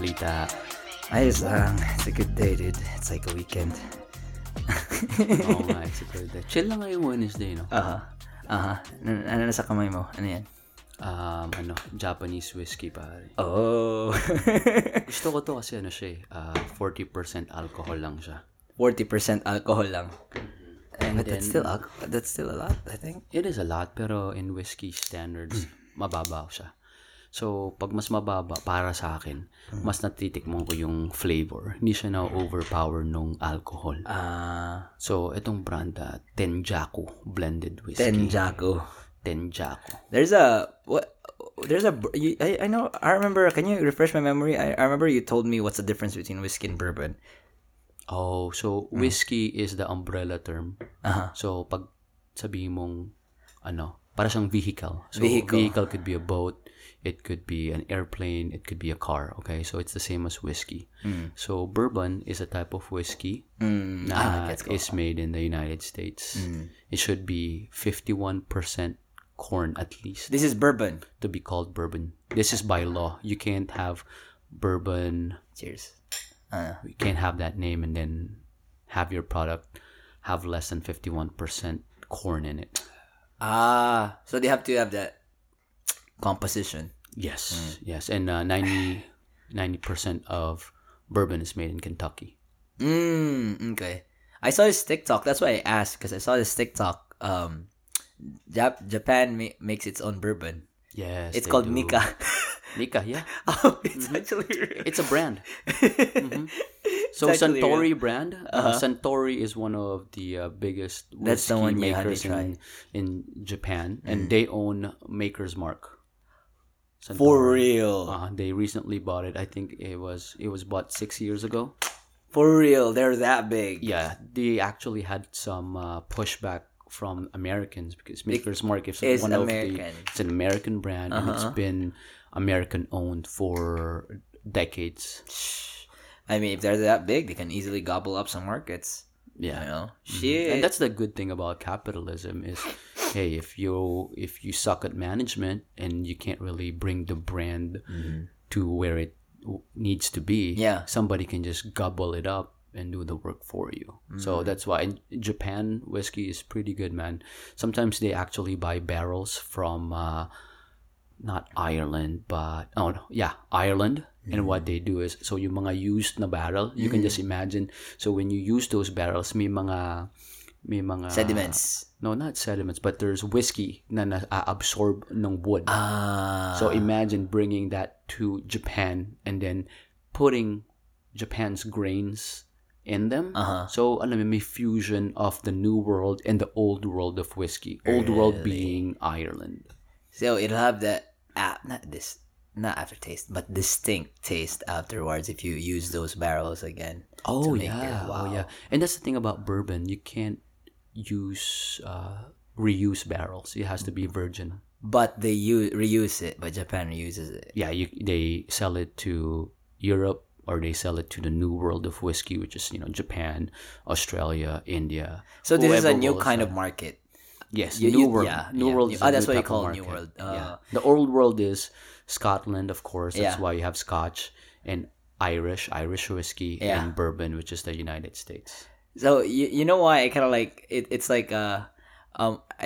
balita? Ayos lang. It's a good day, dude. It's like a weekend. Oo nga, it's a good day. Chill lang ngayon Wednesday, no? Ano na sa kamay mo? Ano yan? Japanese whiskey, pare. Oh! Gusto ko to kasi ano siya eh. 40% alcohol lang siya. 40% alcohol lang. And but then, that's still a lot, I think. It is a lot, pero in whiskey standards, mababa siya. So, pag mas mababa, para sa akin, mas natitikman ko yung flavor. Hindi siya na-overpower nung alcohol. So, itong brand, Tenjaku Blended Whiskey. Tenjaku. I know, I remember, can you refresh my memory? I remember you told me what's the difference between whiskey and bourbon. Oh, so whiskey is the umbrella term. Uh-huh. So, pag sabihin mong, para siyang vehicle. So, vehicle could be a boat. It could be an airplane. It could be a car. Okay? So, it's the same as whiskey. Mm. So, bourbon is a type of whiskey that is made in the United States. Mm. It should be 51% corn at least. This is bourbon? To be called bourbon. This is by law. You can't have bourbon. Cheers. You can't have that name and then have your product have less than 51% corn in it. So they have to have that composition. Yes. And 90% of bourbon is made in Kentucky. Okay. I saw this TikTok. That's why I asked, because I saw this TikTok. Japan makes its own bourbon. Yes, it's called Nika. Nika, yeah. It's actually real. It's a brand. So Suntory brand. Suntory is one of the biggest whiskey makers in Japan, and they own Maker's Mark. Suntory. For real. They recently bought it. I think it was bought 6 years ago. For real, they're that big. Yeah, they actually had some pushback from Americans because Maker's Mark is one American. It's an American brand, and it's been American owned for decades. I mean, if they're that big, they can easily gobble up some markets. Yeah, shit. And that's the good thing about capitalism is, hey, if you suck at management and you can't really bring the brand to where it needs to be, somebody can just gobble it up and do the work for you. So that's why in Japan whiskey is pretty good, man. Sometimes they actually buy barrels from Ireland. And what they do is, so yung mga used na barrel, you can just imagine. So when you use those barrels, may mga sediments. No, not sediments, but there's whiskey na na-absorb ng wood. So imagine bringing that to Japan and then putting Japan's grains in them. So alam mo, may fusion of the new world and the old world of whiskey. Old world being Ireland. So it'll have that distinct taste afterwards if you use those barrels again. Oh yeah. Wow. Oh yeah. And that's the thing about bourbon. You can't use reuse barrels. It has to be virgin. But they reuse it. But Japan reuses it. Yeah. They sell it to Europe. Or they sell it to the new world of whiskey, which is Japan, Australia, India. So this is a new kind of market. Yes, new world. Yeah, new world. That's what you call new world. The old world is Scotland, of course. That's why you have Scotch and Irish whiskey and bourbon, which is the United States. So you know why I kind of like it. It's like I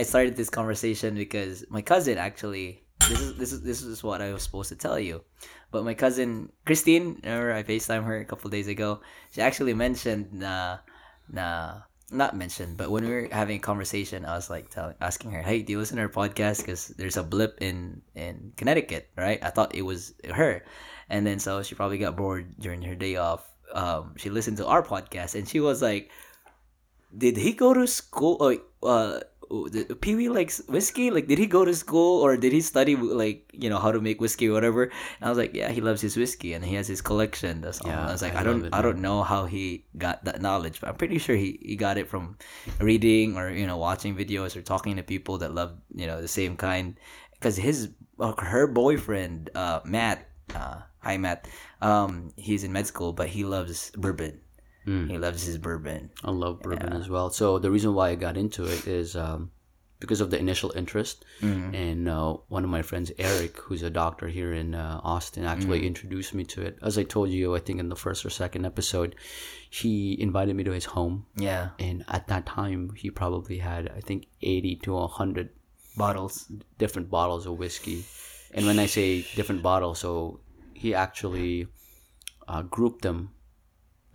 started this conversation because my cousin actually. This is what I was supposed to tell you, but my cousin Christine, remember I FaceTimed her a couple days ago. She actually mentioned but when we were having a conversation, I was like asking her, "Hey, do you listen to her podcast? Because there's a blip in Connecticut, right? I thought it was her, and then so she probably got bored during her day off. She listened to our podcast, and she was like, "Did he go to school? Pee Wee likes whiskey? Like, did he go to school or did he study, like, how to make whiskey or whatever?" And I was like, yeah, he loves his whiskey and he has his collection. That's all. Yeah, I was like, I don't know how he got that knowledge, but I'm pretty sure he got it from reading or, watching videos or talking to people that love, the same kind. Because her boyfriend, Matt, hi Matt, he's in med school, but he loves bourbon. He loves his bourbon. I love bourbon as well. So the reason why I got into it is because of the initial interest. Mm-hmm. And one of my friends, Eric, who's a doctor here in Austin, actually introduced me to it. As I told you, I think in the first or second episode, he invited me to his home. Yeah. And at that time, he probably had, I think, 80 to 100 different bottles of whiskey. And when I say different bottles, so he actually grouped them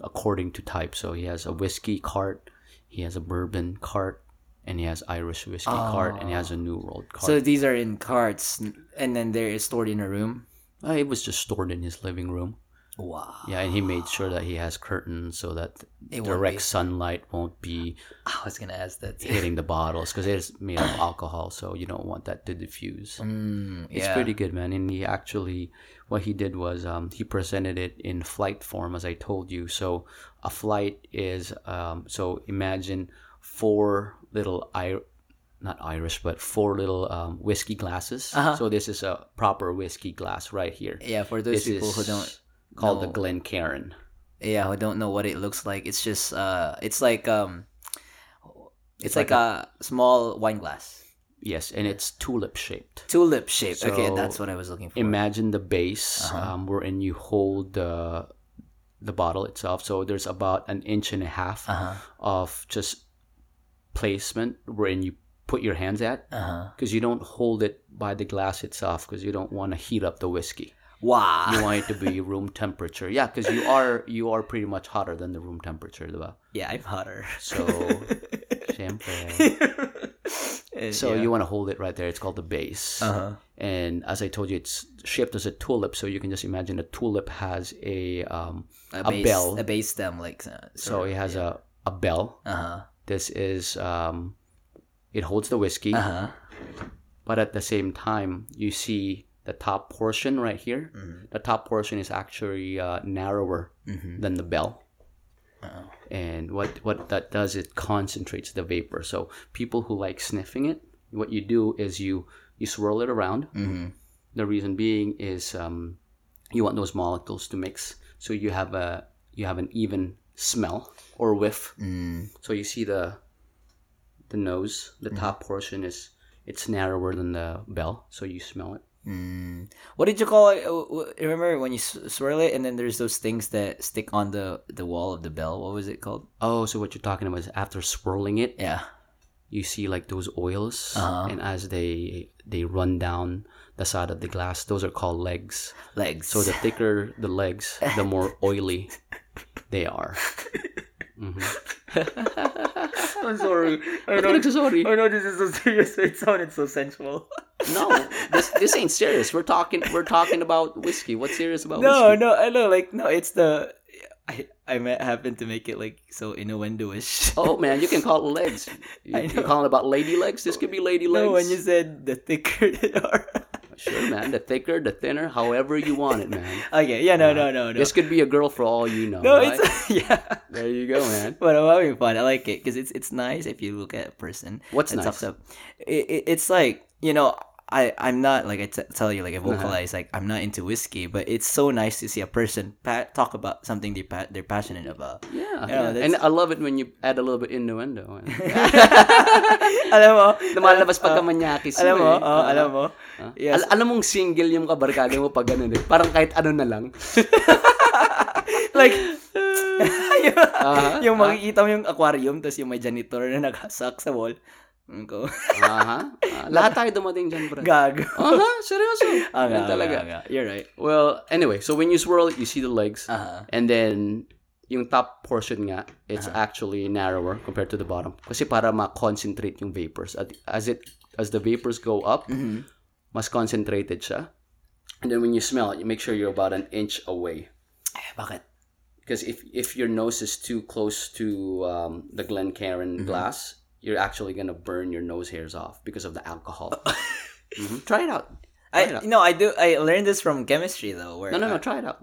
according to type. So he has a whiskey cart, he has a bourbon cart, and he has Irish whiskey cart, and he has a New World cart. So these are in carts, and then they're stored in a room? It was just stored in his living room. Wow. Yeah, and he made sure that he has curtains so that direct sunlight won't be hitting the bottles, because it's made of alcohol, so you don't want that to diffuse. It's pretty good, man. And he actually, what he did was he presented it in flight form, as I told you. So a flight is, so imagine four little whiskey glasses. Uh-huh. So this is a proper whiskey glass right here. Yeah, for those people who don't called the Glencairn. Yeah, I don't know what it looks like. It's just it's like a small wine glass. Yes, and it's tulip-shaped. Tulip-shaped. So okay, that's what I was looking for. Imagine the base wherein you hold the bottle itself. So there's about an inch and a half of just placement wherein you put your hands at, because you don't hold it by the glass itself, because you don't want to heat up the whiskey. Wow. You want it to be room temperature. Yeah, because you are pretty much hotter than the room temperature, diba? Yeah, I'm hotter. So, you want to hold it right there. It's called the base. And as I told you, it's shaped as a tulip, so you can just imagine a tulip has a bell. A base stem. So it has a bell. This is, it holds the whiskey. But at the same time, you see the top portion right here, the top portion is actually narrower than the bell. And what that does, it concentrates the vapor. So people who like sniffing it, what you do is you swirl it around. The reason being is you want those molecules to mix, so you have an even smell or whiff. So you see the nose, the top portion is, it's narrower than the bell, so you smell it. What did you call it? Remember when you swirl it and then there's those things that stick on the wall of the bell? What was it called? Oh, so what you're talking about is after swirling it, you see like those oils, and as they run down the side of the glass, those are called legs. So the thicker the legs, the more oily they are. I'm sorry. I know this is so serious. It sounded so sensual. No, this ain't serious. We're talking about whiskey. What's serious about whiskey? No, I know. Like, no, it's the. I happen to make it like so innuendo-ish. Oh man, you can call it legs. You're calling about lady legs. This could be lady legs. No, when you said the thicker they are. Sure, man. The thicker, the thinner, however you want it, man. Okay, yeah, no. This could be a girl for all you know. No, right? There you go, man. But I'm having fun. I like it because it's nice if you look at a person. What's nice? It's like, you know, I'm not, like I tell you, like I vocalize, like I'm not into whiskey, but it's so nice to see a person talk about something they're passionate about. Yeah, and I love it when you add a little bit innuendo. Alam mo, lumalabas pagkamanyaki siya. Alam mo. Yes. Alam mong single yung kabarkada mo pag ganun eh. Parang kahit ano na lang. Like, yung makikita mo yung aquarium, tapos yung may janitor na nakasak sa wall. Ko. Lahat tayo dumating dyan, bro. Gago. Seryoso. Talaga. You're right. Well, anyway, so when you swirl it, you see the legs. And then, yung top portion nga, it's actually narrower compared to the bottom. Kasi para ma-concentrate yung vapors. As the vapors go up, mas concentrated siya. And then when you smell it, you make sure you're about an inch away. Bakit? Because if your nose is too close to the Glencairn glass, you're actually gonna burn your nose hairs off because of the alcohol. Try it out. I learned this from chemistry though. Try it out.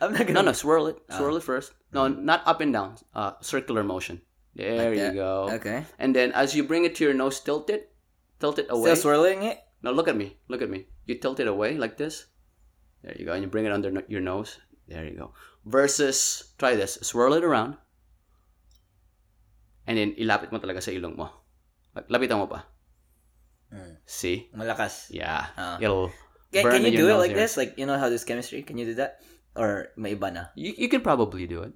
I'm not gonna. No, swirl it. Swirl it first. No, not up and down. Circular motion. There like you go. Okay. And then as you bring it to your nose, tilt it away. Still swirling it? No, look at me. You tilt it away like this. There you go. And you bring it under your nose. There you go. Versus, try this. Swirl it around. And then, ilapit mo talaga sa ilong mo. Lapitan mo pa. See? Malakas. Yeah. It'll burn. Can you do it like this? Like, you know how this chemistry? Can you do that? Or may iba na? You can probably do it.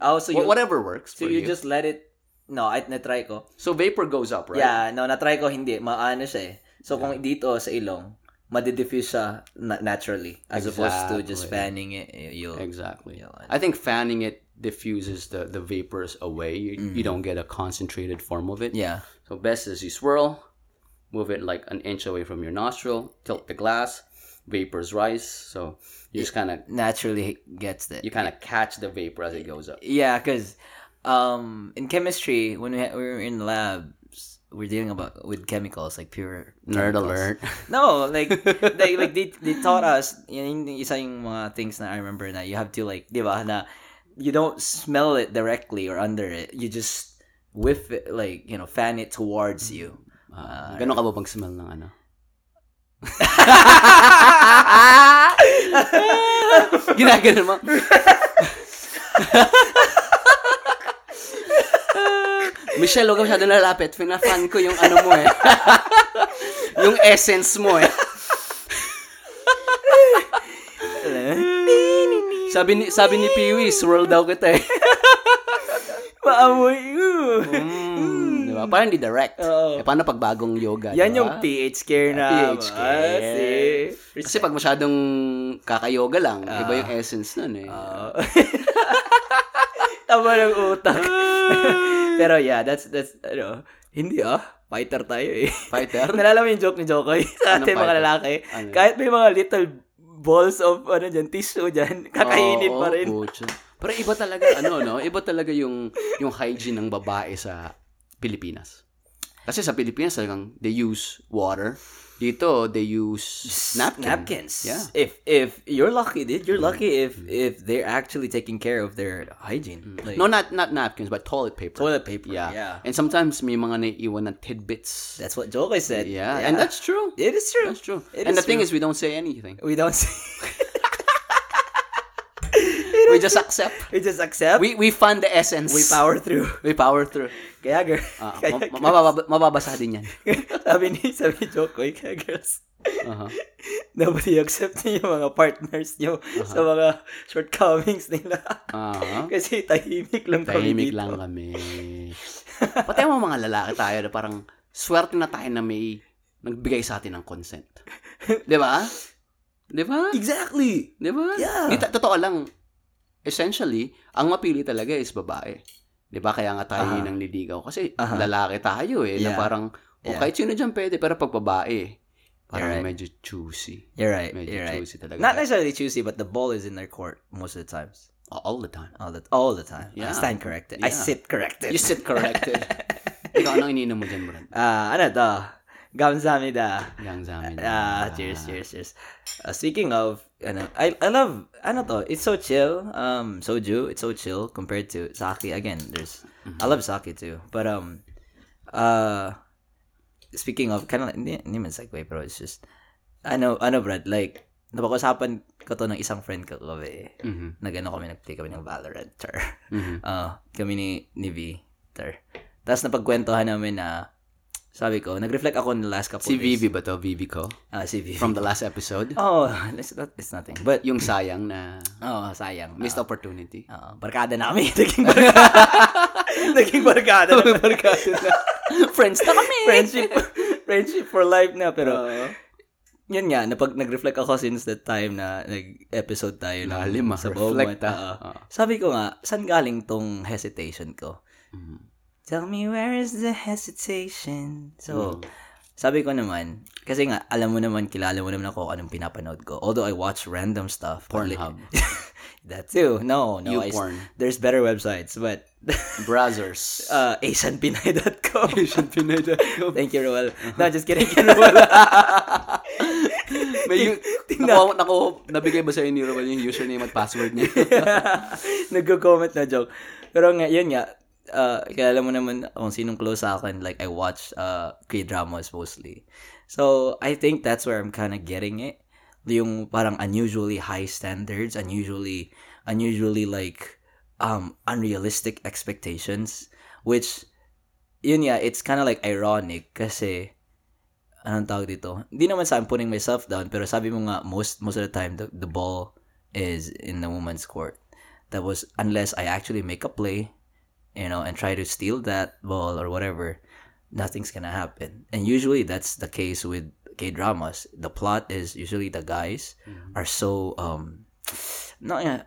Oh, so whatever works. So you just let it. No, na-try ko. So vapor goes up, right? Yeah, no, na-try ko, hindi. Maano siya eh. So kung dito sa ilong, madi-diffuse siya naturally as opposed to just fanning it. You'll I think fanning it diffuses the vapors away. You don't get a concentrated form of it. Yeah. So best is you swirl, move it like an inch away from your nostril, tilt the glass, vapors rise, so you just kind of naturally gets that. You kind of catch the vapor as it goes up. Yeah, because in chemistry, when we were in labs, we're dealing with chemicals, like pure nerd chemicals. Alert. No, like they taught us isa yung mga things that I remember na you have to, like, di ba, na you don't smell it directly or under it, you just whiff it, like, you know, fan it towards you. Ganon ka ba pang smell ng ano? Ginaganon mo. Michelle, huwag ka masyado nalapit. Pinafan ko yung ano mo eh. Yung essence mo eh. Sabi ni Pee-wee, swirl daw kita eh. Maamoy yun. Diba? Parang hindi direct. Eh, paano pag bagong yoga? Yan diba? Yung pH care na. pH care. Kasi pag masyadong kakayoga lang, iba yung essence nun eh. Tama ng utak. Pero yeah, that's ano, hindi fighter tayo eh. Fighter? Nalala mo yung joke ni Jokoy sa ating mga lalaki? Ano? Kahit may mga little balls of ano dyan, tissue dyan, kakainin pa rin. Pero iba talaga, iba talaga yung hygiene ng babae sa Pilipinas. Kasi sa Pilipinas talagang they use water. Dito, they use napkins. Yeah. If you're lucky, dude. You're lucky if they're actually taking care of their hygiene. Mm. Like, no, not napkins, but toilet paper. Toilet paper, yeah. And sometimes may mga naiiwan na tidbits. That's what Jokoy said. Yeah, and that's true. It is true. That's true. And the thing is, we don't say anything. We don't say... We just accept. We just accept. We find the essence. We power through. Kaya girl. Mababasa din yan. sabi ni Jokoy, kaya girls. Nobody accept niyo yung mga partners niyo sa mga shortcomings nila. Kasi tahimik lang kami. Pati yung mga lalaki tayo na parang swerte na tayo na may nagbigay sa atin ng consent. Diba? Exactly. Diba? Yeah. Totoo lang. Essentially, ang mapili talaga is babae. Diba? Kaya nga tayo nang niligaw. Kasi lalaki tayo eh. Yeah. Na parang, kahit sino dyan pwede. Pero pag babae, parang medyo choosy. You're right. Medyo choosy talaga. Not necessarily choosy, but the ball is in their court most of the times. All the time. Yeah. I stand corrected. Yeah. I sit corrected. You sit corrected. Ikaw, anong ininom mo dyan, Brad? Gamsamida. Cheers. Speaking of, I love, it's so chill. Soju, it's so chill compared to sake. Again, there's, I love sake too. But, speaking of, kind of like, hindi man segue, pero it's just, Brad, like, napag-usapan ko to ng isang friend ko kami. Nag-ano kami, nag-play kami ng Valorant, kami ni V, Tapos napagkwentohan namin na, sabi ko, nag-reflect ako ng last couple days. Si Vivi ba to? Vivi ko? Si Vivi. From the last episode? Oh, it's nothing. But yung sayang na... Oh, sayang. Missed opportunity. Barkada na kami. Naging barkada na. Friends na kami. Friendship for life na. Pero, yun nga, nag-reflect ako since that time na nag-episode tayo. Lalim sa reflect sabi ko nga, saan galing tong hesitation ko? Tell me where is the hesitation? So, sabi ko naman, kasi nga, alam mo naman, kilala mo naman ako anong pinapanood ko. Although I watch random stuff. Pornhub. That too. No. YouPorn. There's better websites, but... Browsers. AsianPinay.com. Thank you, Roel. No, just kidding. Nabigay ba sa'yo ni Roel yung username at password niya? Nagko-comment na joke. Pero nga, yun nga, kilala mo naman kung sinong close sa akin, like I watch K-dramas mostly. So, I think that's where I'm kind of getting it. Yung parang unusually high standards, unusually like unrealistic expectations, which yun yeah, it's kind of like ironic kasi, anong tawag dito? Hindi naman sa I'm putting myself down, pero sabi mo nga, most of the time, the ball is in the woman's court. That was, unless I actually make a play, you know, and try to steal that ball or whatever, nothing's gonna happen. And usually, that's the case with K-dramas. The plot is usually the guys are so,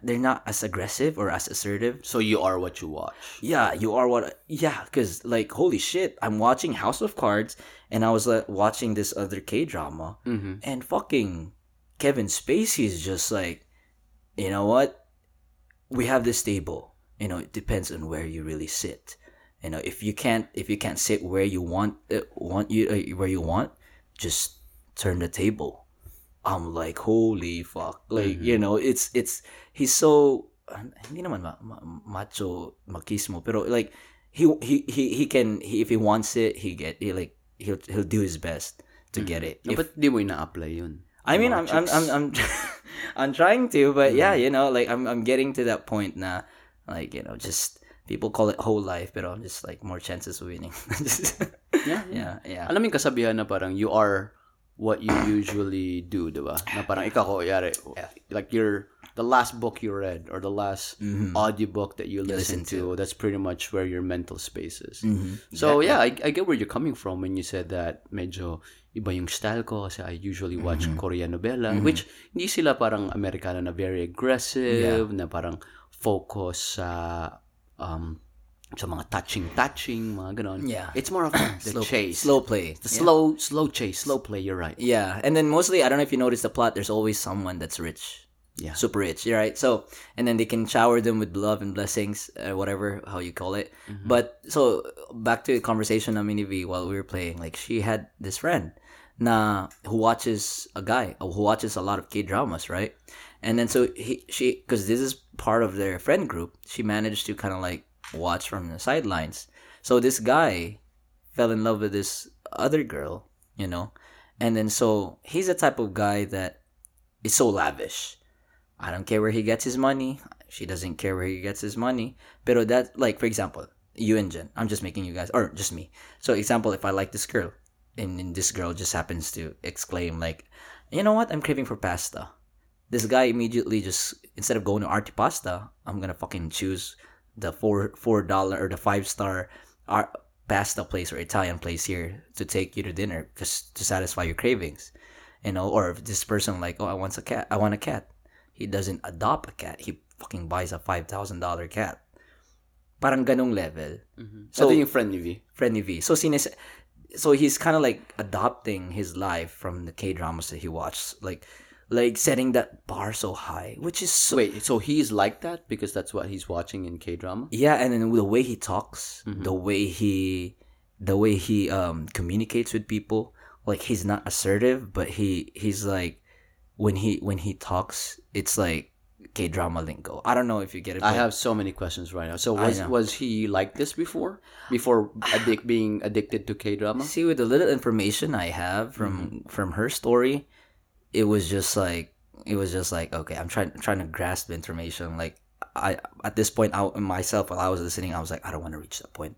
they're not as aggressive or as assertive. So you are what you watch. Yeah, you are what... Yeah, because like, holy shit, I'm watching House of Cards and I was like watching this other K-drama and fucking Kevin Spacey is just like, you know what? We have this table. You know, it depends on where you really sit. You know, if you can't sit where you want, just turn the table. I'm like, holy fuck. Like, you know, he's so, hindi naman macho, machismo, pero like, he can, if he wants it, he'll do his best to get it. No, but di mo ina-apply yun. I mean, I'm trying to, but yeah, you know, like, I'm getting to that point na, like, you know, just, people call it whole life, pero just like, more chances of winning. yeah. Alam yung kasabihan na parang, you are what you usually do, diba? Na parang ikaw, yari, like your the last book you read or the last audiobook that you listen to, that's pretty much where your mental space is. So I get where you're coming from when you said that medyo iba yung style ko kasi I usually watch Korean novela, which hindi sila parang Americana na very aggressive, na parang focus sa mga touching, mga ganon. Yeah. It's more of the chase. Slow play. Slow chase, slow play, you're right. Yeah, and then mostly, I don't know if you noticed the plot, there's always someone that's rich. Yeah. Super rich, you're right? So, and then they can shower them with love and blessings, whatever, how you call it. But, so, back to the conversation on Minivi while we were playing, like, she had this friend who watches a guy, who watches a lot of K-dramas, right? And then, so, she, because this is part of their friend group, she managed to kind of like, watch from the sidelines. So this guy fell in love with this other girl, you know, and then so he's the type of guy that is so lavish. I don't care where he gets his money. She doesn't care where he gets his money. Pero that, like, for example, you and Jen, I'm just making you guys, or just me. So example, if I like this girl, and this girl just happens to exclaim like, you know what, I'm craving for pasta. This guy immediately just, instead of going to Artipasta, I'm gonna fucking choose the $4 or the 5-star pasta place or Italian place here to take you to dinner just to satisfy your cravings, you know. Or if this person like, oh, I want a cat, he doesn't adopt a cat, he fucking buys a $5,000 cat. Parang ganong level. So yung friend ni V. So he's kind of like adopting his life from the K-dramas that he watched, like setting that bar so high, which is so... Wait, so he's like that because that's what he's watching in K-drama? Yeah, and then the way he talks, the way he communicates with people, like he's not assertive, but he's like when he talks, it's like K-drama lingo. I don't know if you get it. I have so many questions right now. So was he like this before being addicted to K-drama? See, with the little information I have from her story, It was just like, okay, I'm trying to grasp the information. Like, I, at this point, myself, while I was listening, I was like, I don't want to reach that point.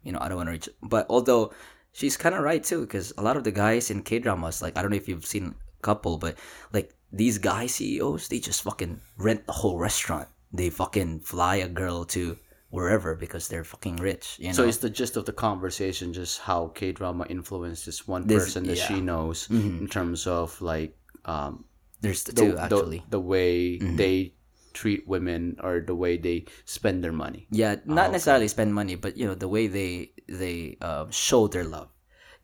You know, I don't want to reach it. But although, she's kind of right too, because a lot of the guys in K-dramas, like, I don't know if you've seen a couple, but like, these guy CEOs, they just fucking rent the whole restaurant. They fucking fly a girl to wherever because they're fucking rich, you know? So it's the gist of the conversation, just how K-drama influences this person that she knows in terms of like there's two, actually the way they treat women or the way they spend their money. Yeah, not necessarily spend money, but you know, the way they show their love.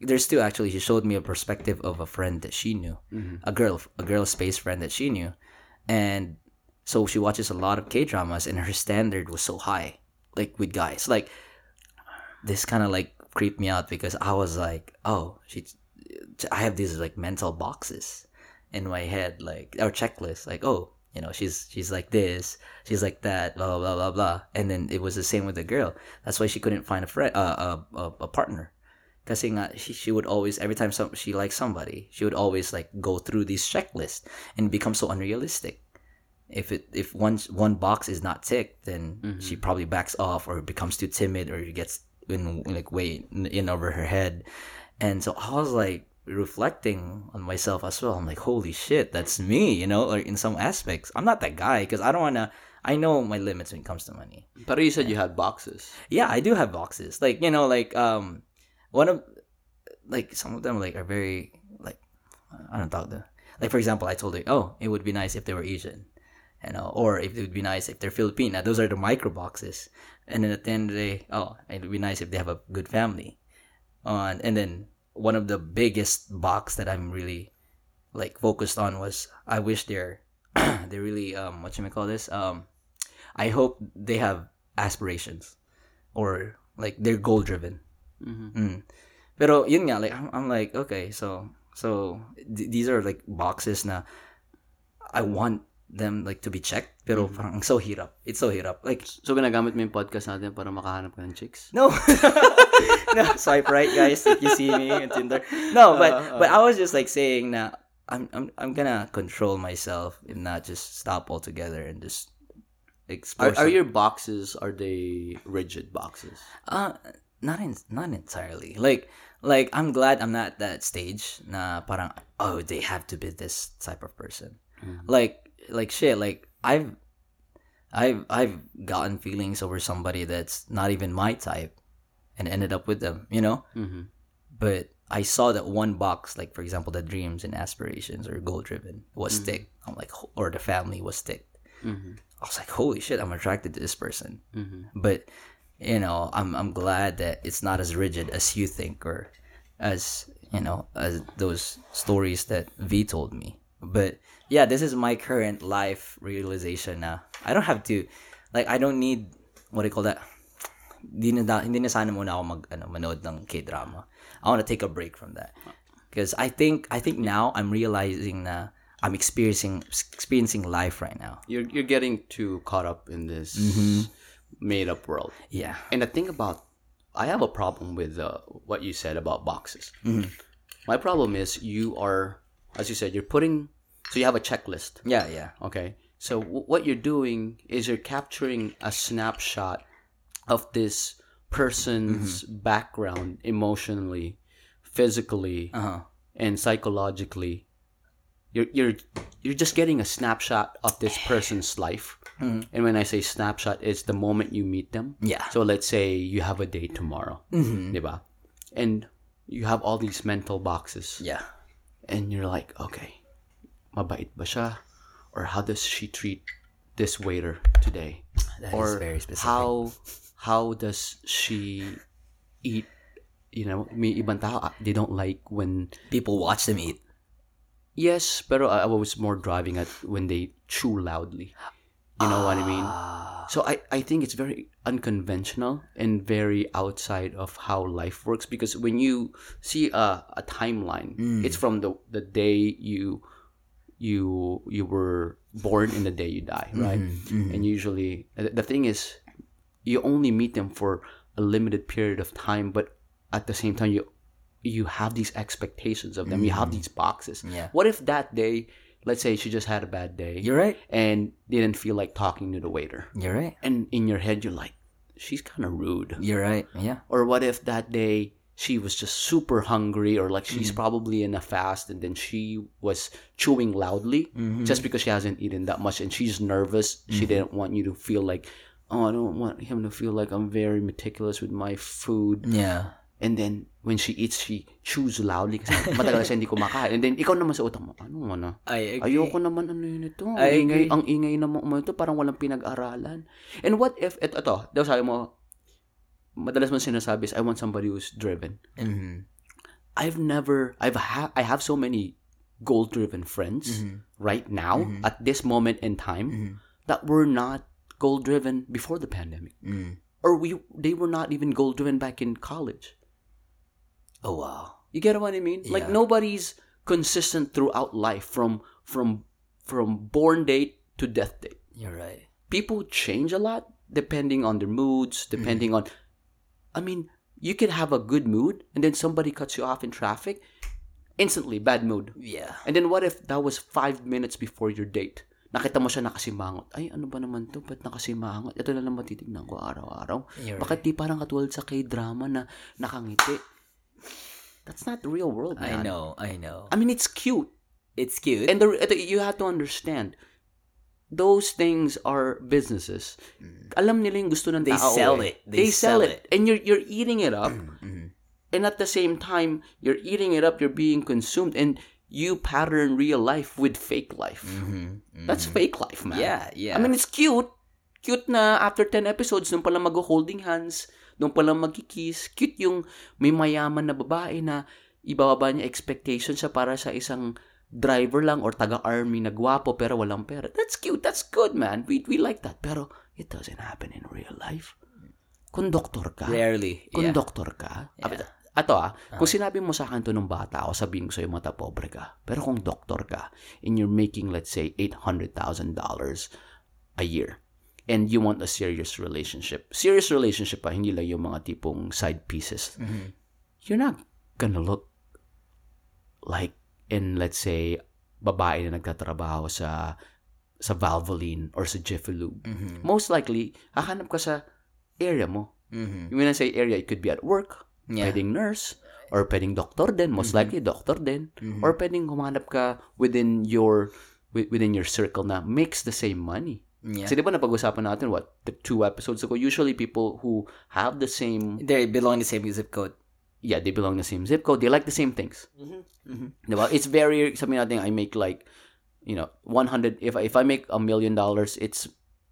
There's two, actually. She showed me a perspective of a friend that she knew, a girl space friend that she knew, and so she watches a lot of K-dramas, and her standard was so high. Like with guys, like this kind of like creeped me out because I was like, oh, I have these like mental boxes in my head, like our checklist, like, oh, you know, she's like this, she's like that, blah blah blah blah. And then it was the same with the girl. That's why she couldn't find a friend, a partner, because she would always, every time she liked somebody, she would always like go through these checklists and become so unrealistic. If one box is not ticked, then she probably backs off or becomes too timid or gets in like way in over her head. And so I was like reflecting on myself as well. I'm like, holy shit, that's me, you know, like in some aspects. I'm not that guy because I don't want to, I know my limits when it comes to money. But you said you had boxes. Yeah, I do have boxes. Like, you know, like one of, like some of them like are very, like, I don't talk to, like for example, I told her, oh, it would be nice if they were Asian, you know, or if it would be nice if they're Filipino. Those are the micro boxes. And then at the end of the day, oh, it would be nice if they have a good family. And then one of the biggest box that I'm really like focused on was I wish they're they really I hope they have aspirations or like they're goal driven. Mm-hmm. Mm. Pero yun nga, like I'm like okay, so these are like boxes na I want them like to be checked. Pero mm-hmm. parang so hirap. It's so hirap. Like so ginagamit mo yung podcast natin para makahanap ka ng chicks? No. No, swipe right, guys, if you see me on Tinder. No, but I was just like saying na I'm gonna control myself and not just stop altogether and just explore. Are your boxes, are they rigid boxes? Not entirely. Like I'm glad I'm not at that stage na parang oh they have to be this type of person. Mm-hmm. Like shit, like I've gotten feelings over somebody that's not even my type and ended up with them, you know? Mm-hmm. But I saw that one box, like for example, the dreams and aspirations or goal driven was mm-hmm. ticked. I'm like, or the family was ticked. Mm-hmm. I was like, holy shit, I'm attracted to this person. Mm-hmm. But you know, I'm glad that it's not as rigid as you think or as you know as those stories that V told me. But yeah, this is my current life realization now. I don't have to, like, I don't need what do you call that. Hindi na sana muna ako manood ng K-drama. I want to take a break from that. Because I think now I'm realizing na I'm experiencing life right now. You're getting too caught up in this mm-hmm. made-up world. Yeah. And the thing about, I have a problem with what you said about boxes. Mm-hmm. My problem is you are, as you said, you're putting, so you have a checklist. Yeah, yeah. Okay. So what you're doing is you're capturing a snapshot of this person's mm-hmm. background emotionally, physically, uh-huh. and psychologically. You're just getting a snapshot of this person's life. Mm-hmm. And when I say snapshot, it's the moment you meet them. Yeah. So let's say you have a date tomorrow, mm-hmm. diba? And you have all these mental boxes. Yeah. And you're like, okay, mabait ba siya? Or how does she treat this waiter today? That or is very specific. How does she eat? You know, may ibang tao, they don't like when people watch them eat. Yes, pero I was more driving at when they chew loudly. You know what I mean? So I think it's very unconventional and very outside of how life works. Because when you see a timeline, it's from the day you were born and the day you die, right? Mm-hmm. And usually, the thing is, you only meet them for a limited period of time, but at the same time, you have these expectations of them. Mm-hmm. You have these boxes. Yeah. What if that day, let's say she just had a bad day. You're right. And didn't feel like talking to the waiter. You're right. And in your head, you're like, she's kind of rude. You're right. Yeah. Or what if that day she was just super hungry, or like she's probably in a fast and then she was chewing loudly just because she hasn't eaten that much and she's nervous. Mm-hmm. She didn't want you to feel like, oh, I don't want him to feel like I'm very meticulous with my food. Yeah. And then, when she eats, she chews loudly kasi matagal siya hindi kumakain. And then, ikaw naman sa utak mo, ano? I agree. Ayoko naman, ano yun ito? Ang ingay naman ito, parang walang pinag-aralan. And what if, ito, daw sabi mo, madalas mo sinasabi is, I want somebody who's driven. Mm-hmm. I have so many goal-driven friends right now, at this moment in time, that were not goal-driven before the pandemic, or they were not even goal-driven back in college. Oh wow! You get what I mean? Yeah. Like nobody's consistent throughout life, from born date to death date. You're right. People change a lot depending on their moods, depending on. I mean, you could have a good mood, and then somebody cuts you off in traffic, instantly bad mood. Yeah. And then what if that was 5 minutes before your date? nakita mo siya nakasimangot. Ay, ano ba naman to? Ba't nakasimangot? Ito na lang matitignan ko araw-araw. Bakit di parang katulad sa K-drama na nakangiti? That's not the real world, man. I know. I mean, it's cute. It's cute. And you have to understand, those things are businesses. Mm. Alam nila yung gusto ng tao. They sell it. And you're eating it up. Mm-hmm. And at the same time, you're eating it up, you're being consumed, and you pattern real life with fake life. Mm-hmm, mm-hmm. That's fake life, man. Yeah. I mean, it's cute. Cute na after 10 episodes, nung pala mag-holding hands, nung pala mag-kiss. Cute yung may mayaman na babae na ibababa niya expectations siya para sa isang driver lang or taga-army na gwapo pero walang pera. That's cute. That's good, man. We like that. Pero it doesn't happen in real life. Conductor ka. Rarely. Yeah. Conductor ka. Yeah. Kung sinabi mo sa akin to nung bata ako, sabihin ko sa'yo, mata pobre ka. Pero kung doktor ka, and you're making, let's say, $800,000 a year, and you want a serious relationship pa, hindi lang yung mga tipong side pieces, mm-hmm. You're not gonna look like, in let's say, babae na nagtatrabaho sa Valvoline or sa G Fuel Lub. Mm-hmm. Most likely, hahanap ka sa area mo. Mm-hmm. When I say area, it could be at work, yeah. Pwedeng nurse or pwedeng doctor din, most mm-hmm. likely doctor din, mm-hmm. or pwedeng humanap ka within your circle na makes the same money. Yeah. Kasi diba napag-usapan natin the 2 episodes ago, usually people who have the same, they belong the same zip code. Yeah, they belong the same zip code. They like the same things. Mm-hmm. Mm-hmm. Diba? It's very, sabi natin, I make like, you know, 100, if I make $1 million, it's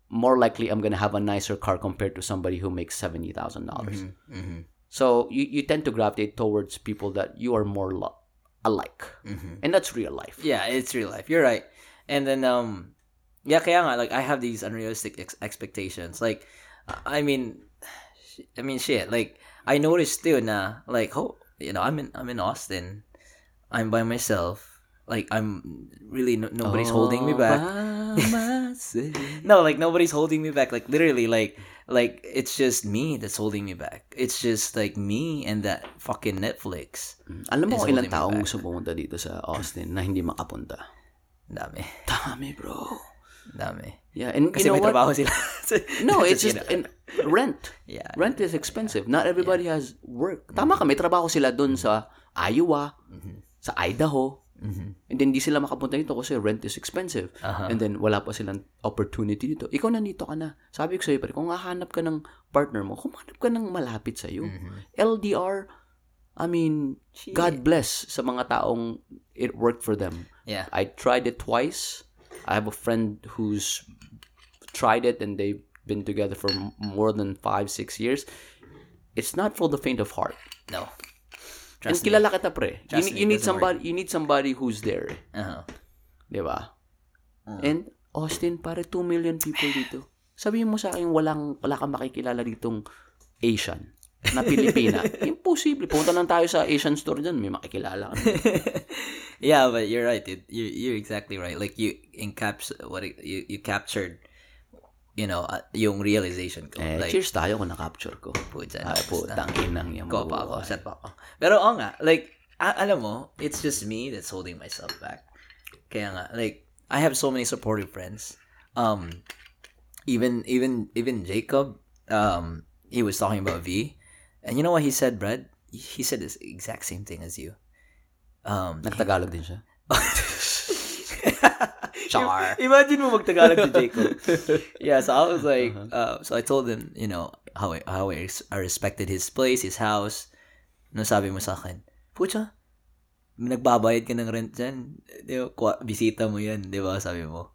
more likely I'm gonna have a nicer car compared to somebody who makes $70,000. Mm-hmm. So you tend to gravitate towards people that you are more alike, mm-hmm. and that's real life. Yeah, it's real life. You're right. And then kaya nga, like I have these unrealistic expectations. Like, I mean, shit. Like I noticed too na, like, oh, you know, I'm in Austin. I'm by myself. Like I'm really nobody's holding me back. No, like nobody's holding me back. Like literally, like it's just me that's holding me back. It's just like me and that fucking Netflix. Alam mo ilang taong gusto pumunta dito sa Austin na hindi makapunta? Dami, bro. Yeah, and kasi you know may trabaho sila. No, it's just rent. Yeah. Rent is expensive. Not everybody has work. Tama ka, may trabaho sila doon sa Iowa, mm-hmm. sa Idaho. Mm-hmm. And then, di sila makapunta dito kasi rent is expensive. Uh-huh. And then, wala pa silang opportunity dito. Ikaw, nandito ka na. Sabi ko sa'yo, pare, kung hahanap ka ng partner mo, humanap ka ng malapit sa'yo. Mm-hmm. LDR, I mean, shit. God bless sa mga taong it worked for them. Yeah. I tried it twice. I have a friend who's tried it and they've been together for more than 5-6 years. It's not for the faint of heart. No. And kilala kita, pre. You need somebody who's there. Uh-huh. Diba? Uh-huh. And Austin, pare, 2 million people dito. Sabihin mo sa akin, wala kang makikilala ditong Asian na Pilipina. Imposible. Punta lang tayo sa Asian store dyan, may makikilala ka. Yeah, but you're right, dude. You're exactly right. Like, you captured, you know, yung realization ko. Like, cheers tayo kung na-capture ko. Putang inang yung buhay. Set pa ako. Pero nga, like, alam mo, it's just me that's holding myself back. Kaya nga, like, I have so many supportive friends. Even Jacob, he was talking about V. And you know what he said, Brad? He said this exact same thing as you. Nagtagalog din siya. Char. Imagine mo magtagalog si Jacob. Yeah, so I was like, so I told him, you know, how I respected his place, his house. No, sabi mo sa akin, pucha, nagbabayad ka ng rent dyan. Bisita mo yan, di ba? Sabi mo.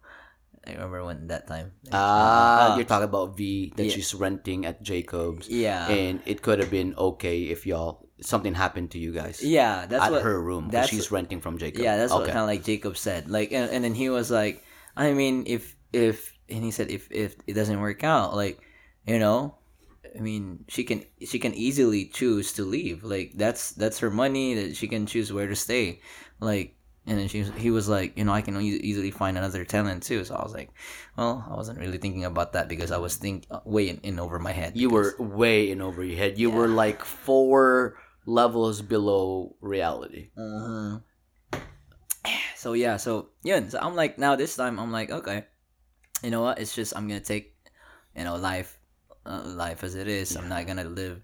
I remember when that time. You're talking about V that she's renting at Jacob's. Yeah. And it could have been okay if something happened to you guys. Yeah, that's at her room. That's she's renting from Jacob. Yeah, that's what kind of like Jacob said. Like, and then he was like, I mean, he said if it doesn't work out, like, you know, I mean, she can easily choose to leave. Like that's her money that she can choose where to stay. Like, and then he was like, you know, I can easily find another tenant too. So I was like, well, I wasn't really thinking about that because I was way in over my head. You were way in over your head. You were like 4 levels below reality. So I'm like, now this time I'm like, okay, you know what? It's just, I'm gonna take, life as it is. Yeah. I'm not gonna live,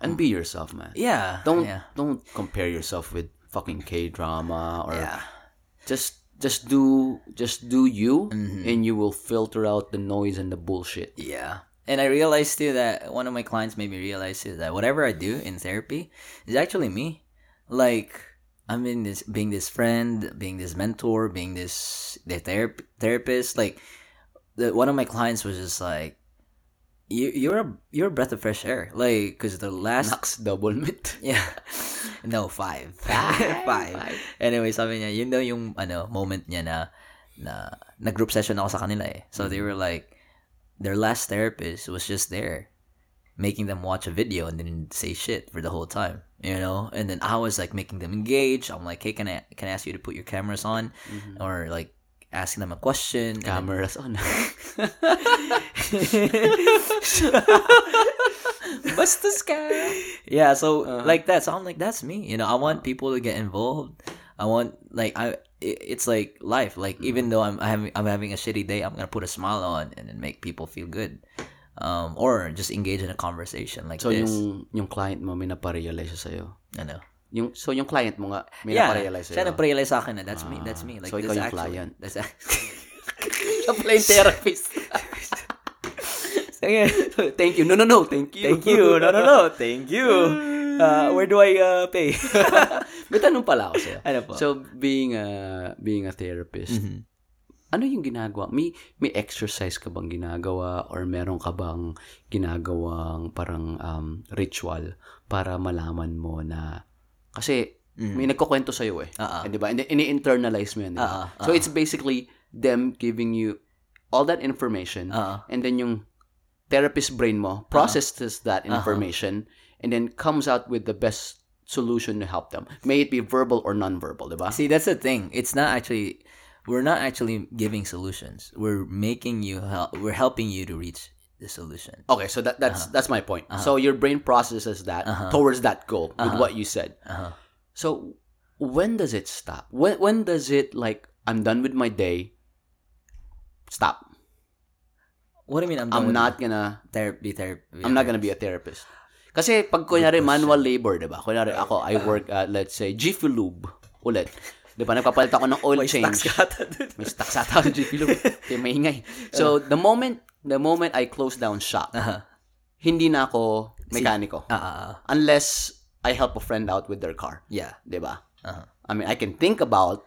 and be yourself, man. Yeah. Don't compare yourself with fucking K-drama or just do you, and you will filter out the noise and the bullshit. Yeah. And I realized too that one of my clients made me realize too that whatever I do in therapy is actually me. Like, I'm in this, being this friend, being this mentor, being the therapist. Like, one of my clients was just like, "You're a breath of fresh air." Like, because the last Knox double mit. Yeah, no five. Anyway, sabi niya, you know yung moment niya na group session ako sa kanila eh. So they were like, their last therapist was just there making them watch a video and didn't say shit for the whole time, and then I was like making them engage. I'm like, hey, can I ask you to put your cameras on, or like asking them a question, cameras on. What's this guy? Yeah, so like that, so I'm like, that's me, I want people to get involved. I want, like, it's like life. Like, even though I'm having a shitty day, I'm gonna put a smile on and then make people feel good, or just engage in a conversation like so this. So yung client mo may naparealize sa iyo. Ano? Yung client mo nga may naparealize sa iyo. Yeah, siya naparealize sa akin na that's me. Like, so ikaw yung client. That's a plain therapist. Thank you. No. Thank you. Thank you. No. Thank you. Where do I pay? May tanong pala ako sa'yo. Ano po? So, being a therapist, ano yung ginagawa? May exercise ka bang ginagawa or meron ka bang ginagawang parang ritual para malaman mo na, kasi may nagkukwento sa'yo eh. Di ba? Ini-internalize mo yan. Diba? So, it's basically them giving you all that information, and then yung therapist brain mo processes that information, and then comes out with the best solution to help them, may it be verbal or non-verbal, diba? See, that's the thing. We're not actually giving solutions. We're helping you to reach the solution. Okay, so that's my point. So your brain processes that towards that goal with what you said. So when does it stop? When does it, like, I'm done with my day, stop? What do you mean I'm not gonna be a therapist? Kasi pag kunyari manual labor, diba? Kunyari ako, I work at, let's say, G Fuel Lub ulit. Diba? Nagpapalit ako ng oil change. May stocks ata ang G Fuel Lub. Kaya may ingay. So, the moment I close down shop, hindi na ako mekaniko. Unless I help a friend out with their car. Yeah. Diba? I mean, I can think about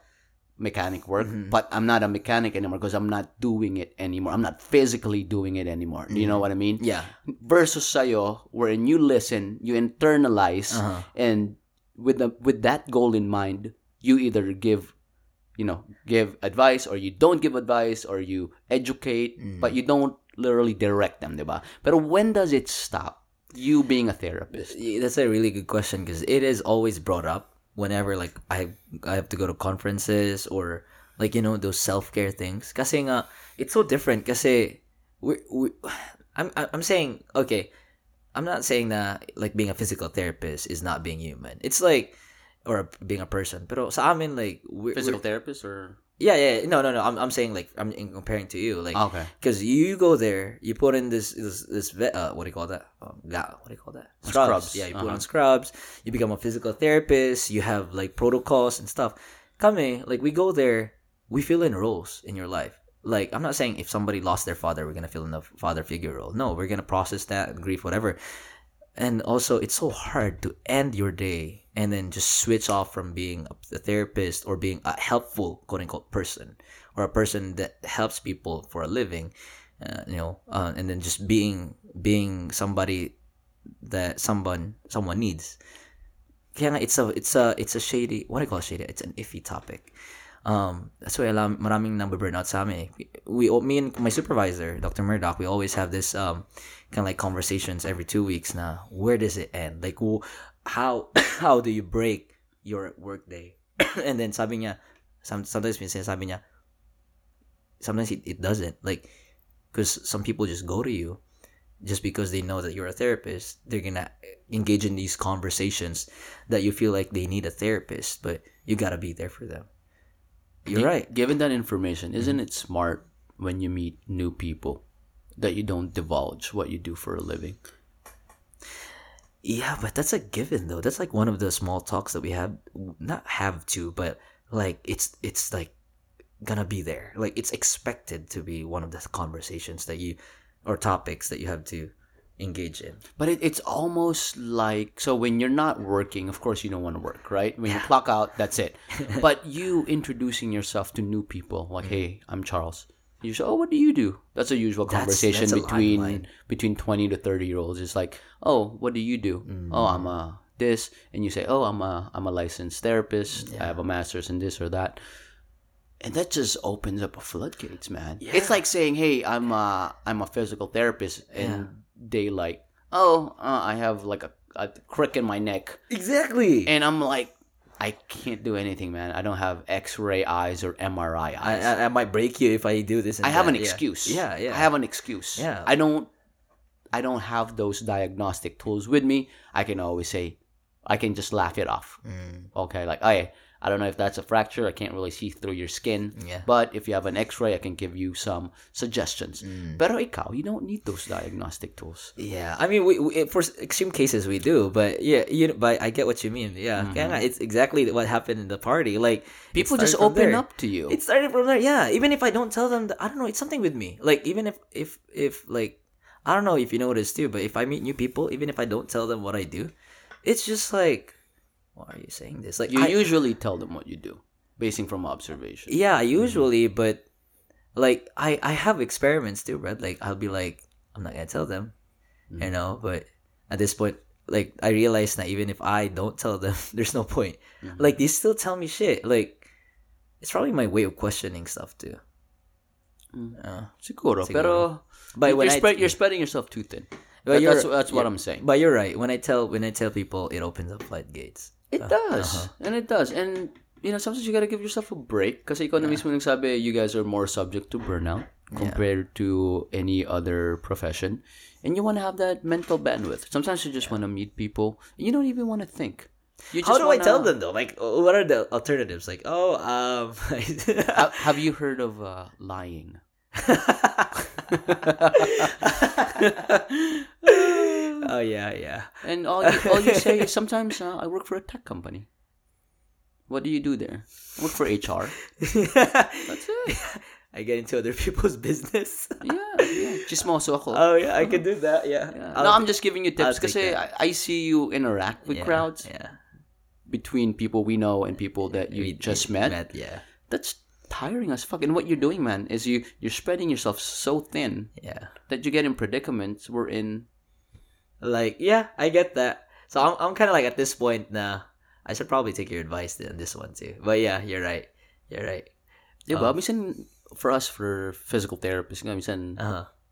mechanic work, but I'm not a mechanic anymore because I'm not doing it anymore. I'm not physically doing it anymore. Do you know what I mean? Yeah. Versus sayo, wherein you listen, you internalize, and with that goal in mind, you either give advice, or you don't give advice, or you educate, but you don't literally direct them, diba? Pero when does it stop? You being a therapist. That's a really good question because it is always brought up. Whenever, like, I have to go to conferences or, like, those self-care things. Kasi nga, it's so different. Kasi, I'm saying, okay, I'm not saying that, like, being a physical therapist is not being human. It's like, or being a person. Pero sa amin, like, physical therapist or? Yeah. No. I'm saying, like, I'm comparing to you. Like, okay. Because you go there, you put in this what do you call that? Scrubs. Yeah, you put on scrubs. You become a physical therapist. You have, like, protocols and stuff. Kami, like, we go there, we fill in roles in your life. Like, I'm not saying if somebody lost their father, we're going to fill in the father figure role. No, we're going to process that, grief, whatever. And also, it's so hard to end your day and then just switch off from being a therapist or being a helpful, quote-unquote, person, or a person that helps people for a living, and then just being somebody that someone needs. Kaya it's a shady, what do you call it, shady? It's an iffy topic. That's why maraming nang-burnout sa amin. Me and my supervisor, Dr. Murdoch, we always have this kind of like conversations every 2 weeks now. Where does it end? Like, how do you break your work day? And then sabi niya, sometimes it doesn't. Like, because some people just go to you just because they know that you're a therapist. They're going to engage in these conversations that you feel like they need a therapist, but you got to be there for them. You're right. Given that information, isn't it smart when you meet new people, that you don't divulge what you do for a living. Yeah, but that's a given though. That's like one of the small talks that we have, but like it's like gonna be there. Like it's expected to be one of the conversations that you, or topics that you have to engage in. But it's almost like, so when you're not working, of course you don't want to work, right? When you clock out, that's it. But you introducing yourself to new people, like, hey, I'm Charles. You say, oh, what do you do? That's a usual conversation between 20 to 30 year olds. It's like, oh, what do you do? Mm. Oh, I'm a this, and you say, oh, I'm a licensed therapist. Yeah. I have a master's in this or that. And that just opens up a floodgates, man. Yeah. It's like saying, hey, I'm a physical therapist, and they like, oh, I have like a crick in my neck. Exactly. And I'm like, I can't do anything, man. I don't have X-ray eyes or MRI eyes. I might break you if I do this. And I have an excuse. Yeah. I have an excuse. Yeah. I don't have those diagnostic tools with me. I can always say, I can just laugh it off. Mm. Okay, like, hey, I don't know if that's a fracture. I can't really see through your skin. Yeah. But if you have an X-ray, I can give you some suggestions. Mm. Pero ikaw, you don't need those diagnostic tools. Yeah, I mean, we for extreme cases we do, but yeah, but I get what you mean. Yeah, mm-hmm. Kaya nga, it's exactly what happened in the party. Like people just open up to you. It started from there. Yeah, even if I don't tell them, I don't know. It's something with me. Like even if like I don't know if you know what it is too, but if I meet new people, even if I don't tell them what I do, it's just like, why are you saying this? Like you usually tell them what you do, basing from observation. Yeah, usually, mm-hmm. But like I have experiments too, right? Like I'll be like, I'm not gonna tell them, mm-hmm. you know. But at this point, like I realize that even if I don't tell them, there's no point. Mm-hmm. Like they still tell me shit. Like it's probably my way of questioning stuff too. Mm-hmm. Siguro. Pero but you're spreading yourself too thin. But that's what I'm saying. But you're right. When I tell people, it opens up floodgates. It does. Uh-huh. And it does. And, you know, sometimes you gotta give yourself a break. Kasi ikaw na mismo nagsabi, you guys are more subject to burnout compared to any other profession. And you wanna have that mental bandwidth. Sometimes you just wanna meet people. You don't even wanna think. How do I tell them though? Like, what are the alternatives? Like, have you heard of lying? Oh yeah. And all you say is sometimes I work for a tech company. What do you do there? I work for HR. That's it. I get into other people's business. Yeah. Chismoso ako. Oh yeah, I can do that. Yeah. No, I'm just giving you tips because I see you interact with crowds. Yeah. Between people we know and people that you just met. Yeah. That's tiring as fuck. And what you're doing, man, is you're spreading yourself so thin. Yeah. That you get in predicaments we're in. Like, yeah, I get that. So I'm kind of like at this point now, I should probably take your advice on this one too. But yeah, you're right. Yeah, but minsan for us, for physical therapists, minsan,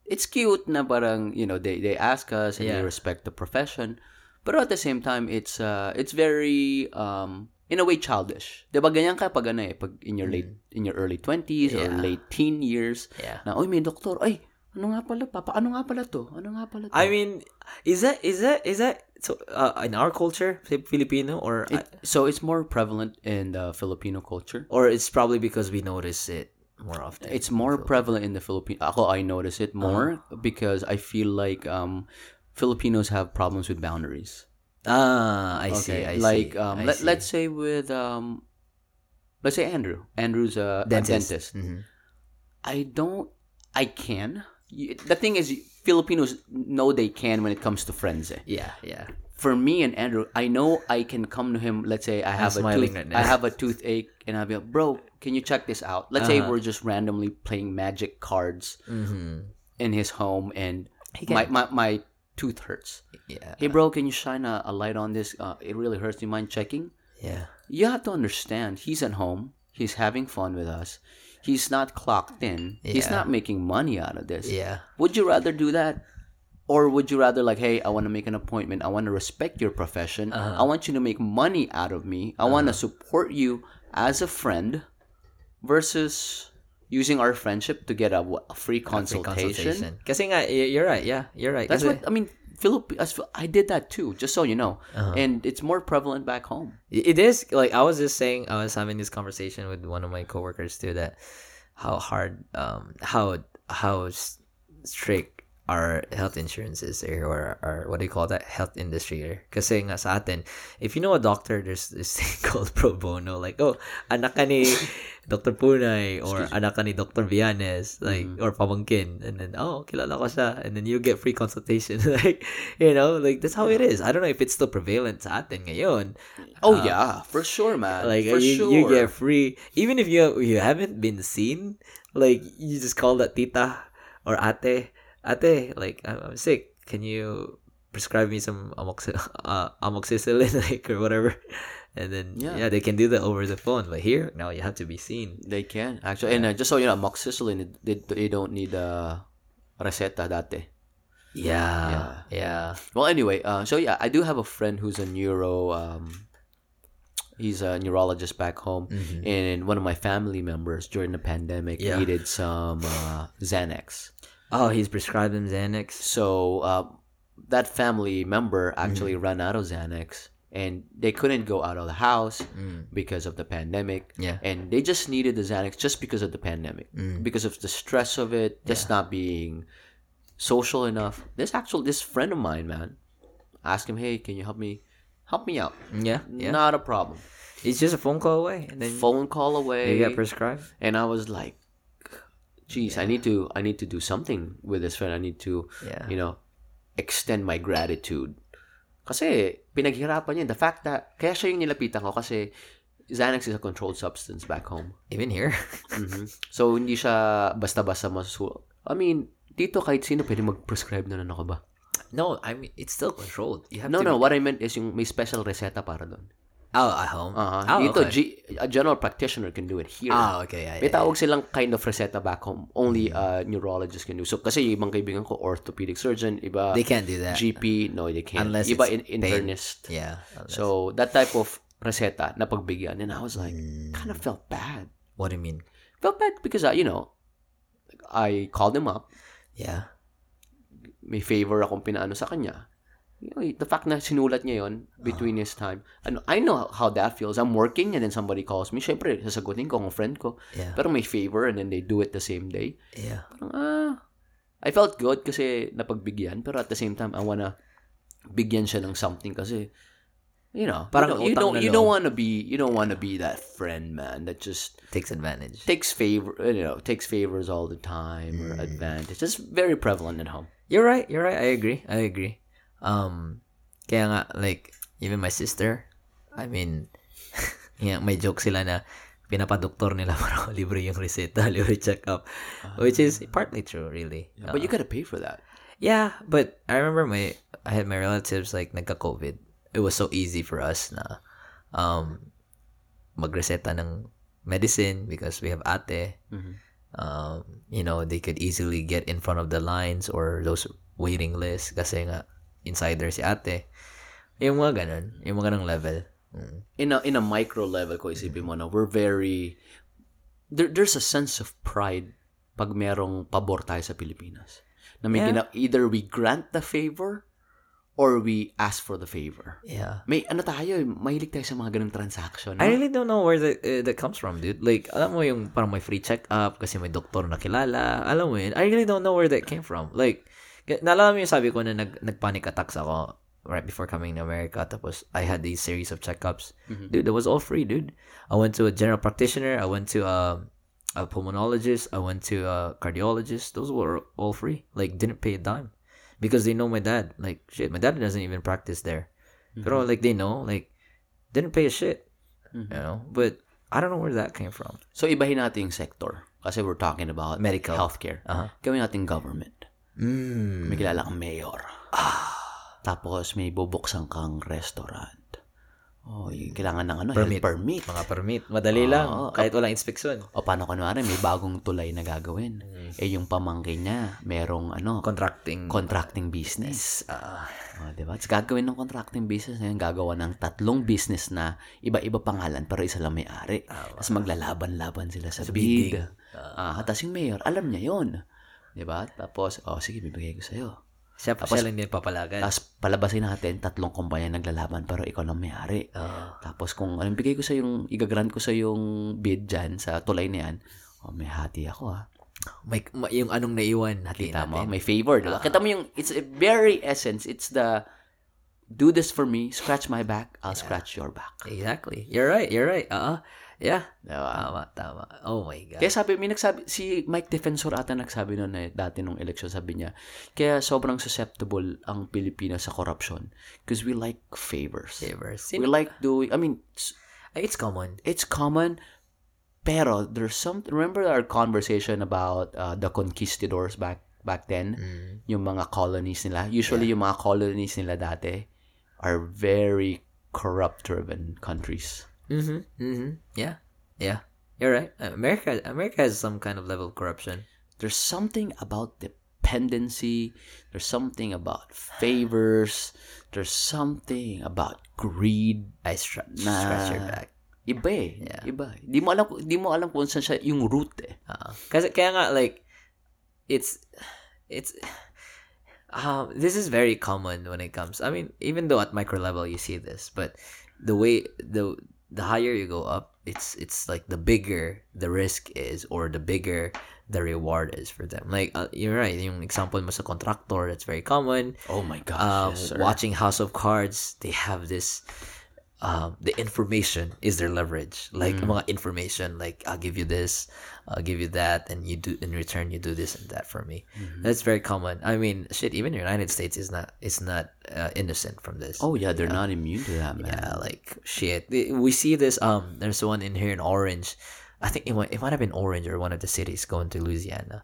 it's cute na parang, you know, they ask us and they respect the profession. But at the same time, it's very, in a way, childish. Diba ganyan ka pag ano eh, pag in your early 20s or late teen years, na, oy, may doktor, ay, ano nga pala, Papa? Ano nga pala to? I mean, is that so in our culture, Filipino, or so it's more prevalent in the Filipino culture, or it's probably because we notice it more often. It's more prevalent in the Filipino. I notice it more because I feel like Filipinos have problems with boundaries. I see. Like let's say with let's say Andrew. Andrew's a dentist. Mm-hmm. The thing is, Filipinos know they can when it comes to friends. Eh? Yeah. For me and Andrew, I know I can come to him. Let's say I have a toothache, and I'll be like, bro, can you check this out? Let's say we're just randomly playing magic cards in his home, and my tooth hurts. Yeah. Hey, bro, can you shine a light on this? It really hurts. Do you mind checking? Yeah. You have to understand, he's at home. He's having fun with us. He's not clocked in. Yeah. He's not making money out of this. Yeah. Would you rather do that? Or would you rather like, hey, I want to make an appointment. I want to respect your profession. Uh-huh. I want you to make money out of me. I want to support you as a friend versus using our friendship to get a free consultation. Kasi nga, you're right. Yeah, you're right. That's what, I mean, I did that too, just so you know. And it's more prevalent back home. It is. Like, I was having this conversation with one of my coworkers too, that how hard, how strict our health insurances here, or what do you call that, health industry here. Kasi nga sa atin, if you know a doctor, there's this thing called pro bono. Like, oh, anak ka ni Dr. Punay, or anak ka ni Dr. Vianes, like, or pamangkin. And then, oh, kilala ko siya. And then you get free consultation. Like, you know, like, that's how it is. I don't know if it's still prevalent sa atin ngayon. Oh, yeah. For sure, man. Like, you get free. Even if you haven't been seen, like, you just call that tita or ate. Ate, like, I'm sick. Can you prescribe me some amoxicillin, like, or whatever? And then, yeah, they can do that over the phone. But here, now you have to be seen. They can, actually. Yeah. And just so you know, amoxicillin, they don't need a reseta dati. Yeah. Well, anyway, so yeah, I do have a friend who's a he's a neurologist back home. Mm-hmm. And one of my family members during the pandemic needed some Xanax. Oh, he's prescribed them Xanax. So that family member actually ran out of Xanax, and they couldn't go out of the house because of the pandemic. Yeah. And they just needed the Xanax just because of the pandemic, because of the stress of it, just not being social enough. This friend of mine, man, asked him, "Hey, can you help me out?" Yeah. Not a problem. It's just a phone call away. And then phone call away. You got prescribed, and I was like, Jeez, yeah. I need to do something with this friend. I need to, you know, extend my gratitude. Kasi pinaghirapan niya. The fact that, kaya siya yung nilapitan ko kasi Xanax is a controlled substance back home. Even here? Mm-hmm. So, hindi siya basta-basta masusulat. I mean, dito kahit sino pwede mag-prescribe na ano ka ba? No, I mean, it's still controlled. You have what I meant is yung may special reseta para doon. Oh, at home? Uh-huh. Oh, dito, okay. A general practitioner can do it here. Oh, okay. May tawag silang kind of reseta back home. Only neurologists can do. So, kasi yung ibang kaibigan ko, orthopedic surgeon, iba... They can't do that. GP, no, they can't. Unless iba it's internist. Pain. Yeah. So, that type of reseta, napagbigyan. And I was like, kind of felt bad. What do you mean? Felt bad because, you know, I called him up. Yeah. May favor akong pinaano sa kanya. The fact na sinulat niya yon between his time. And I know how that feels. I'm working and then somebody calls me. Siyempre, sasagutin ko ang friend ko. Yeah. Pero may favor and then they do it the same day. Yeah. Parang, I felt good kasi napagbigyan. Pero at the same time, I wanna bigyan siya ng something kasi, you know, parang you don't wanna be that friend, man, that just takes advantage. Takes favors all the time or advantage. That's very prevalent at home. You're right. I agree. Kaya nga, like, even my sister, I mean, yeah, may joke sila na pinapadoktor nila para libre yung reseta, libre check-up, which is partly true, really. Yeah, but you gotta pay for that. Yeah, but I remember I had my relatives, like, nagka-COVID. It was so easy for us na magreseta ng medicine because we have ate. Mm-hmm. You know, they could easily get in front of the lines or those waiting lists kasi nga, insider si ate. Yung mga ganun. Yung mga ganung level. Mm. In a micro level, ko isipin mo na, we're very... There's a sense of pride pag merong pabor tayo sa Pilipinas. Na may either we grant the favor or we ask for the favor. Yeah. May ano tayo, mahilig tayo sa mga ganung transaction. I really don't know where that comes from, dude. Like, alam mo yung parang may free check-up kasi may doktor na kilala. Alam mo yun? I really don't know where that came from. Like, naalala mo yung sabi ko na nag-panic attacks ako right before coming to America, tapos I had these series of checkups. Mm-hmm. Dude, that was all free, dude. I went to a general practitioner, I went to a pulmonologist, I went to a cardiologist. Those were all free. Like, didn't pay a dime. Because they know my dad. Like, shit, my dad doesn't even practice there. Mm-hmm. Pero, like, they know, like, didn't pay a shit. Mm-hmm. You know? But I don't know where that came from. So, ibahin natin yung sector. Kasi we're talking about medical healthcare. Gawin natin government. May kilala kang mayor. Tapos may bubuksan kang restaurant. Oh, kailangan ng permit. Mga permit. Madali lang. Kahit walang inspeksyon. O paano kunwari, may bagong tulay na gagawin. Eh, yung pamangkin niya, merong contracting business. Diba? So, gagawin ng contracting business na yun, gagawa ng 3 business na iba-iba pangalan pero isa lang may-ari. Tapos maglalaban-laban sila sa bid. Tapos yung mayor, alam niya yun. Diba? Tapos, sige, bibigay ko sa'yo. Siya lang din papalagan. Tapos, palabasin natin, 3 kumpanya naglalaban, pero ikaw lang may-ari. Tapos, kung anong bigay ko sa yung, igagrant ko sa yung bid dyan, sa tulay na yan, Oh, may hati ako ah. Yung anong naiwan natin. Kita mo, may favor, diba? Kita mo yung, it's a very essence. It's the, do this for me, scratch my back, I'll scratch your back. Exactly. You're right. Yeah. Diba? Tama. Oh my God. Kaya sabi, may nagsabi, si Mike Defensor ata nagsabi noon eh, dati nung election, sabi niya, kaya sobrang susceptible ang Pilipinas sa corruption because we like favors. We like doing, I mean, it's common. Pero there's some, remember our conversation about the conquistadors back then, yung mga colonies nila. Usually yung mga colonies nila dati are very corrupt-driven countries. Yeah. You're right. America has some kind of level of corruption. There's something about dependency. There's something about favors. There's something about greed. I scratch your back. Iba eh. Yeah. Iba. Di mo alam kung saan siya yung root eh. Kasi kaya nga like it's this is very common when it comes. I mean, even though at micro level you see this, but the way the higher you go up, it's like the bigger the risk is or the bigger the reward is for them. Like you're right, yung example mo sa contractor, that's very common. Oh my gosh. Yes, sir. Watching House of Cards, they have this the information is their leverage. Like mga information, like I'll give you this, I'll give you that, and you do in return you do this and that for me. That's very common. I mean, shit. Even the United States is not innocent from this. Oh yeah, they're not immune to that, man. Yeah, like shit. We see this. There's one in here in Orange. I think it might have been Orange or one of the cities going to Louisiana.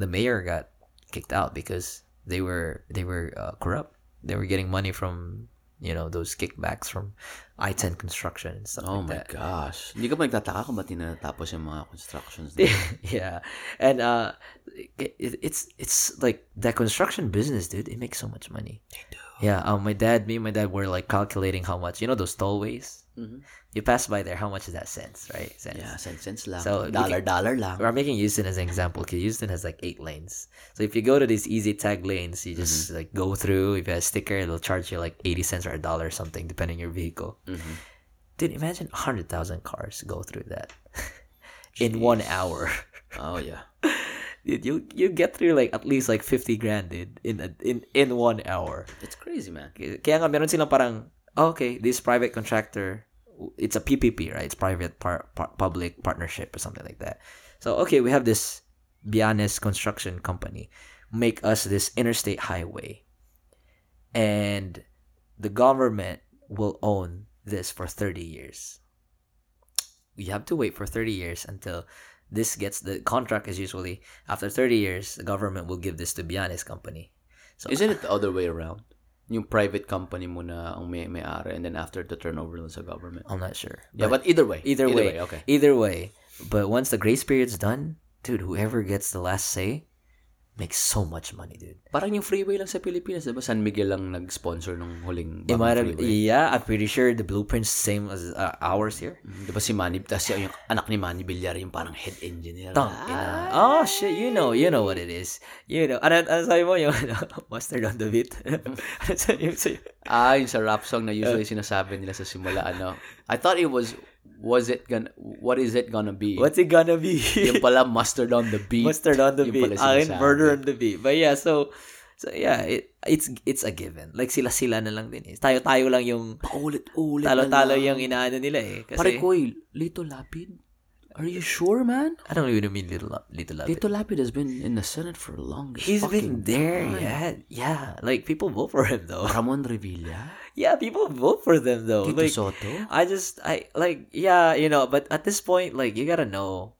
The mayor got kicked out because they were corrupt. They were getting money from, you know, those kickbacks from I-10 construction and stuff like that. Oh my gosh. Hindi ka magtataka kung ba't tinatapos yung mga constructions. Yeah. And it's like that construction business, dude, it makes so much money. They do. Yeah. Me and my dad were like calculating how much, you know, those tollways? You pass by there, how much is that cents, right? Cents. Yeah, cents lang. So dollar lang. We're making Houston as an example because Houston has like 8 lanes. So if you go to these easy tag lanes, you just like go through. If you have a sticker, it'll charge you like 80 cents or a dollar or something depending on your vehicle. Dude, imagine 100,000 cars go through that in 1 hour. Oh yeah. Dude, you get through like at least like 50 grand, dude, in 1 hour. It's crazy, man. Kaya nga meron silang parang, okay, this private contractor, it's a PPP, right? It's private public partnership or something like that. So okay, we have this Bianes construction company make us this interstate highway, and the government will own this for 30 years. You have to wait for 30 years until this gets the contract. Is usually after 30 years the government will give this to Bianes company. So isn't it the other way around? Yung private company muna ang may-ari and then after the turnover sa government. I'm not sure. Yeah, but either way. Okay. Either way. But once the grace period's done, dude, whoever gets the last say makes so much money, dude. Parang yung freeway lang sa Pilipinas, diba? San Miguel lang nag-sponsor nung huling freeway. Yeah, I'm pretty sure the blueprint's same as ours here. Diba si Manny, tas yung anak ni Manny Villar yung parang head engineer. Oh shit, you know what it is. You know, ano sabi mo yung Master on the Beat? Yung sa rap song na usually sinasabi nila sa simula, I thought it What's it gonna be? Yung pala Mustard on the Beat. Mustard on the Beat. Murder on the Beat. But yeah, so yeah, it's a given. Like sila na lang din eh. Tayo lang yung paulit-ulit. Talo-talo yung inaano nila eh. Kasi Parekoy, Lito Lapid? Are you sure, man? I don't even mean Lito Lapid. Lito Lapid has been in the Senate for longest. He's been there, yeah. Like people vote for him though. Ramon Revilla. Yeah, people vote for them though. Tito Soto. But at this point, like you gotta know.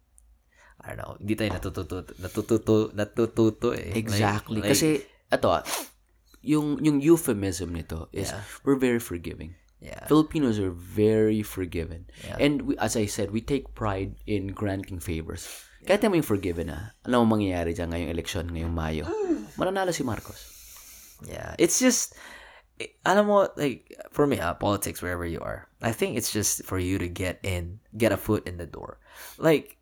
I don't know. Hindi tayo natututo eh. Exactly. Like, kasi ato, yung euphemism nito is we're very forgiving. Yeah. Filipinos are very forgiven. Yeah. And we, as I said, we take pride in granting favors. Kahit naman yung forgiven na, alam mo mangyayari dyan ngayong eleksyon, ngayong Mayo, mananalo si Marcos. Yeah, it's just, alam mo, like, for me, politics, wherever you are, I think it's just for you to get a foot in the door. Like,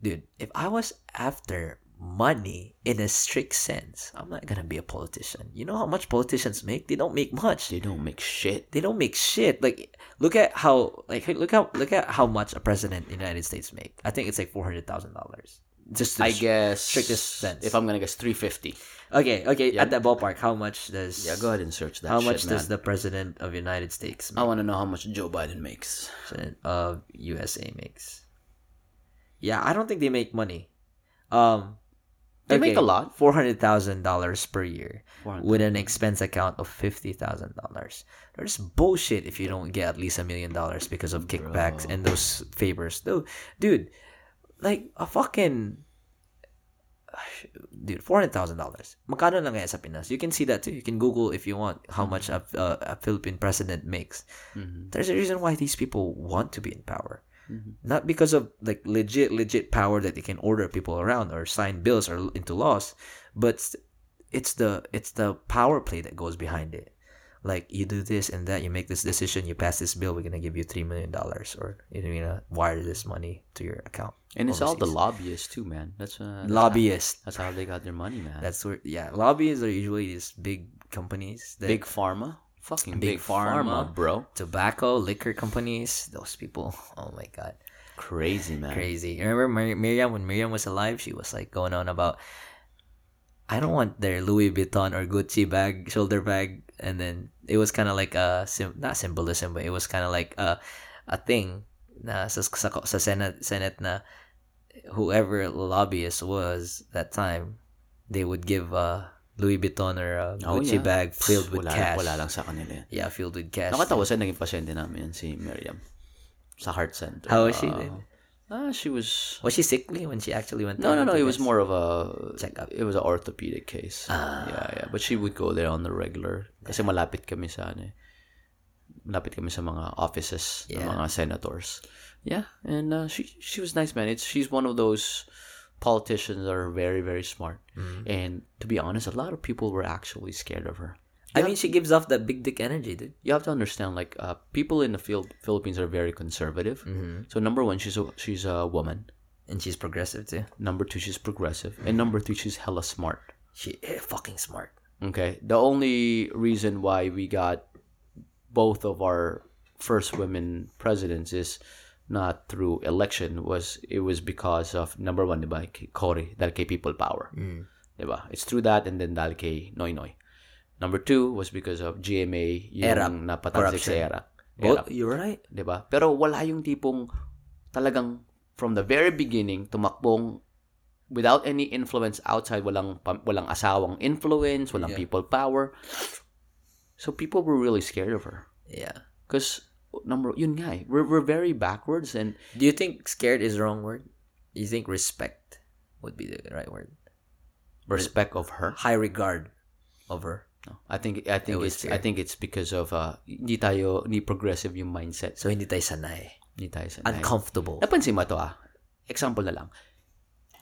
dude, if I was after money in a strict sense. I'm not gonna be a politician. You know how much politicians make? They don't make much. They don't make shit. They don't make shit. Like, look at how much a president in the United States make. I think it's like $400,000. Just I guess strictest sense. If I'm gonna guess, $350. Okay. Yeah. At that ballpark, how much does? Yeah, go ahead and search that. How shit, much man. Does the president of the United States make? I want to know how much Joe Biden makes. President of USA makes. Yeah, I don't think they make money. They make a lot. $400,000 per year with an expense account of $50,000. That's bullshit. If you don't get at least $1 million because of kickbacks and those favors, though, dude. Like, a fucking... Dude, $400,000. Magkano lang kaya sa Pinas? You can see that too. You can Google if you want how much a Philippine president makes. Mm-hmm. There's a reason why these people want to be in power. Mm-hmm. Not because of, like, legit power that they can order people around or sign bills or into laws. But it's the power play that goes behind it. Like, you do this and that, you make this decision, you pass this bill, we're going to give you $3 million or you're going to wire this money to your account. And overseas. It's all the lobbyists too, man. Lobbyists. That's how they got their money, man. That's where, yeah. Lobbyists are usually these big companies. Big pharma. Fucking big pharma, bro. Tobacco, liquor companies. Those people. Oh, my God. Crazy, man. Crazy. Remember Miriam? When Miriam was alive, she was like going on about... I don't want their Louis Vuitton or Gucci bag, shoulder bag, and then it was kind of like not symbolism, but it was kind of like a thing na sa Senate na whoever lobbyist was that time, they would give Louis Vuitton or Gucci bag filled with cash. Wala lang sa kanila. Yeah, filled with cash. Nakatawa sa naging pasyente namin si Miriam sa heart center. How was she then? She was... Was she sickly when she actually went there? No. It was more of a... Checkup. It was an orthopedic case. Yeah. But she would go there on the regular. Kasi malapit kami sa... Malapit kami sa mga offices ng mga senators. Yeah. And she was nice, man. She's one of those politicians that are very, very smart. Mm-hmm. And to be honest, a lot of people were actually scared of her. I mean, she gives off that big dick energy, dude. You have to understand, like, people in the Philippines are very conservative. Mm-hmm. So, number one, she's a woman. And she's progressive, too. Number two, she's progressive. Mm-hmm. And number three, she's hella smart. She is fucking smart. Okay. The only reason why we got both of our first women presidents is not through election. It was because of, number one, diba, Cory, dahil kay people power. Mm. Diba? It's through that and then dahil kay Noynoy. Number two was because of GMA, yung napatansik sa ERA. Both, you're right. Diba? Pero wala yung tipong talagang from the very beginning, tumakbong without any influence outside, walang asawang influence, walang people power. So people were really scared of her. Yeah. Because, yun nga eh, we're very backwards. And do you think scared is the wrong word? You think respect would be the right word? Respect of her? High regard of her. No. I think it's because of hindi progressive yung mindset. So hindi tayo sanay. Uncomfortable. Napansin mo to example na lang.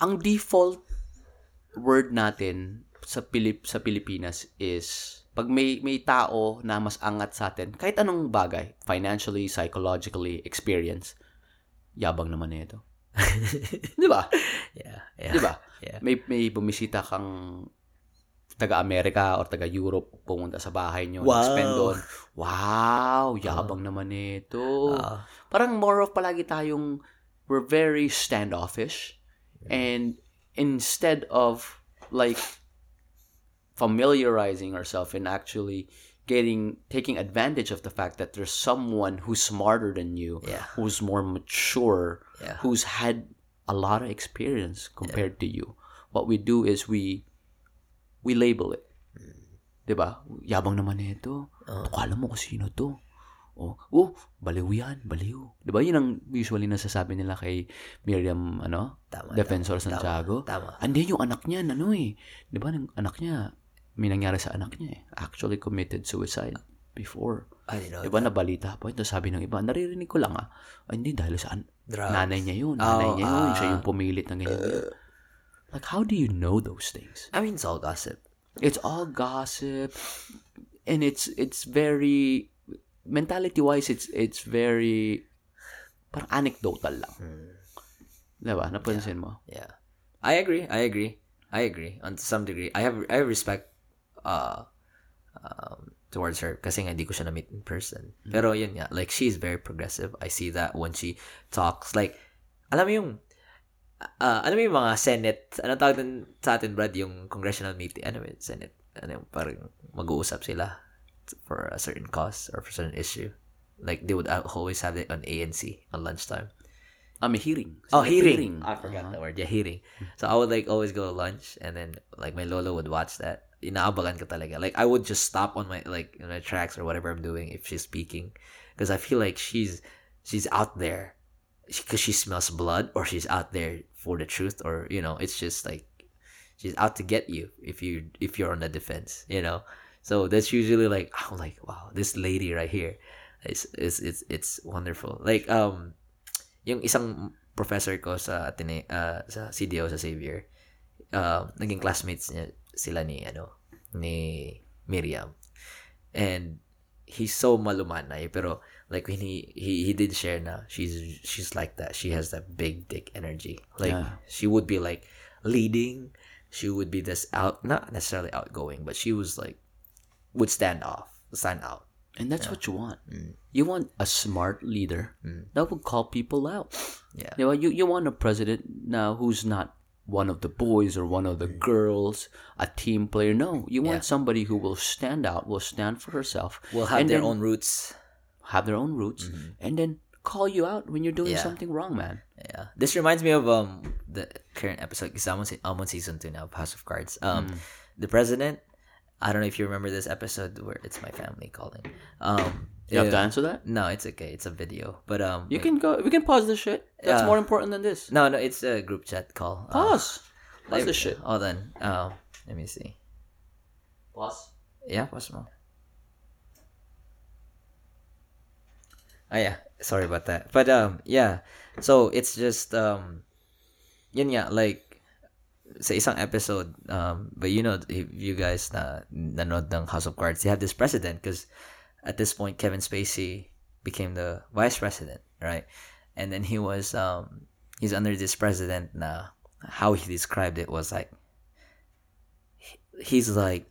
Ang default word natin sa Pilipinas is pag may tao na mas angat sa atin, kahit anong bagay, financially, psychologically, experience, yabang naman nito. 'Di ba? Yeah. 'Di ba? Yeah. May bumisita kang taga-Amerika or taga-Europe pumunta sa bahay nyo. Wow. Spend doon. Wow! Yabang naman ito. Parang more of palagi tayong we're very standoffish and instead of like familiarizing ourselves and actually taking advantage of the fact that there's someone who's smarter than you, who's more mature, who's had a lot of experience compared to you. What we do is we label it. 'Di ba? Yabang naman nito. Akala mo kung sino 'to. Oh, baliw 'yan, baliw. 'Di ba? 'Yun ang usually nasasabi nila kay Miriam, Defensor Santiago. Andiyan yung anak niya, eh. 'Di ba? Ng anak niya, may nangyari sa anak niya eh. Actually committed suicide before. Diba nabalita po ito, sabi ng iba, naririnig ko lang hindi dahil sa nanay niya 'yun. Siya yung pumilit ng ganyan. Like, how do you know those things? I mean, it's all gossip. It's all gossip. And it's very... Mentality-wise, it's very... Parang anecdotal lang. Diba? Napansin mo? Yeah. I agree. I agree on some degree. I have respect towards her kasi nga hindi ko siya na meet in person. Mm-hmm. Pero yun nga, like she's very progressive. I see that when she talks, like alam mo yung mga Senate, ano tawag din sa atin, Brad, yung congressional meeting, ano yun, Senate, ano yung parang mag-uusap sila for a certain cause or for a certain issue. Like they would always have it on ANC on lunchtime. Hearing. So hearing. I forgot the word. Yeah, hearing. So I would like always go to lunch, and then like my lolo would watch that. Inaabagan ko talaga. Like I would just stop on my like in my tracks or whatever I'm doing if she's speaking, because I feel like she's out there, because she smells blood, or she's out there for the truth, or you know, it's just like she's out to get you if you're on the defense, you know. So that's usually like I'm like, wow, this lady right here, it's wonderful. Like yung isang professor ko sa sa CDO sa Xavier, naging classmates niya sila ni Miriam, and he's so malumanay, pero like when he did share na she's like that, she has that big dick energy, like yeah. She would be like leading, she would be this out, not necessarily outgoing, but she was like would stand out. And that's what you want. Mm. You want a smart leader that will call people out. Yeah. You want a president now who's not one of the boys or one of the girls, a team player. No, you want somebody who will stand out, will stand for herself. Will have their own roots. Mm-hmm. And then call you out when you're doing something wrong, man. Yeah. This reminds me of the current episode. Because I'm on season 2 now of House of Cards. The president... I don't know if you remember this episode where it's my family calling. You have to answer that? No, it's okay. It's a video. But you can go. We can pause this shit. That's more important than this. No, it's a group chat call. Pause. Pause this shit. Hold on. Let me see. Pause. Yeah, pause more. Oh yeah. Sorry about that. But yeah. So it's just yun nga, like. Sa isang episode, but you know, if you guys nanood ng House of Cards, they have this president because at this point, Kevin Spacey became the vice president, right? And then he was, he's under this president na, how he described it was like, he's like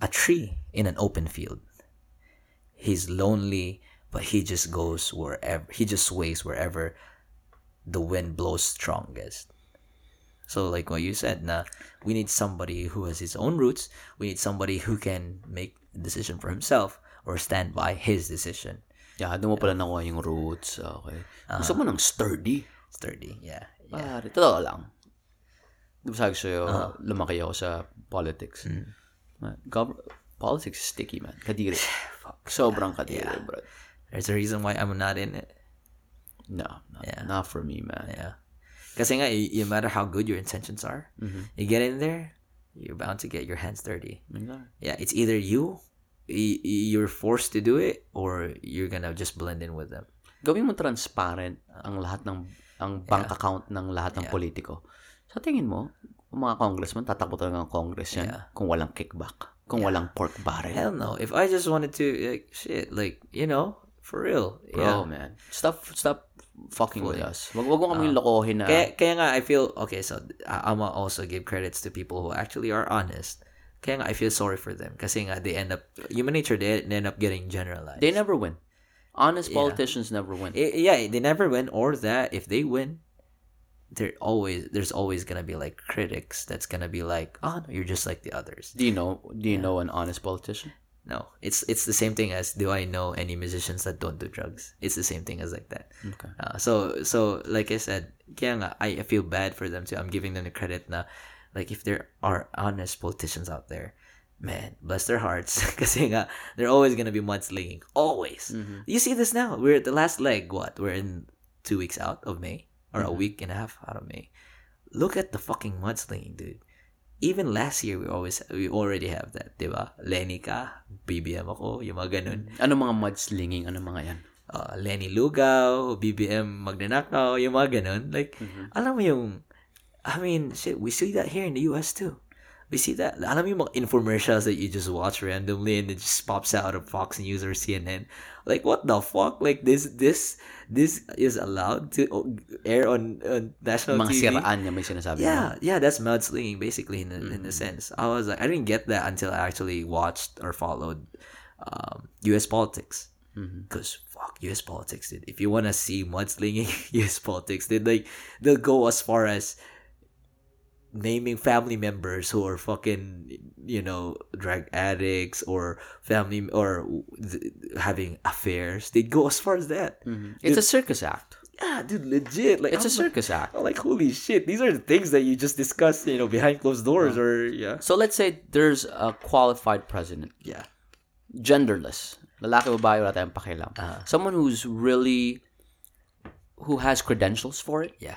a tree in an open field. He's lonely, but he just goes wherever, he just sways wherever the wind blows strongest. So like what you said, we need somebody who has his own roots. We need somebody who can make a decision for himself or stand by his decision. Yeah, doon mo pala nakuha yung roots. Okay. Gusto mo ng sturdy? Sturdy, yeah. Pare, totoo lang. Diba sabi ko sa'yo, lumaki ako sa politics. Mm. Politics is sticky, man. Kadiri. Sobrang kadiri, bro. There's a reason why I'm not in it. No, not for me, man. Yeah. Kasi nga, no matter how good your intentions are, you get in there, you're bound to get your hands dirty. Mm-hmm. Yeah, it's either you're forced to do it, or you're gonna just blend in with them. Gawin mo transparent ang lahat ng bank account ng lahat ng politiko. So tingin mo, mga congressman, tatakbo talaga ng congress yan kung walang kickback, kung walang pork barrel. Hell no. If I just wanted to, like, shit, like, you know, for real. Bro, man. Stop fucking with us. Wag mo kaming lokohin na. Kaya nga, I feel, okay, so, I'ma also give credits to people who actually are honest. Kaya nga, I feel sorry for them. Kasi nga, they end up, human nature, they end up getting generalized. They never win. Honest politicians never win. They never win, or that if they win, there's always gonna be like critics that's gonna be like, oh, no, you're just like the others. Do you know an honest politician? No, it's the same thing as, do I know any musicians that don't do drugs? It's the same thing as like that. Okay. So like I said, kaya nga, I feel bad for them too. I'm giving them the credit na, like, if there are honest politicians out there, man, bless their hearts, kasi nga, they're always gonna be mudslinging. Always. Mm-hmm. You see this now. We're at the last leg. What? We're in 2 weeks out of May, or a week and a half out of May. Look at the fucking mudslinging, dude. Even last year, we already have that, diba? Lenny ka, BBM ako, yung mga ganun. Ano mga mudslinging? Ano mga yan? Lenny Lugaw, BBM Magnanakaw, yung mga ganun. Like, alam mo yung, I mean, shit, we see that here in the US too. We see that, alam mo yung mga infomercials that you just watch randomly and it just pops out of Fox News or CNN. Like, what the fuck? Like, this is allowed to air on national TV? Mga siraan niya may sinasabi. Yeah, that's mudslinging basically in a sense. I was like, I didn't get that until I actually watched or followed U.S. politics. Because fuck U.S. politics, dude. If you want to see mudslinging U.S. politics, dude, like, they'll go as far as naming family members who are fucking, you know, drug addicts or family or having affairs. They go as far as that. Mm-hmm. It's a circus act. Yeah, dude, legit. Like, it's a circus act. I'm like, holy shit, these are the things that you just discussed, you know, behind closed doors. So let's say there's a qualified president. Yeah. Genderless. Lalaki, babae, wala tayong pakialam. Someone who's really, who has credentials for it. Yeah.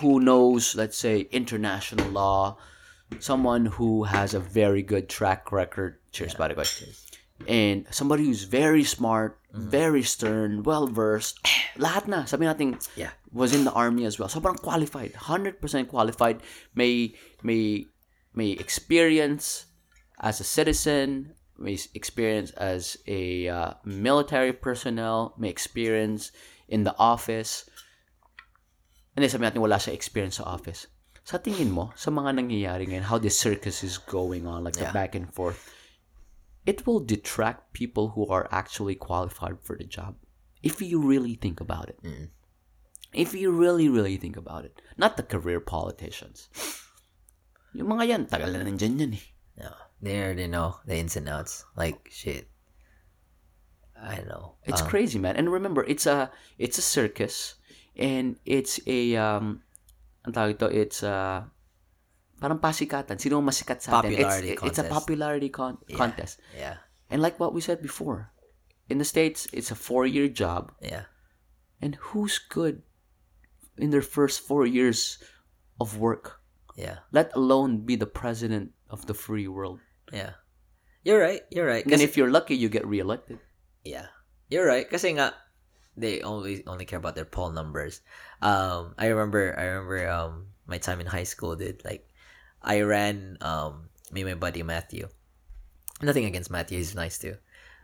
Who knows, let's say, international law. Someone who has a very good track record. Cheers, buddy. Cheers. And somebody who's very smart, very stern, well-versed. Lahat na. Sabi natin, was in the army as well. Sobrang qualified. 100% qualified. May experience as a citizen. May experience as a military personnel. May experience in the office. And then sabi natin wala siya experience sa office. Sa tingin mo, sa mga nangyayari ngayon, how the circus is going on, like the back and forth, it will detract people who are actually qualified for the job. If you really think about it. If you really, really think about it. Not the career politicians. Yung mga yan, tagal na nandyan yan eh. No, they already know the ins and outs. Like, shit. I know. It's crazy, man. And remember, it's a circus. And it's a ang tawag ito, it's a parang pasikatan. Sino ang masikat sa atin? It's a popularity contest. Yeah. And like what we said before, in the States, it's a 4-year job. Yeah. And who's good in their first 4 years of work? Yeah. Let alone be the president of the free world. Yeah. You're right. And if you're lucky, you get reelected. Yeah. You're right. Kasi nga they only care about their poll numbers. I remember my time in high school, dude. Like, I ran me and my buddy Matthew. Nothing against Matthew, he's nice too.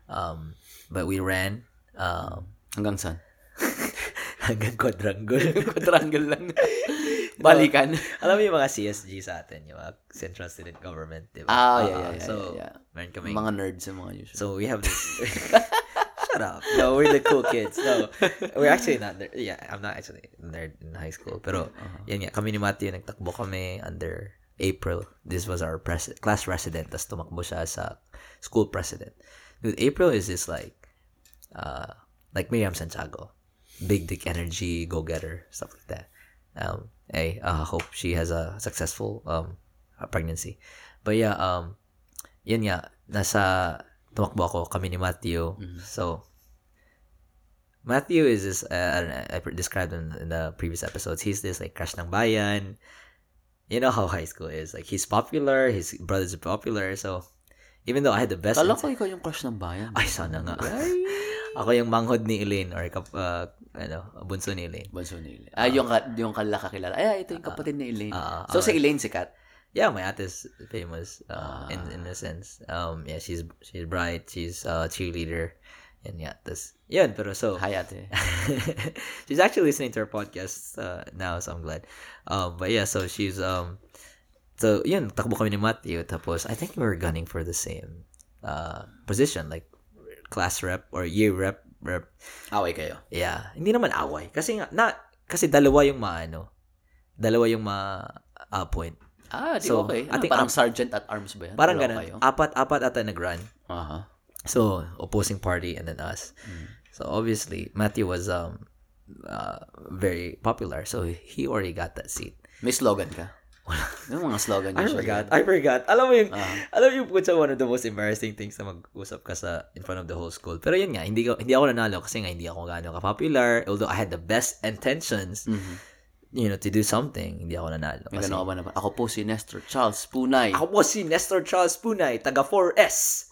But we ran hanggang saan? Hanggang quadrangle lang. Balikan. Alam mo yung mga CSG sa atin, yung mga Central Student Government, diba? So, meron kaming mga nerds yung mga usually. So we have this shut up. No, we're the cool kids. No, we're actually not nerd. Yeah, I'm not actually nerd in high school. Pero, yan nga, kami ni Matthew, nagtakbo kami under April. This was our class president. Tapos tumakbo siya sa school president. Dude, April is this like Miriam Santiago. Big dick energy, go-getter, stuff like that. I hope she has a successful pregnancy. But yeah, yan nga, tumakbo ako, kami ni Matthew. Mm-hmm. So, Matthew is this, I don't know, I described him in the previous episodes. He's this, like, crush ng bayan. You know how high school is. Like, he's popular, his brothers are popular. So, even though I had the best... Kala ko ikaw yung crush ng bayan. Ay, sana nga. Ako yung manghod ni Elaine or bunso ni Elaine. Yung kalakakilala. Ay, ito yung kapatid ni Elaine. Si Elaine sikat. Yeah, my aunt is famous in a sense. Yeah, she's bright. She's a cheerleader, and yeah, pero so hi ate. She's actually listening to her podcast now, so I'm glad. But yeah, so she's so yun, takbo kami ni Matthew. Tapos I think we were gunning for the same position, like class rep or year rep. Away kayo. Yeah, hindi naman away kasi dalawa yung point. Di so, okay. I think parang sergeant at arms ba yan? Parang ganun. Apat ata nag-run. Uh-huh. So, opposing party and then us. Mm. So, obviously, Matthew was very popular. So, he already got that seat. May slogan ka? Wala. Yung mga slogan niya. I forgot. Alam mo yung which is one of the most embarrassing things na mag-usap ka sa in front of the whole school. Pero yun nga, hindi ako nanalo kasi nga hindi ako gano'ng ka-popular. Although I had the best intentions. Mm-hmm. You know, to do something, hindi ako nanalo. Kasi, ako po si Nestor Charles Punay. Taga 4S.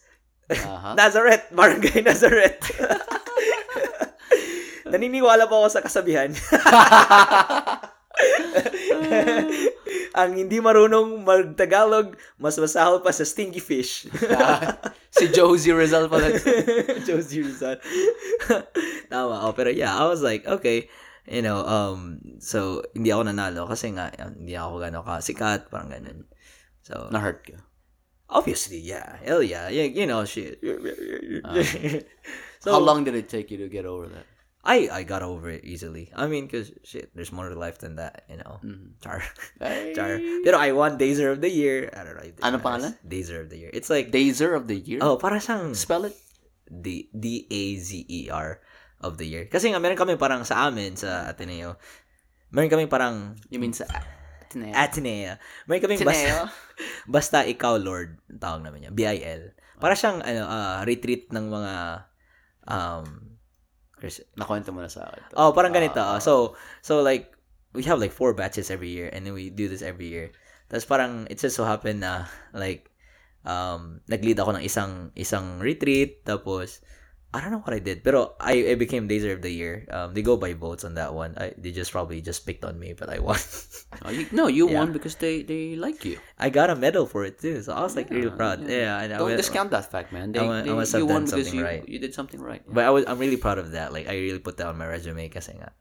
Uh-huh. Nazareth, Barangay Nazareth. Naniniwala pa ako sa kasabihan. Ang hindi marunong mag-Tagalog, mas masahaw pa sa stinky fish. Si Josie Rizal pala. Josie Rizal. Tama. Oh, pero yeah, I was like, okay. You know, so, hindi ako nanalo kasi nga, hindi ako gano'n kasikat, parang ganun. So, na-hurt ka? Obviously, yeah. Hell yeah. You know, shit. So, how long did it take you to get over that? I got over it easily. I mean, because, shit, there's more to life than that, you know. Mm-hmm. Char. Pero I won Dazer of the Year. I don't know. Ano pangalan? Dazer of the Year. It's like... Dazer of the Year? Oh, para siyang... Spell it? D-A-Z-E-R of the Year. Kasi nga, meron kami parang sa amin, sa Ateneo, meron kami parang... You mean sa... Ateneo. Meron kaming basta ikaw, Lord, tawag naman niya. BIL. Para siyang retreat ng mga... nakwento mo na sa akin. Oh, parang ganito. So like, we have like 4 batches every year and then we do this every year. Tapos parang, it just so happened na like, nag-lead ako ng isang retreat. Tapos, I don't know what I did, pero I became Dazer of the Year. They go by votes on that one. They just probably just picked on me, but I won. You won because they like you. I got a medal for it too, so I was like really proud. Yeah, and don't discount that fact, man. I must have done something right. You did something right. Yeah. But I'm really proud of that. Like I really put that on my resume, kasi nga,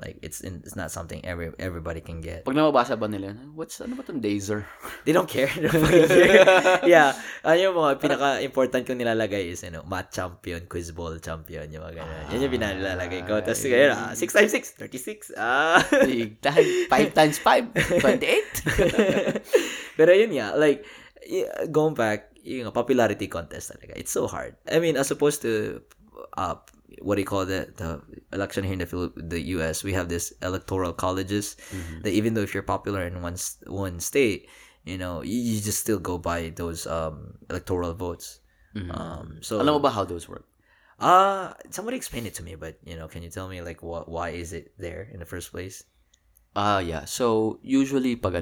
like it's not something everybody can get. Pag nababasa ba nila, ano ba itong Dazer? They don't care. Yeah. Yung mga pinaka-important kong nilalagay is, math champion, quiz ball champion, yung mga ganyan. Yan yung pinalalagay ko. Tapos ganyan, 6 times 6, 36. Bigtag, 5 times 5, 28. Pero yun nga, like, going back, yung popularity contest talaga. It's so hard. I mean, as opposed to what do you call that? The election here in the U.S. We have this electoral colleges that even though if you're popular in one state, you just still go by those electoral votes. Mm-hmm. So, alam mo ba how those work? Somebody explained it to me, but can you tell me like why is it there in the first place? Yeah. So usually pag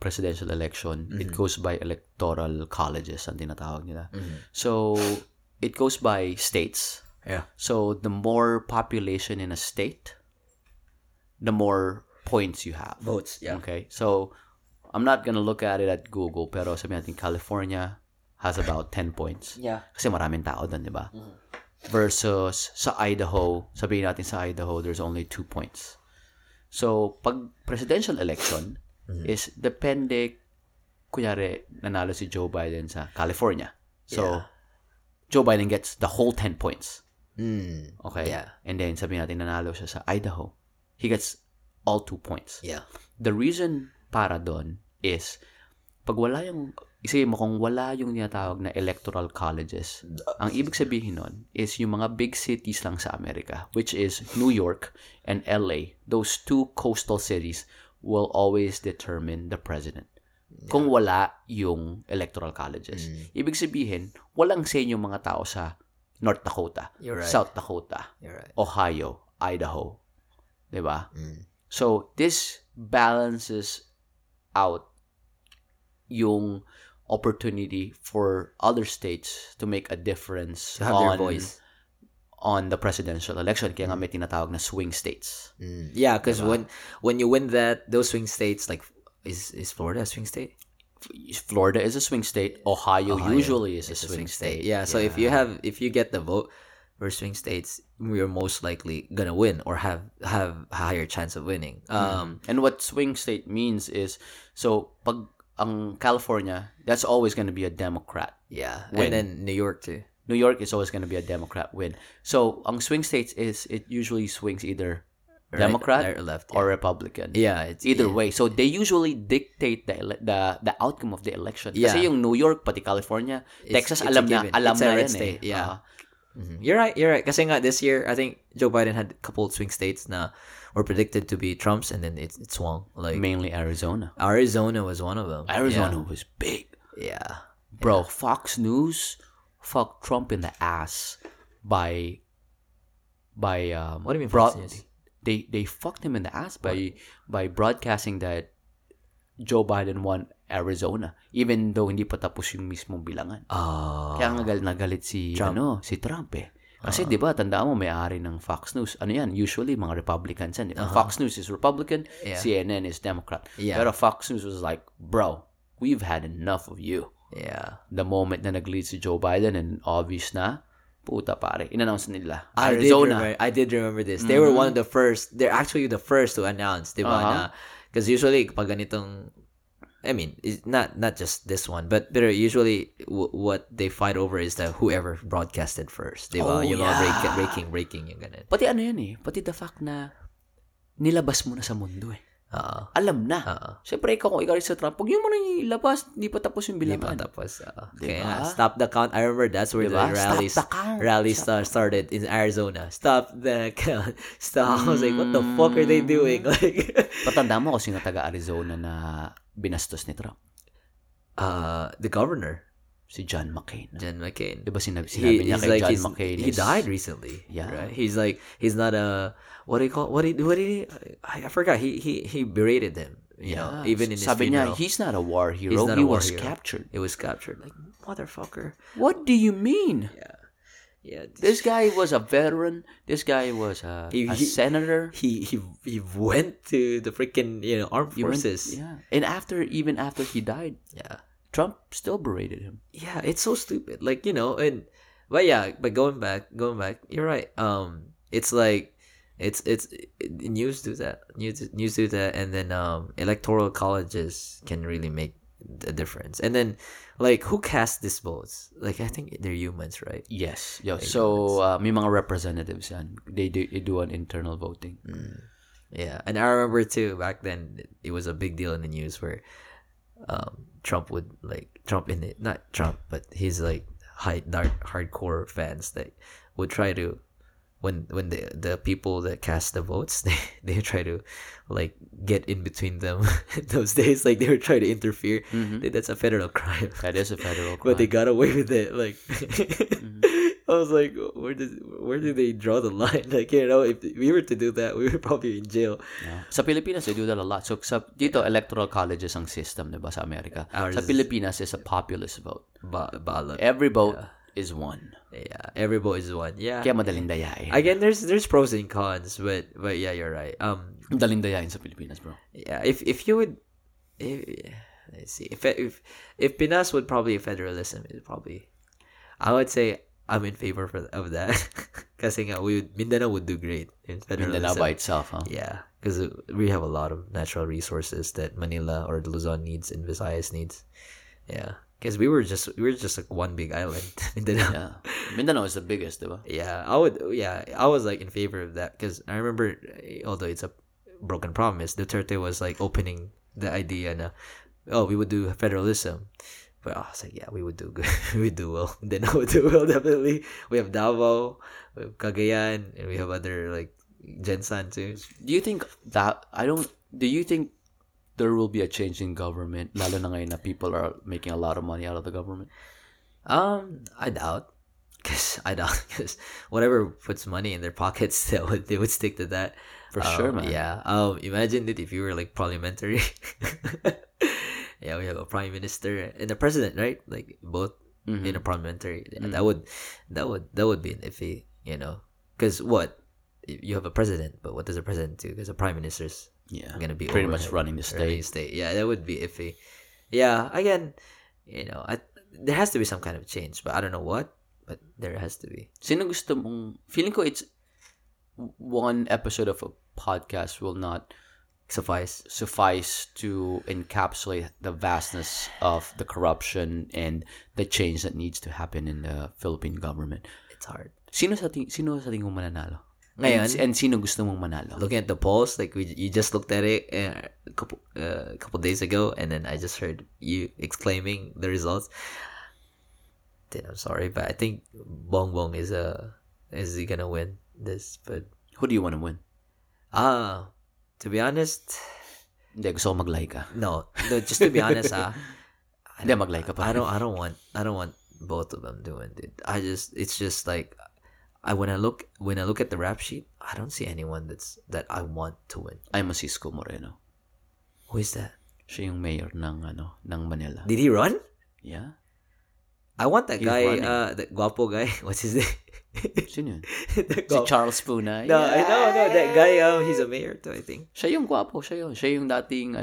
presidential election, it goes by electoral colleges ang tinatawag nila. Mm-hmm. So it goes by states. Yeah. So the more population in a state, the more points you have. Votes, yeah. Okay. So I'm not going to look at it at Google, pero sabi natin California has about 10 points. Yeah. Kasi maraming tao doon, 'di ba? Mm-hmm. Versus sa Idaho, sabihin natin sa Idaho there's only 2 points. So pag presidential election is depende kunyari nanalo si Joe Biden sa California. So Joe Biden gets the whole 10 points. Mm, okay. Yeah. And then sabihin natin nanalo siya sa Idaho. He gets all 2 points. Yeah. The reason para doon is pag wala yung isipin mo kung wala yung tinatawag na electoral colleges. Ang ibig sabihin nun is yung mga big cities lang sa Amerika, which is New York and LA. Those 2 coastal cities will always determine the president. Yeah. Kung wala yung electoral colleges. Ibig sabihin, walang senyo mga tao sa North Dakota, right. South Dakota, right. Ohio, Idaho. 'Di ba? Mm. So this balances out yung opportunity for other states to make a difference on the presidential election. Kaya nga may tinatawag na swing states. Mm. Yeah, because diba? when you win that, those swing states, like is Florida a swing state? Florida is a swing state. Ohio usually is a swing state. Yeah, so if you get the vote for swing states, we're most likely gonna win or have higher chance of winning. And what swing state means is, so pag ang California, that's always gonna be a Democrat. Yeah, win. And then New York too. New York is always gonna be a Democrat win. So ang swing states is it usually swings either Democrat right or left, or Republican. Yeah, it's either way. So they usually dictate the outcome of the election. Yeah. Kasi yung New York pati California, Texas alam na yan state. Yeah. You're right. Kasi nga this year, I think Joe Biden had a couple of swing states na were predicted to be Trump's and then it swung, like mainly Arizona. Arizona was one of them. Arizona was big. Yeah. Bro, Fox News fucked Trump in the ass by what do you mean Fox News? They fucked him in the ass by broadcasting that Joe Biden won Arizona, even though hindi pa tapos yung mismong bilangan. Kaya nga galit si Trump. Si Trump. Kasi di ba, tandaan mo, may-ari ng Fox News. Ano yan? Usually, mga Republicans yan. Uh-huh. Fox News is Republican, CNN is Democrat. Yeah. Pero Fox News was like, bro, we've had enough of you. Yeah. The moment na nag-lead si Joe Biden and obvious na, puta pare, in-announce nila. Arizona. I did remember this. They were one of the first, they're actually the first to announce, di ba, na, because usually, pag ganitong, I mean, it's not just this one, but usually what they fight over is the whoever broadcasted first. Diba? Breaking yung ganun. Pati ano yan eh, pati the fact na nilabas mo na sa mundo eh. Alam na. Siyempre, ikaw sa Trump, pag yung mo nilabas, hindi pa tapos yung bilangan. Diba? Kaya, stop the count. I remember that's where diba? The rally started in Arizona. Stop the count. Stop. I was like, what the fuck are they doing? Like, patanda mo kasi nga taga-Arizona na binastos ni Trump. The governor, si John McCain. John McCain. Diba sinabi niya kay John McCain? He died recently. Yeah. Right? He's like, he's not a, what do you call, what did he, I forgot, he berated them. You know, even in his sabi funeral. Niya, he's not a war hero. He was captured. It was captured. Like, motherfucker. What do you mean? Yeah. Yeah, this guy was a veteran. This guy was a senator. He went to the freaking armed forces. And even after he died, Trump still berated him. Yeah, it's so stupid. Like but going back, you're right. It's like news do that. News do that, and then electoral colleges can really make a difference. And then like who cast these votes? Like I think they're humans, right? Yes. So may mga representatives yan. They do an internal voting. Yeah, and I remember too back then it was a big deal in the news where Trump, but he's like hardcore fans that would try to when the people that cast the votes they try to like get in between them those days, like they were trying to interfere. That's a federal crime. But they got away with it, like I was like, where do they draw the line? Like if we were to do that, we were probably in jail. Sa Pilipinas they do that a lot. So dito electoral colleges ang system, diba, sa Amerika. Sa Pilipinas is a populist vote. Ballot. Every vote is one. Yeah, every vote is one. Yeah. Kaya madaling dayain. Again, there's pros and cons, but yeah, you're right. Madaling dayain sa Pilipinas, bro. Yeah, if Pinas would probably federalism is probably, I would say I'm in favor of that. Kasi nga Mindanao would do great in federalism. Mindanao by itself, huh? Yeah, because we have a lot of natural resources that Manila or Luzon needs and Visayas needs. Yeah. Because we were just like one big island. Mindanao is the biggest, diba? Yeah, I was like in favor of that because I remember, although it's a broken promise, Duterte was like opening the idea na, we would do federalism. But I was like, yeah, we would do good. We would do well. Mindanao would do well, definitely. We have Davao, we have Cagayan, and we have other like Jensan too. Do you think there will be a change in government, lalo na ngayon na people are making a lot of money out of the government? I doubt, because whatever puts money in their pockets, they would stick to that. For sure, man. Yeah. Imagine it if you were like parliamentary. Yeah, we have a prime minister and a president, right? Like both in a parliamentary. Yeah, that would be an iffy, because what you have a president, but what does a president do? Because a prime minister's gonna be pretty much running the state. Yeah, that would be iffy. Yeah, again, there has to be some kind of change, but I don't know what. But there has to be. Sino gusto mong? Feeling ko it's one episode of a podcast will not suffice to encapsulate the vastness of the corruption and the change that needs to happen in the Philippine government. It's hard. Sino sa tingin mo mananalo? Ngayon, and sino gusto mong manalo? Looking at the polls, like you just looked at it a couple days ago, and then I just heard you exclaiming the results. Then I'm sorry, but I think Bongbong is he gonna win this? But who do you want to win? To be honest, hindi gusto ko mag-like ka. No, just to be honest, hindi mag-like ka pa. I don't want both of them doing it. When I look at the rap sheet, I don't see anyone that I want to win. I must see Sisco Moreno. Who is that? Siya yung mayor ng Manila. Did he run? Yeah. I want that guy, the guapo guy. What's his name? Sino yun? Si Charles Punay. No, yeah. No, that guy, he's a mayor too, I think. Siya yung guwapo, siya yun. Siya yung dating,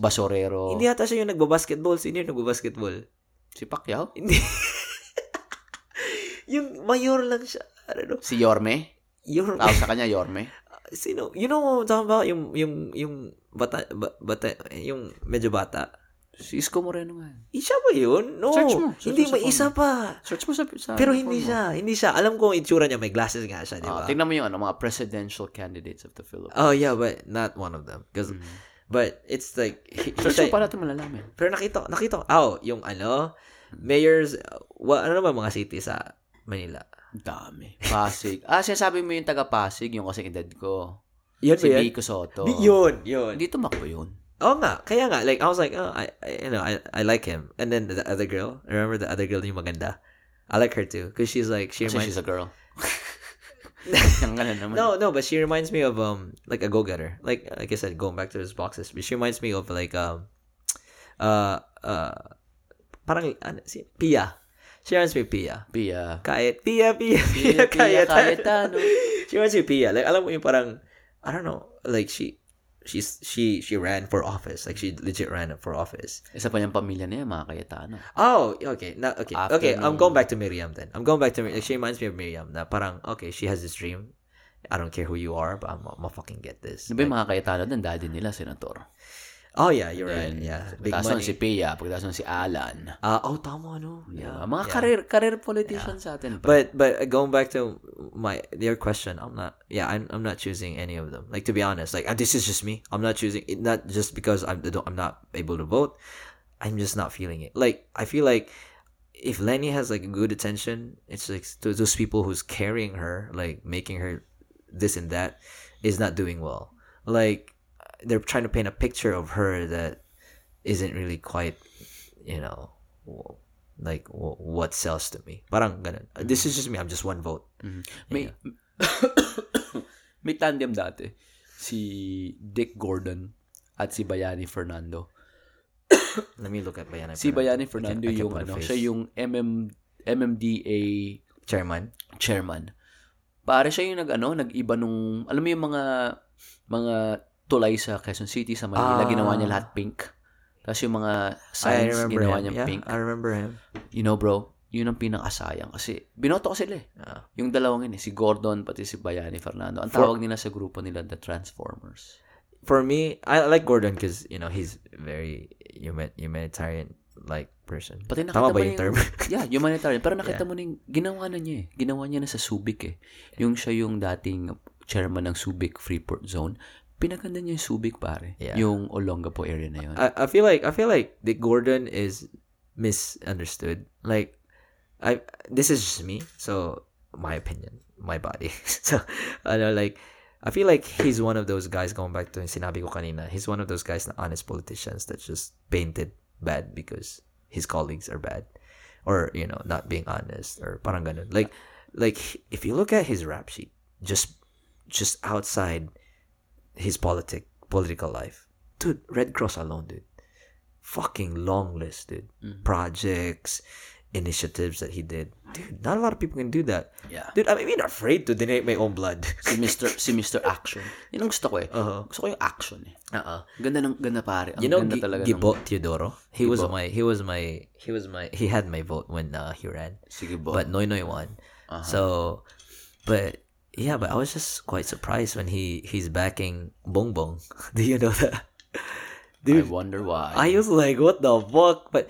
basorero. Hindi yata siya yung nagbabasketball. Sino yung nagbabasketball? Si Pacquiao? Hindi. Yung mayor lang siya. Ano? Si Yorme? Yorme. Tawag sa kanya, Yorme. Sino? You know what I'm talking about? Yung medyo bata. Si Isko Moreno nga. Siya ba yun? No. Search mo. Search hindi, may isa pa. Search mo sa pero hindi form. Siya. Hindi siya. Alam ko ang itsura niya. May glasses nga siya, di ba? Tingnan mo yung mga presidential candidates of the Philippines. Oh, yeah, but not one of them. Because, but it's like... Search mo pa natin malalaman. Pero nakita ko. Oh, yung mayors, ano ba mga city sa Manila? Dami. Pasig. Sinasabi mo yung taga-Pasig, yung kasing edad ko. Yun si Vico Soto. Yun. Dito makbo yun. Oh nga, kaya nga, like I was like, I like him, and then the other girl, remember the other girl yung maganda, I like her too, cause she's like she's a girl. No, but she reminds me of like a go-getter, like I said, going back to those boxes, but she reminds me of like parang si Pia. She reminds me of Pia. Pia Cayetano. She reminds me of Pia, like alam mo yung parang I don't know, like she ran for office. Like, she legit ran for office. Isa pa niyang pamilya niya, mga Cayetano. Oh, okay. Okay, I'm going back to Miriam then. Like, she reminds me of Miriam na parang, okay, she has this dream. I don't care who you are, but I'm gonna fucking get this. Diba yung mga Cayetano din, daddy nila, senator. Oh, yeah, you're right. Yeah. Big money. Si Pia, pagkatason si Alan. Tama, no? Yeah. Mga career politicians sa atin. Pa. But going back to your question, I'm not choosing any of them. Like, to be honest, like, this is just me. I'm not choosing it, not just because I'm not able to vote. I'm just not feeling it. Like, I feel like if Lenny has, like, good attention, it's like to those people who's carrying her, like, making her this and that, is not doing well. Like, they're trying to paint a picture of her that isn't really quite, like what sells to me. Parang ganun. This is just me. I'm just one vote. Mm-hmm. May tandem dati si Dick Gordon at si Bayani Fernando. Let me look at Bayani. Si Bayani Fernando siya yung MMDA chairman. Pare siya yung nag-iba nung alam mo yung mga tulay sa Quezon City, sa Manila, ginawa niya lahat pink. Tapos yung mga signs, ginawa niya pink. I remember him. You know, bro, yun ang pinakasayang. Kasi, binoto ko sila Yung dalawang yun si Gordon, pati si Bayani Fernando. Ang tawag nila sa grupo nila, the Transformers. For me, I like Gordon because, he's very humanitarian-like person. Pati tama ba yung term? Yeah, humanitarian. Pero nakita mo na yung, ginawa na niya. Ginawa niya na sa Subic Yung siya yung dating chairman ng Subic Freeport Zone. Pinaganda niya yung Subic, pare. Yeah. Yung Olongapo area na yun. I feel like Dick Gordon is misunderstood. Like, this is just me. So, my opinion. My body. So, I feel like he's one of those guys, going back to yung sinabi ko kanina, he's one of those guys na honest politicians that's just painted bad because his colleagues are bad. Or, not being honest. Or parang ganun. Like if you look at his rap sheet, just outside his political life. Dude, Red Cross alone, dude. Fucking long list, dude. Mm-hmm. Projects, initiatives that he did. Dude, not a lot of people can do that. Yeah. Dude, I'm even afraid to donate my own blood. si Mr. Action. Yun ang gusto ko Gusto ko yung action Ganda pare. Ang ganda talaga. Gibo Teodoro. He had my vote when he ran. Si Gibo. But Noynoy won. Uh-huh. Yeah, but I was just quite surprised when he's backing Bongbong. Do you know that? Dude, I wonder why. I was like, what the fuck? But,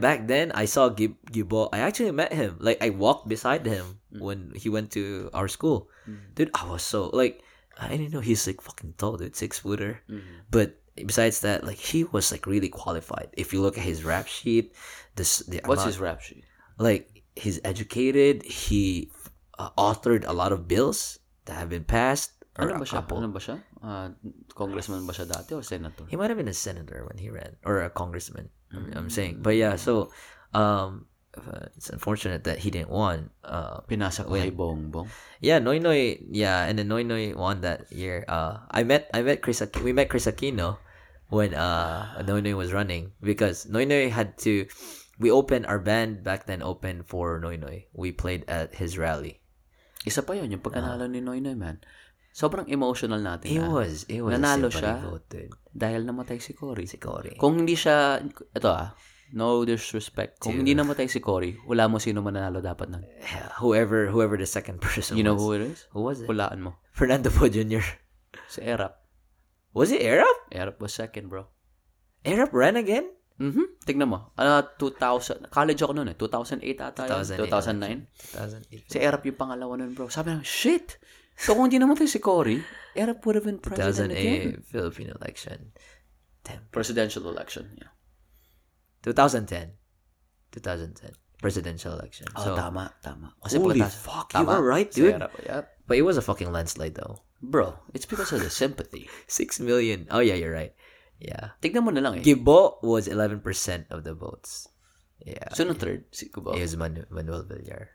back then, I saw Gibo. I actually met him. Like, I walked beside him when he went to our school. Mm. Dude, I was so, like, I didn't know he's, like, fucking tall, dude. 6-footer. Mm. But besides that, like, he was, like, really qualified. If you look at his rap sheet. What's his rap sheet? Like, he's educated. He... authored a lot of bills that have been passed. Ano ba siya? Congressman ba siya dati or senator? He might have been a senator when he ran. Or a congressman. Mm-hmm. I'm saying. But yeah, so it's unfortunate that he didn't win. Pinasa ko kay Bongbong. Yeah, Noynoy. Yeah, and then Noynoy won that year. I met Chris Aquino. We met Chris Aquino when Noynoy was running. Because Noynoy had to... we opened, our band back then opened for Noynoy. We played at his rally. Isa pa yun, yung pagkanalo ni Noynoy, man. Sobrang emotional natin. It was. Nanalo siya voted. Dahil namatay si Cory. Kung hindi siya, ito no disrespect. Kung hindi namatay si Cory, wala mo sino mananalo dapat ng. Whoever the second person was. You know who it is? Who was it? Hulaan mo. Fernando Poe Jr. Si Erap. Was it Erap? Erap was second, bro. Erap ran again? Mm-hmm. Tignan mo. 2000. College ako noon eh. 2008 ata yun. 2009. Si Erap yung pangalawa nun, bro. Sabi naman, shit! So kung hindi namatay si Cory, Erap would have been president again. 2008 Philippine election. Damn. Presidential election, yeah. 2010 presidential election. Oh, so, tama. Kasi holy fuck, tama. You were right, dude. Sayara, yeah. But it was a fucking landslide, though. Bro, it's because of the sympathy. 6 million. Oh, yeah, you're right. Yeah. Tignan mo na lang eh. Gibo was 11% of the votes. Yeah. So, no third, si Gibo. It was Manuel Villar.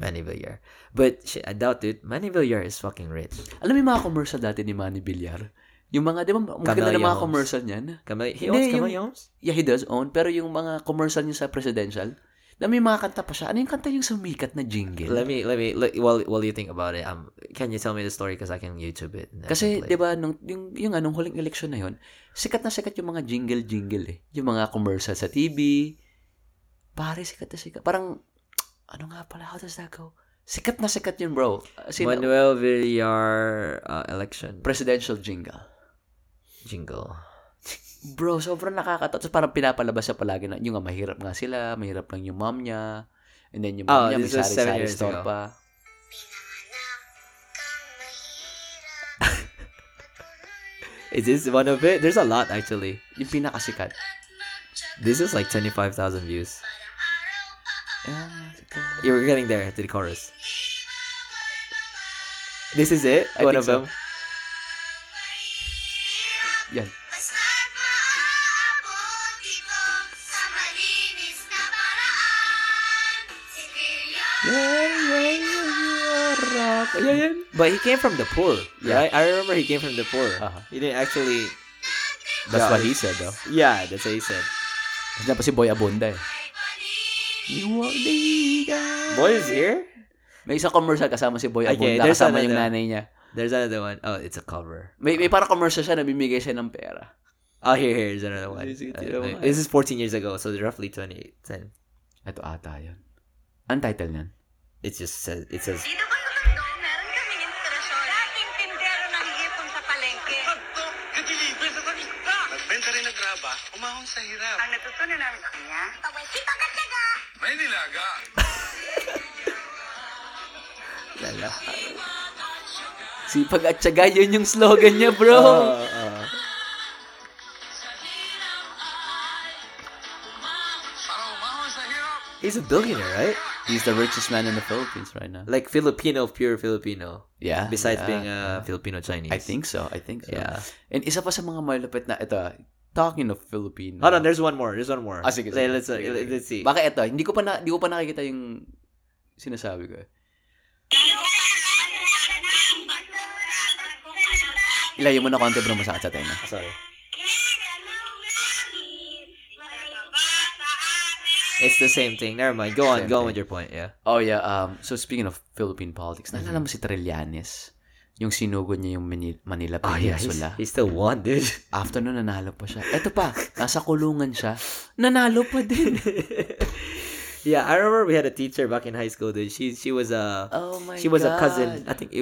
Manny Villar. But, shit, I doubt it. Manny Villar is fucking rich. Alam mo yung mga commercial dati ni Manny Villar? Yung mga, di ba, maganda na mga commercial niyan. He owns Kamay Homes? Yeah, he does own. Pero yung mga commercial niya sa presidential, may mga kanta pa siya. Ano yung kanta yung sumikat na jingle? Let me, while you think about it, can you tell me the story? Because I can YouTube it. Kasi, di ba, yung huling election na yun, sikat na sikat yung mga jingle-jingle eh. Yung mga commercial sa TV. Pare, sikat na sikat. Parang, ano nga pala, how does that go? Sikat na sikat yun, bro. Manuel Villar election. Presidential jingle. Bro, sobrang nakakatawa. So, parang pinapalabas siya palagi na, yung nga, mahirap nga sila, mahirap lang yung mom niya, and then yung mom niya, may sari-sari store pa. Is this one of it? There's a lot, actually. Yung pinakasikat. This is like 25,000 views. You're getting there to the chorus. This is it? One of them? Yan. But he came from the poor. Yeah, I remember he came from the poor. Uh-huh. He didn't actually. That's what he said, though. Yeah, that's what he said. Kasi pa si Boy Abunda eh. Boy is here? May isang commercial kasama si Boy Abunda, okay, kasama yung nanay niya. There's another one. Oh, it's a cover. May parang commercial siya, nabimigay siya ng pera. Oh, here's another one. This is 14 years ago, so roughly 2010. Ito ata yun. Ang title niyan? It just says, it says... Dito ba yung Matnog, meron kaming inspirasyon. Dating tindero ng hipon sa palengke. Matnog, nagilibre sa pagkita. Magbenta rin ng graba, umahon sa hirap. Ang natutunan namin sa kanya, pawesi pagkatsaga. May nilaga. Lalahan. Sipag at tiyaga, yun yung slogan niya, bro. He's a billionaire, right? He's the richest man in the Philippines right now. Like Filipino, pure Filipino. Yeah. Besides being a Filipino-Chinese. I think so. Yeah. And isa pa sa mga malupit na ito, talking of Filipino. Hold on, there's one more. Sige. Let's see. Baka ito, hindi ko pa nakikita yung sinasabi ko. Ilayo mo na konti, bro, masakit sa tenga. Sorry. It's the same thing. Never mind. Go on with your point, yeah. Oh, yeah. So, speaking of Philippine politics, naalala mo si Trillanes? Yung sinugod niya yung Manila Peninsula. He still won, dude. After nun, nanalo pa siya. Eto pa, nasa kulungan siya. Nanalo pa din. Yeah, I remember we had a teacher back in high school, dude. She was a cousin. I think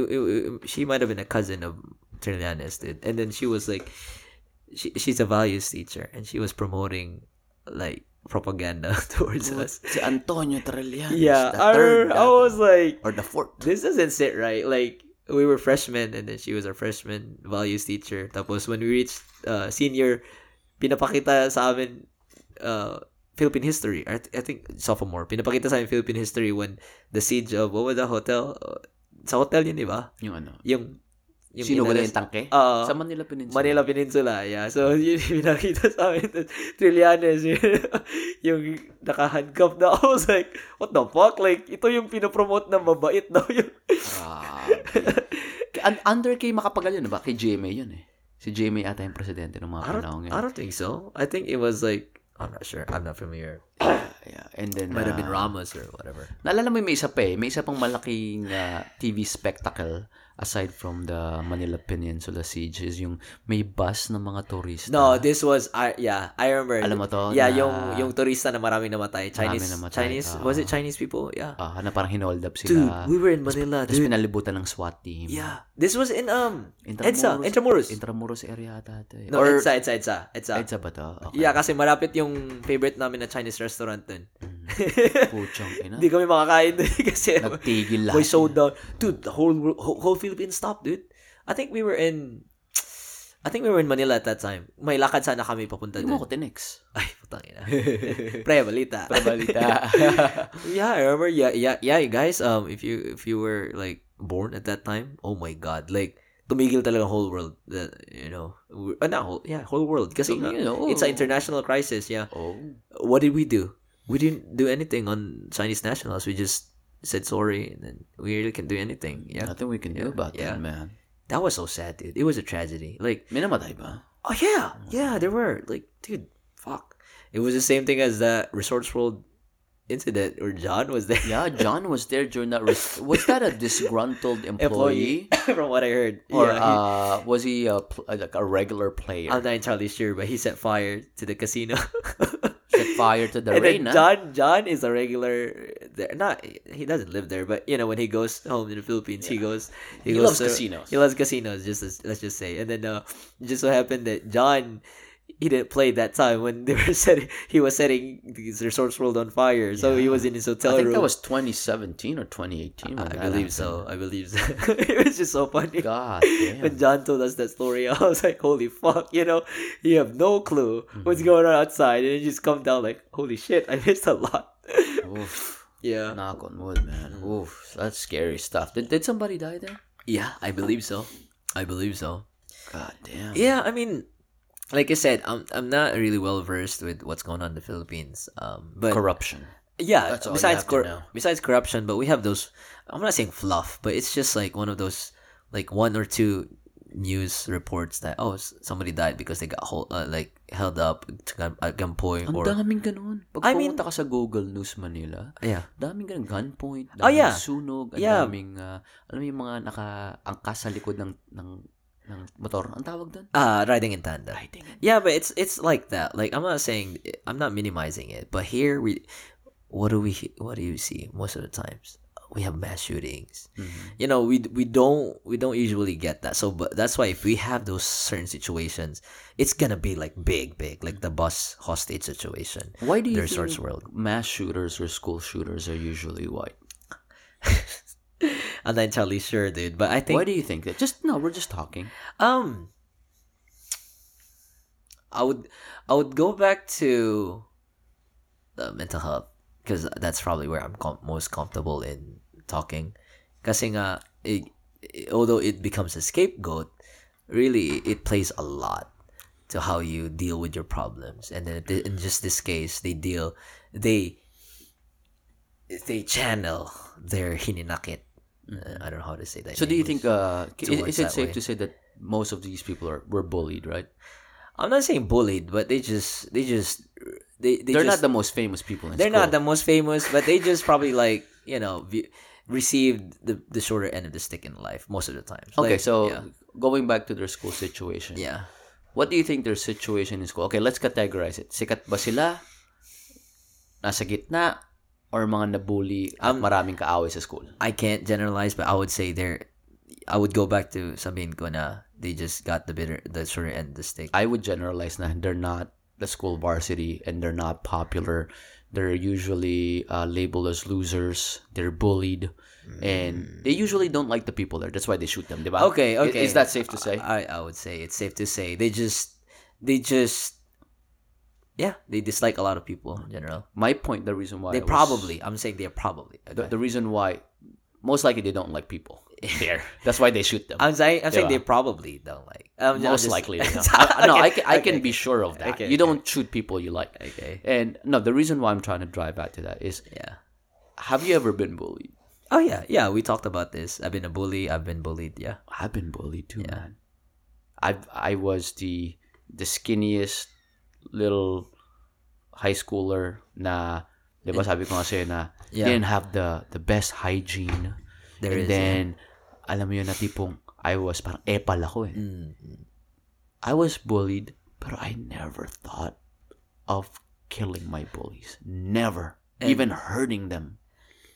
she might have been a cousin of Trillanes, dude. And then she was like, she's a values teacher, and she was promoting like propaganda towards us. Si Antonio Trillanes. Yeah, I was like, or the fourth. This doesn't sit right. Like we were freshmen, and then she was our freshman values teacher. Tapos when we reached senior, pinapakita sa amin. Philippine history. I think sophomore. Pinapakita sa amin Philippine history when the siege of, what was the hotel? Sa hotel yun, di ba? Yung ano? Yung sinugod yung tangke? Sa Manila Peninsula. Manila Peninsula, yeah. So, yun pinakita sa amin. Trillanes, yung naka-handcuff na. I was like, what the fuck? Like, ito yung pinapromote na mabait daw yung... Under kay Makapagal yun, ba? Kay GMA yun eh. Si GMA ata yung presidente ng mga panahon. I don't think so. I think it was like, I'm not sure. I'm not familiar. Yeah. And then might have been Ramos or whatever. Naalala mo may isa pa eh. May isa pang malaking TV spectacle aside from the Manila Peninsula siege is yung may bus ng mga turista. No, this was I remember. Alam mo to? Yeah, na, yung turista na maraming namatay. Chinese was it Chinese people? Yeah. Na parang hinold up sila. Dude, we were in Manila. Tapos pinalibutan ng SWAT team. Yeah. This was in Intramuros area ata ito. Eh. No, or Edsa. Edsa ba to? Okay. Yeah, kasi malapit yung favorite namin na Chinese restaurant dun. Puchang ina. Hindi kami makakain dun kasi nagtigil lahat. Boy, so down. Dude, the whole Philippines stopped, dude. I think we were in Manila at that time. May lakad sana kami papunta doon. Hindi mo ko tinex. Ay, putang ina. Pre-balita. Yeah, I remember. Yeah, guys, if you were like born at that time, oh my god, like tumigil talaga whole world, you know. Whole world kasi it's an international crisis, yeah. Oh. What did we do? We didn't do anything on Chinese nationals. We just said sorry, and then we really can't do anything. Yeah, nothing we can do about that, man. That was so sad, dude. It was a tragedy. Like, may namatay ba? Oh yeah, there were. Like, dude, fuck. It was the same thing as the Resorts World incident where John was there. Yeah, John was there during that. Was that a disgruntled employee? From what I heard, or was he like a regular player? I'm not entirely sure, but he set fire to the casino. Fire to the rain. John is a regular. He doesn't live there, but you know when he goes home in the Philippines, he goes. He loves casinos. He loves casinos. Let's just say, and then just so happened that John, he didn't play that time when they were setting these Resorts World on fire. So he was in his hotel room. I think that was 2017 or 2018. I believe so. It was just so funny. God damn. When John told us that story, I was like, holy fuck, you know, you have no clue what's going on outside. And you just come down like, holy shit, I missed a lot. Oof. Yeah. Knock on wood, man. Oof. That's scary stuff. Did somebody die there? Yeah, I believe so. God damn. Yeah, I mean... Like I said, I'm not really well versed with what's going on in the Philippines. But corruption. Yeah, that's besides corruption, but we have those. I'm not saying fluff, but it's just like one of those, like one or two news reports that somebody died because they got held up at gunpoint. Ang daming ganun. Pag pumunta ka sa Google News Manila, daming ganun gunpoint, daming sunog, daming alam mo yung mga nakaangkas sa likod ng motor. Ang tawag doon? Riding in tandem. Yeah, but it's like that. Like I'm not minimizing it, but here what do you see most of the times? We have mass shootings. Mm-hmm. You know, we don't usually get that. So but that's why if we have those certain situations, it's gonna be like big, like the bus hostage situation. Why do you think mass shooters or school shooters are usually white? I'm not entirely sure, dude, but I think... Why do you think that? We're just talking. I would go back to mental health because that's probably where I'm most comfortable in talking. Kasi nga, although it becomes a scapegoat, really, it plays a lot to how you deal with your problems. And then in just this case, they channel their hininakit. I don't know how to say that. So do you think is it safe to say that most of these people were bullied, right? I'm not saying bullied, but they're not the most famous people in school. They're not the most famous, but they just probably like, you know, received the shorter end of the stick in life most of the time. Okay, like, so going back to their school situation. Yeah. What do you think their situation in school? Okay, let's categorize it. Sikat ba sila? Nasa gitna? Or mga nabully at maraming kaaway sa school? I can't generalize, but I would say I would go back to sabihin ko na they just got the shorter end of the stick. I would generalize na they're not the school varsity and they're not popular. They're usually labeled as losers. They're bullied. And they usually don't like the people there. That's why they shoot them, diba? Okay. Is that safe to say? I would say it's safe to say. They just... Yeah, they dislike a lot of people in general. My point, the reason why... I'm saying they're probably... Okay. The reason why, most likely they don't like people there. That's why they shoot them. I'm saying they probably don't like... likely they don't. No, I can be sure of that. Okay. You don't shoot people you like. Okay. And no, the reason why I'm trying to drive back to that is... Yeah. Have you ever been bullied? Oh, yeah. Yeah, we talked about this. I've been a bully. I've been bullied, yeah. I've been bullied too, man. I was the skinniest... little high schooler na, di ba sabi ko nga sa'yo na didn't have the best hygiene. There, alam mo yun na tipong I was parang epal ako eh. Mm-hmm. I was bullied, pero I never thought of killing my bullies. Never. And, even hurting them.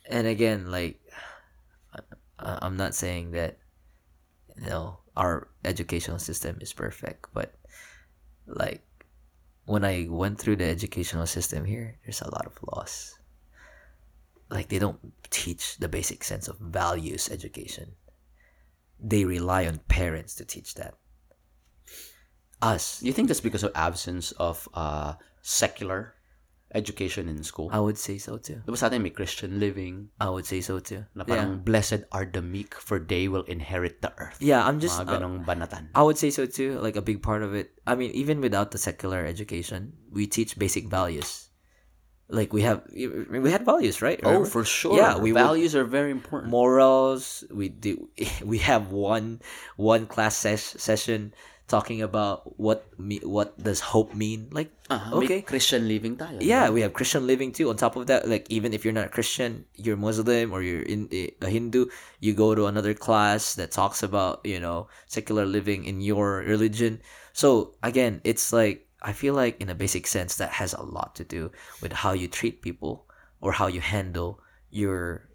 And again, like, I'm not saying that, you know, our educational system is perfect, but like, when I went through the educational system here, there's a lot of loss. Like, they don't teach the basic sense of values education. They rely on parents to teach that. Us. You think that's because of absence of secular education in school? I would say so too. Diba sa atin may Christian living? I would say so too. Na parang blessed are the meek, for they will inherit the earth. Yeah, I'm just... Mga ganong banatan. I would say so too. Like, a big part of it. I mean, even without the secular education, we teach basic values. Like, we had values, right? Remember? Oh, for sure. Yeah, values are very important. Morals. We have one class session talking about what does hope mean. Like, okay, Christian living tayo. Yeah, right? We have Christian living too. On top of that, like, even if you're not Christian, you're Muslim or you're a Hindu, you go to another class that talks about, you know, secular living in your religion. So again, it's like, I feel like in a basic sense that has a lot to do with how you treat people or how you handle your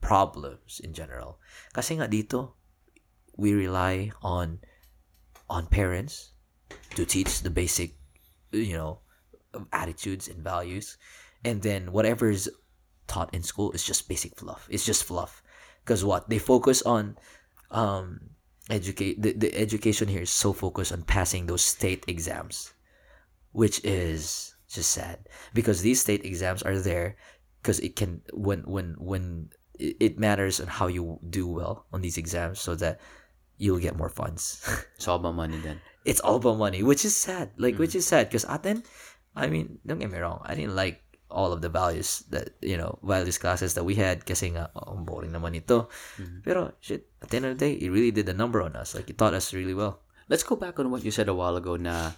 problems in general. Kasi nga dito, we rely on parents to teach the basic, you know, attitudes and values, and then whatever is taught in school is just basic fluff. It's just fluff. Because what they focus on, the education here is so focused on passing those state exams, which is just sad, because these state exams are there because it can, when it matters on how you do well on these exams, so that you'll get more funds. It's all about money then. It's all about money, which is sad. Like, which is sad, because atin, I mean, don't get me wrong, I didn't like all of the values that, you know, values classes that we had, kasi nga, boring naman ito. Mm-hmm. Pero, shit, at the end of the day, it really did the number on us. Like, it taught us really well. Let's go back on what you said a while ago na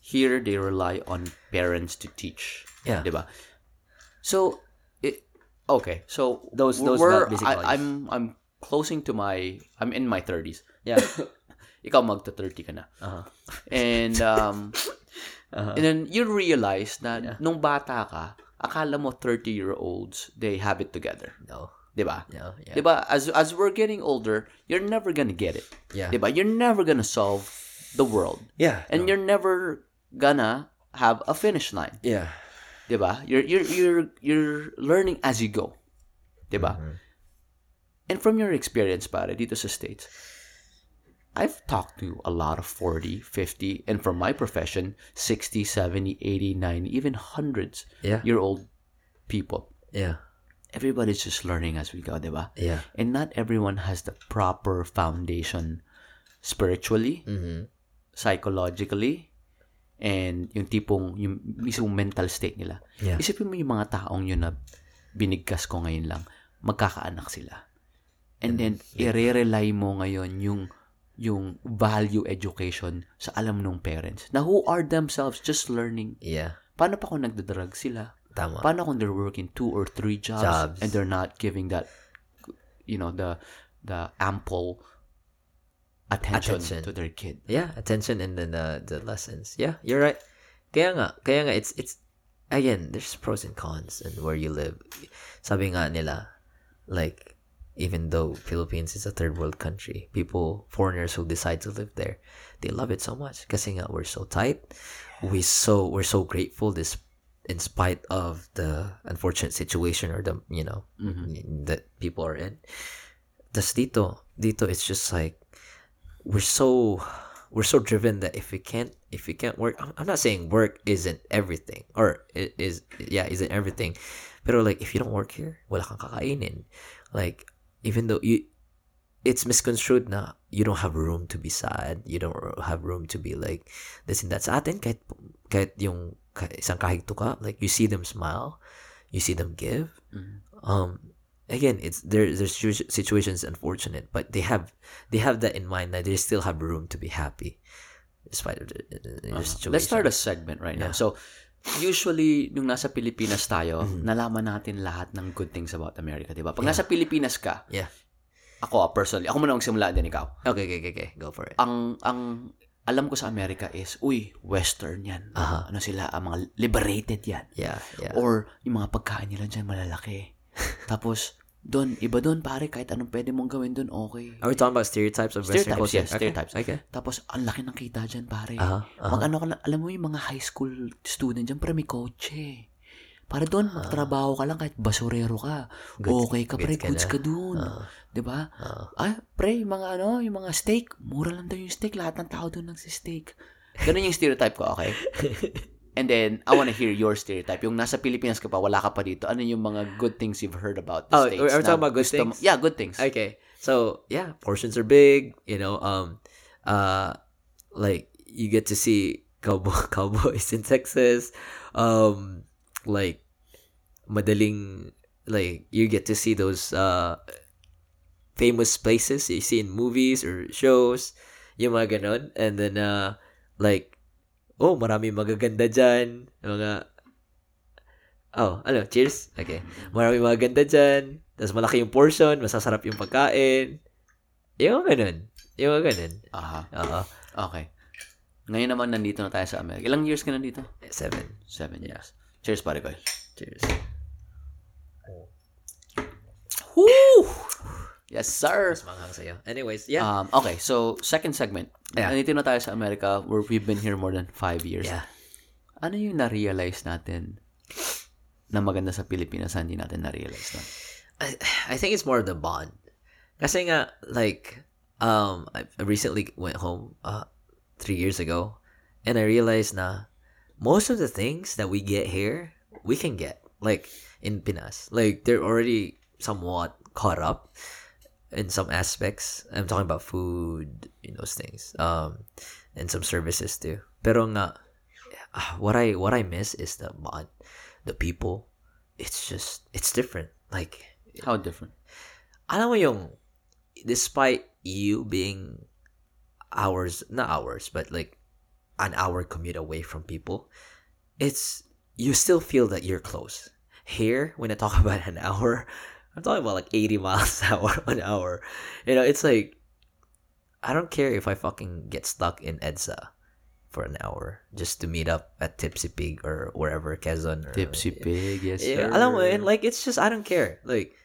here they rely on parents to teach. Yeah. Diba? So, okay. So, those basic values. I'm closing to my, I'm in my 30s. Yeah. Ikaw magta-30 ka na. Uh-huh. And, uh-huh. And then, you realize na nung bata ka, akala mo 30-year-olds, they have it together. No. Diba? No. Yeah. Diba? As we're getting older, you're never gonna get it. Yeah. Diba? You're never gonna solve the world. Yeah. And you're never gonna have a finish line. Yeah. Diba? You're learning as you go. Diba? Mm-hmm. And from your experience, pare, dito sa States, I've talked to a lot of 40, 50, and from my profession, 60, 70, 80, 90, even hundreds year old people. Yeah. Everybody's just learning as we go, diba? Yeah. And not everyone has the proper foundation spiritually, psychologically, and yung tipong, yung mismong mental state nila. Yeah. Isipin mo yung mga taong yun na binigkas ko ngayon lang, magkakaanak sila. And then, irerelay mo ngayon yung value education sa alam ng parents na who are themselves just learning. Yeah. Paano pa kung nagdadrag sila? Tama. Paano kung they're working 2 or 3 jobs and they're not giving that, you know, the ample attention to their kid. Yeah, attention and then the lessons. Yeah, you're right. Kaya nga it's again, there's pros and cons and where you live. Sabi nga nila, like, even though Philippines is a third world country, people, foreigners who decide to live there, they love it so much. Kasi nga, we're so tight. We're so grateful in spite of the unfortunate situation or the, you know, that people are in. Tas dito, it's just like, we're so driven that if we can't work, I'm not saying work isn't everything, or isn't everything. Pero like, if you don't work here, wala kang kakainin. Like, even though it's misconstrued na you don't have room to be sad, you don't have room to be like this and that. Sa atin, kahit yung isang kahigto ka, like, you see them smile, you see them give. Mm-hmm. Again, it's there's situations unfortunate, but they have that in mind that they still have room to be happy despite of their situation. Let's start a segment right now. So usually, nung nasa Pilipinas tayo, nalaman natin lahat ng good things about America, diba? Pag nasa Pilipinas ka, ako personally, ako muna magsimula din, ikaw. Okay. Go for it. Ang alam ko sa Amerika is, uy, Western yan. Ano sila, ang mga liberated yan. Yeah. Or yung mga pagkain nila dyan, malalaki. Tapos, iba doon, pare, kahit anong pwede mong gawin doon, okay. Are we talking about stereotypes of Western culture? Yes, okay. Stereotypes. Okay. Tapos, ang laki ng kita dyan, pare. Alam mo yung mga high school student dyan, para may kotse. Para doon, magtrabaho ka lang kahit basurero ka. Goods, okay ka, pre, goods ka doon. Diba? Pre, yung mga steak, mura lang doon yung steak. Lahat ng tao doon nagsisteak. Ganun yung stereotype ko, okay? And then, I wanna hear your stereotype. Yung nasa Pilipinas ka pa, wala ka pa dito. Ano yung mga good things you've heard about the States? We're talking about good things? Yeah, good things. Okay. So, yeah, portions are big. You know, like, you get to see cowboys in Texas. Like, madaling, like, you get to see those famous places you see in movies or shows, yung mga ganon. And then, like, oh, marami magaganda dyan, mga, oh, ano, cheers? Okay. Marami magaganda dyan, tas malaki yung portion, masasarap yung pagkain, yung ganon. Aha. Okay. Ngayon naman, nandito na tayo sa America. Ilang years ka nandito? 7 years. Cheers, pare, guys. Cheers. Woo! Yes, sir. Mas manghang sa'yo. Anyways, yeah. Okay, so second segment. Nandito na tayo sa America where we've been here more than 5 years. Yeah. Ano yung na-realize natin na maganda sa Pilipinas hindi natin na-realize na? I think it's more of the bond. Kasi nga, like, I recently went home 3 years ago and I realized na most of the things that we get here, we can get, like, in Pinas. Like, they're already somewhat caught up in some aspects. I'm talking about food, you know, those things, and some services too. Pero nga, what I miss is the bond, the people. It's different. Like, how different? Alam mo yung, despite you being not hours, but like, an hour commute away from people, you still feel that you're close. Here, when I talk about an hour, I'm talking about like 80 miles an hour, You know, it's like, I don't care if I fucking get stuck in EDSA for an hour just to meet up at Tipsy Pig or wherever, Quezon. Tipsy Pig, yes, sir. Yeah, alam mo, and like, it's just, I don't care. Like,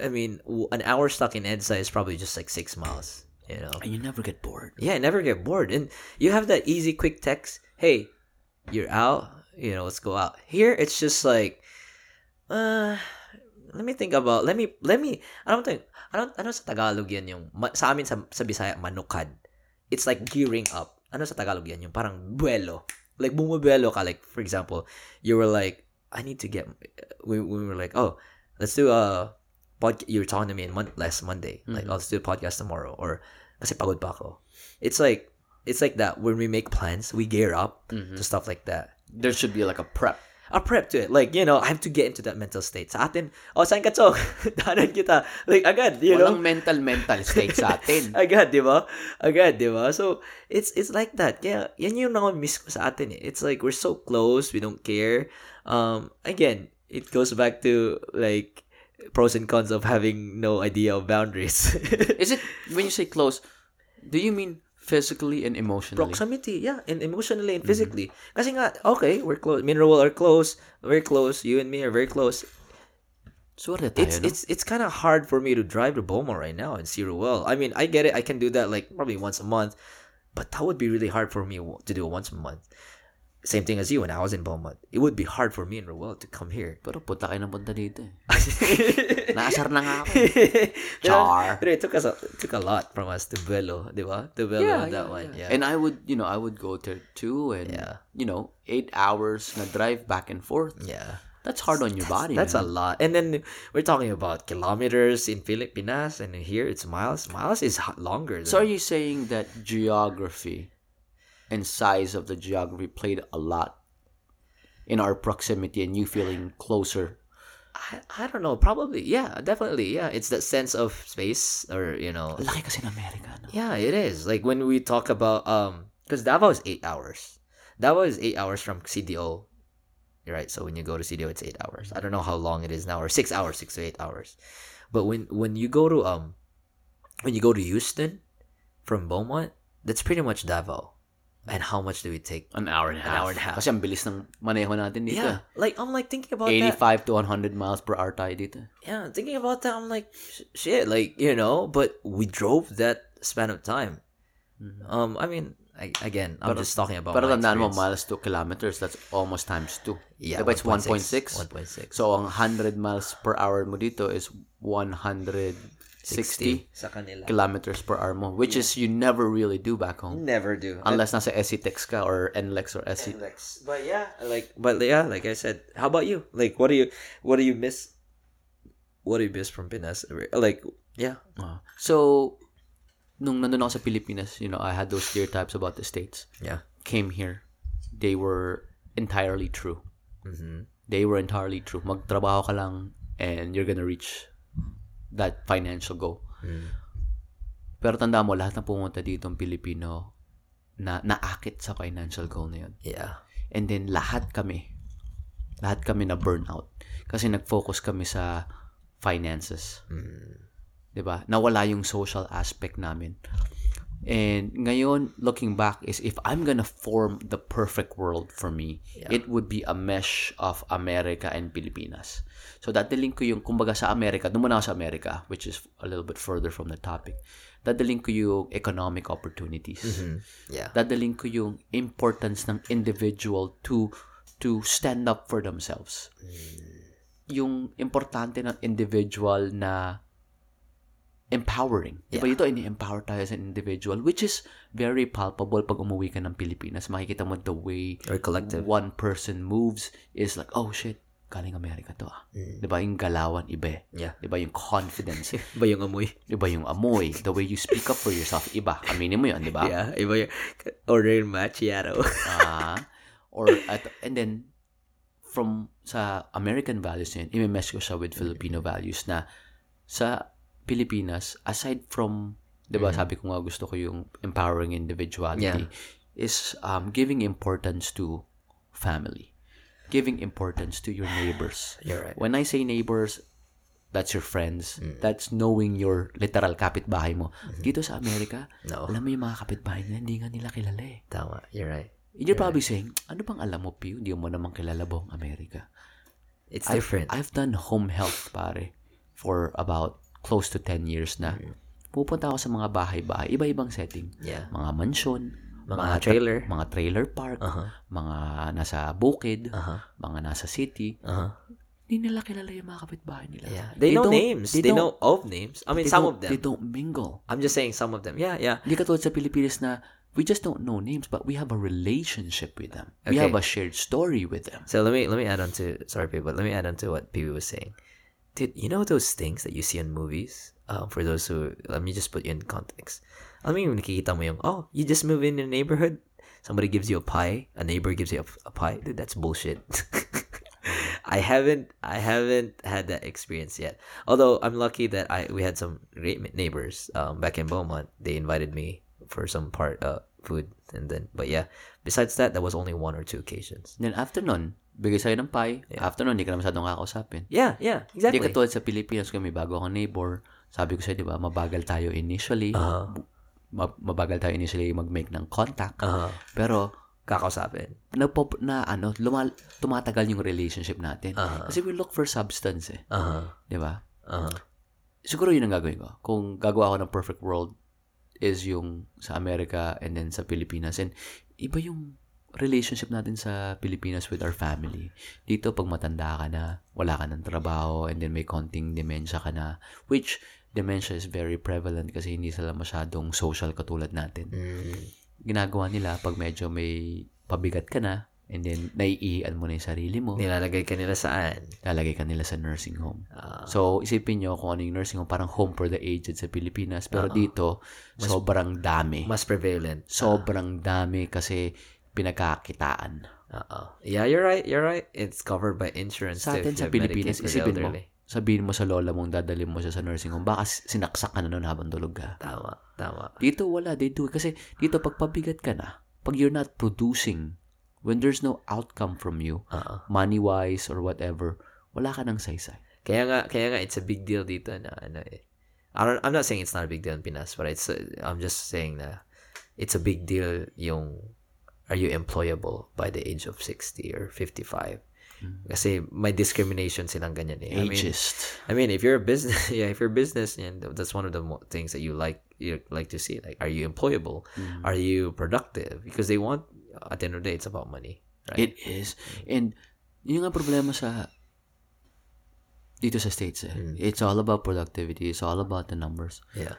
I mean, an hour stuck in EDSA is probably just like 6 miles. You know? And you never get bored. Yeah, I never get bored. And you have that easy, quick text. Hey, you're out. You know, let's go out. Here, it's just like, let me think about. Let me. Ano sa Tagalog yan yung sa amin sa Bisaya manukad. It's like gearing up. Ano sa Tagalog yan yung parang buelo. Like bumubuelo ka. Like for example, you were like, I need to get. We were like, oh, let's do a podcast. You were talking to me last Monday. Mm-hmm. Like, oh, let's do a podcast tomorrow. Or kasi pagod pa ako. It's like that. When we make plans, we gear up to stuff like that. There should be like a prep to it. Like, you know, I have to get into that mental state. Sa atin, oh, saan ka, Tsong? Daanan kita. Like, agad, you know? Walang mental state sa atin. Agad, di ba? So, it's like that. Kaya, yan yung nang-miss ko sa atin. It's like, we're so close. We don't care. Again, it goes back to, like, pros and cons of having no idea of boundaries. Is it, when you say close, do you mean physically and emotionally? Proximity, yeah, and emotionally and physically. Kasi nga, okay, we're close. Me and Raul are close. We're close. You and me are very close. So what tayo, it's kind of hard for me to drive to Boma right now and see Raul. I mean, I get it. I can do that like probably once a month, but that would be really hard for me to do once a month. Same thing as you when I was in Beaumont. It would be hard for me and Ruel to come here. Pero punta kayo ng punta dito eh. Naasar na nga ako. Char. But it took a lot from us to Belo, di ba? To Belo one. Yeah. And I would go there too and, you know, 8 hours na drive back and forth. Yeah. That's hard on your body. That's a lot. And then we're talking about kilometers in Pilipinas and here it's miles. Miles is longer. So are you saying that geography and size of the geography played a lot in our proximity and you feeling closer? I don't know. Probably. Yeah, definitely. Yeah. It's that sense of space or, you know. Like us in America. No? Yeah, it is. Like when we talk about, because Davao is 8 hours. Davao is 8 hours from CDO right? So when you go to CDO, it's 8 hours. I don't know how long it is now, or 6 hours, 6 to 8 hours. But when you go to Houston from Beaumont, that's pretty much Davao. And how much do we take? An hour and a half. Kasi ang bilis ng maneho natin dito. Yeah, like, I'm like thinking about 85 that. 85 to 100 miles per hour tayo dito. Yeah, thinking about that, I'm like, shit, like, you know, but we drove that span of time. Mm-hmm. I mean, again, I'm just talking about my experience. Pero tandaan mo, miles to kilometers, that's almost times 2. Yeah, diba 1.6? 1.6. So, ang 100 miles per hour mo dito is 160 sa kanila kilometers per hour mo, which is you never really do back home. Never do. Unless nasa SCTEX ka or NLEX or SC. NLEX. But yeah, like I said, how about you? Like what do you miss? What do you miss from Pinas? Like yeah. So nung nandun ako sa Pilipinas, you know, I had those stereotypes about the States. Yeah. Came here. They were entirely true. Mm-hmm. They were entirely true. Magtrabaho ka lang and you're gonna reach that financial goal. Mm. Pero tanda mo, lahat ng pumunta dito ng Pilipino na naakit sa financial goal na yun. Yeah. And then, lahat kami na burn out. Kasi nag-focus kami sa finances. Mm. Diba? Nawala yung social aspect namin. And ngayon, looking back, is if I'm gonna form the perfect world for me, yeah, it would be a mesh of America and Pilipinas. So, dadaling ko yung, kumbaga sa America, dumana ako sa America, which is a little bit further from the topic, dadaling ko yung economic opportunities. Mm-hmm. Yeah. Dadaling ko yung importance ng individual to stand up for themselves. Mm. Yung importante ng individual na empowering. Yeah. Diba dito, ini-empower tayo as an individual, which is very palpable pag umuwi ka ng Pilipinas. Makikita mo the way one person moves is like, oh shit, galing Amerika to ah. Mm. Diba yung galawan, iba. Yeah. Diba yung confidence. Iba yung amoy. Iba yung amoy. The way you speak up for yourself, iba. Aminin mo yun, diba? Yeah, iba yung order macchiato. And then, from sa American values na yun, imimesh ko siya with Filipino values na sa Pilipinas, aside from, diba, sabi ko nga gusto ko yung empowering individuality, is giving importance to family. Giving importance to your neighbors. You're right. When I say neighbors, that's your friends. Mm. That's knowing your literal kapitbahay mo. Mm-hmm. Dito sa Amerika, alam mo yung mga kapitbahay nila, hindi nga nila kilala eh. Tama, you're right. You're probably saying, ano bang alam mo, Pio? Hindi mo namang kilala buong Amerika. It's different. I've done home health, pare, for about close to 10 years na. Pupunta ako sa mga bahay-bahay, iba-ibang setting. Yeah. Mga mansion, mga trailer park, mga nasa bukid, mga nasa city. Hindi nila kilala yung mga kapitbahay nila. Yeah. They know names. They know of names. I mean, some of them. They don't mingle. I'm just saying some of them. Yeah, yeah. Hindi katulad sa Pilipinas na we just don't know names, but we have a relationship with them. Okay. We have a shared story with them. So let me add on to, sorry, Pee, but let me add on to what Pee was saying. Dude, you know those things that you see in movies? For those who, let me just put you in context. I mean, nakikita mo yung, oh, you just move in a neighborhood. Somebody gives you a pie. A neighbor gives you a pie. Dude, that's bullshit. I haven't had that experience yet. Although I'm lucky that we had some great neighbors back in Beaumont. They invited me for some part food, and then, but yeah. Besides that, there was only one or two occasions. Then after nun, bigay sa'yo ng pie. Yeah. After nun, hindi ka na masyadong kakausapin. Yeah, yeah, exactly. Hindi katulad sa Pilipinas, kung may bago akong neighbor, sabi ko sa'yo, di ba, mabagal tayo initially. Mabagal tayo initially mag-make ng contact. Pero, kakausapin. Tumatagal yung relationship natin. Kasi we look for substance eh. Di ba? Siguro yun ang gagawin ko. Kung gagawa ako ng perfect world, is yung sa Amerika and then sa Pilipinas. And iba yung relationship natin sa Pilipinas with our family. Dito, pag matanda ka na, wala ka ng trabaho, and then may konting dementia ka na, which dementia is very prevalent kasi hindi sila masyadong social katulad natin. Mm. Ginagawa nila, pag medyo may pabigat ka na, and then naiihian mo na yung sarili mo. Nilalagay ka nila saan? Nilalagay ka nila sa nursing home. So, isipin nyo kung ano yung nursing home, parang home for the aged sa Pilipinas, pero dito, sobrang dami. Mas prevalent. Sobrang dami kasi pinagkakitaan. Yeah, you're right. It's covered by insurance. Sa atin sa Pilipinas, isipin mo, sabihin mo sa lola mong dadalhin mo siya sa nursing home, baka sinaksak ka na nun habang tulog ka. Tama. Dito wala, they do. Kasi dito, pagpabigat ka na, pag you're not producing when there's no outcome from you, money-wise or whatever, wala ka ng saysay. Kaya nga, it's a big deal dito na ano eh. I'm not saying it's not a big deal in Pinas, but I'm just saying na it's a big deal yung are you employable by the age of 60 or 55? Kasi may discrimination silang ganyan eh. Ageist. I mean, if you're a business, that's one of the things that you like to see. Like, are you employable? Mm. Are you productive? Because they want, at the end of the day, it's about money. Right? It is. And yun ang problema sa dito sa States eh. Mm. It's all about productivity. It's all about the numbers. Yeah.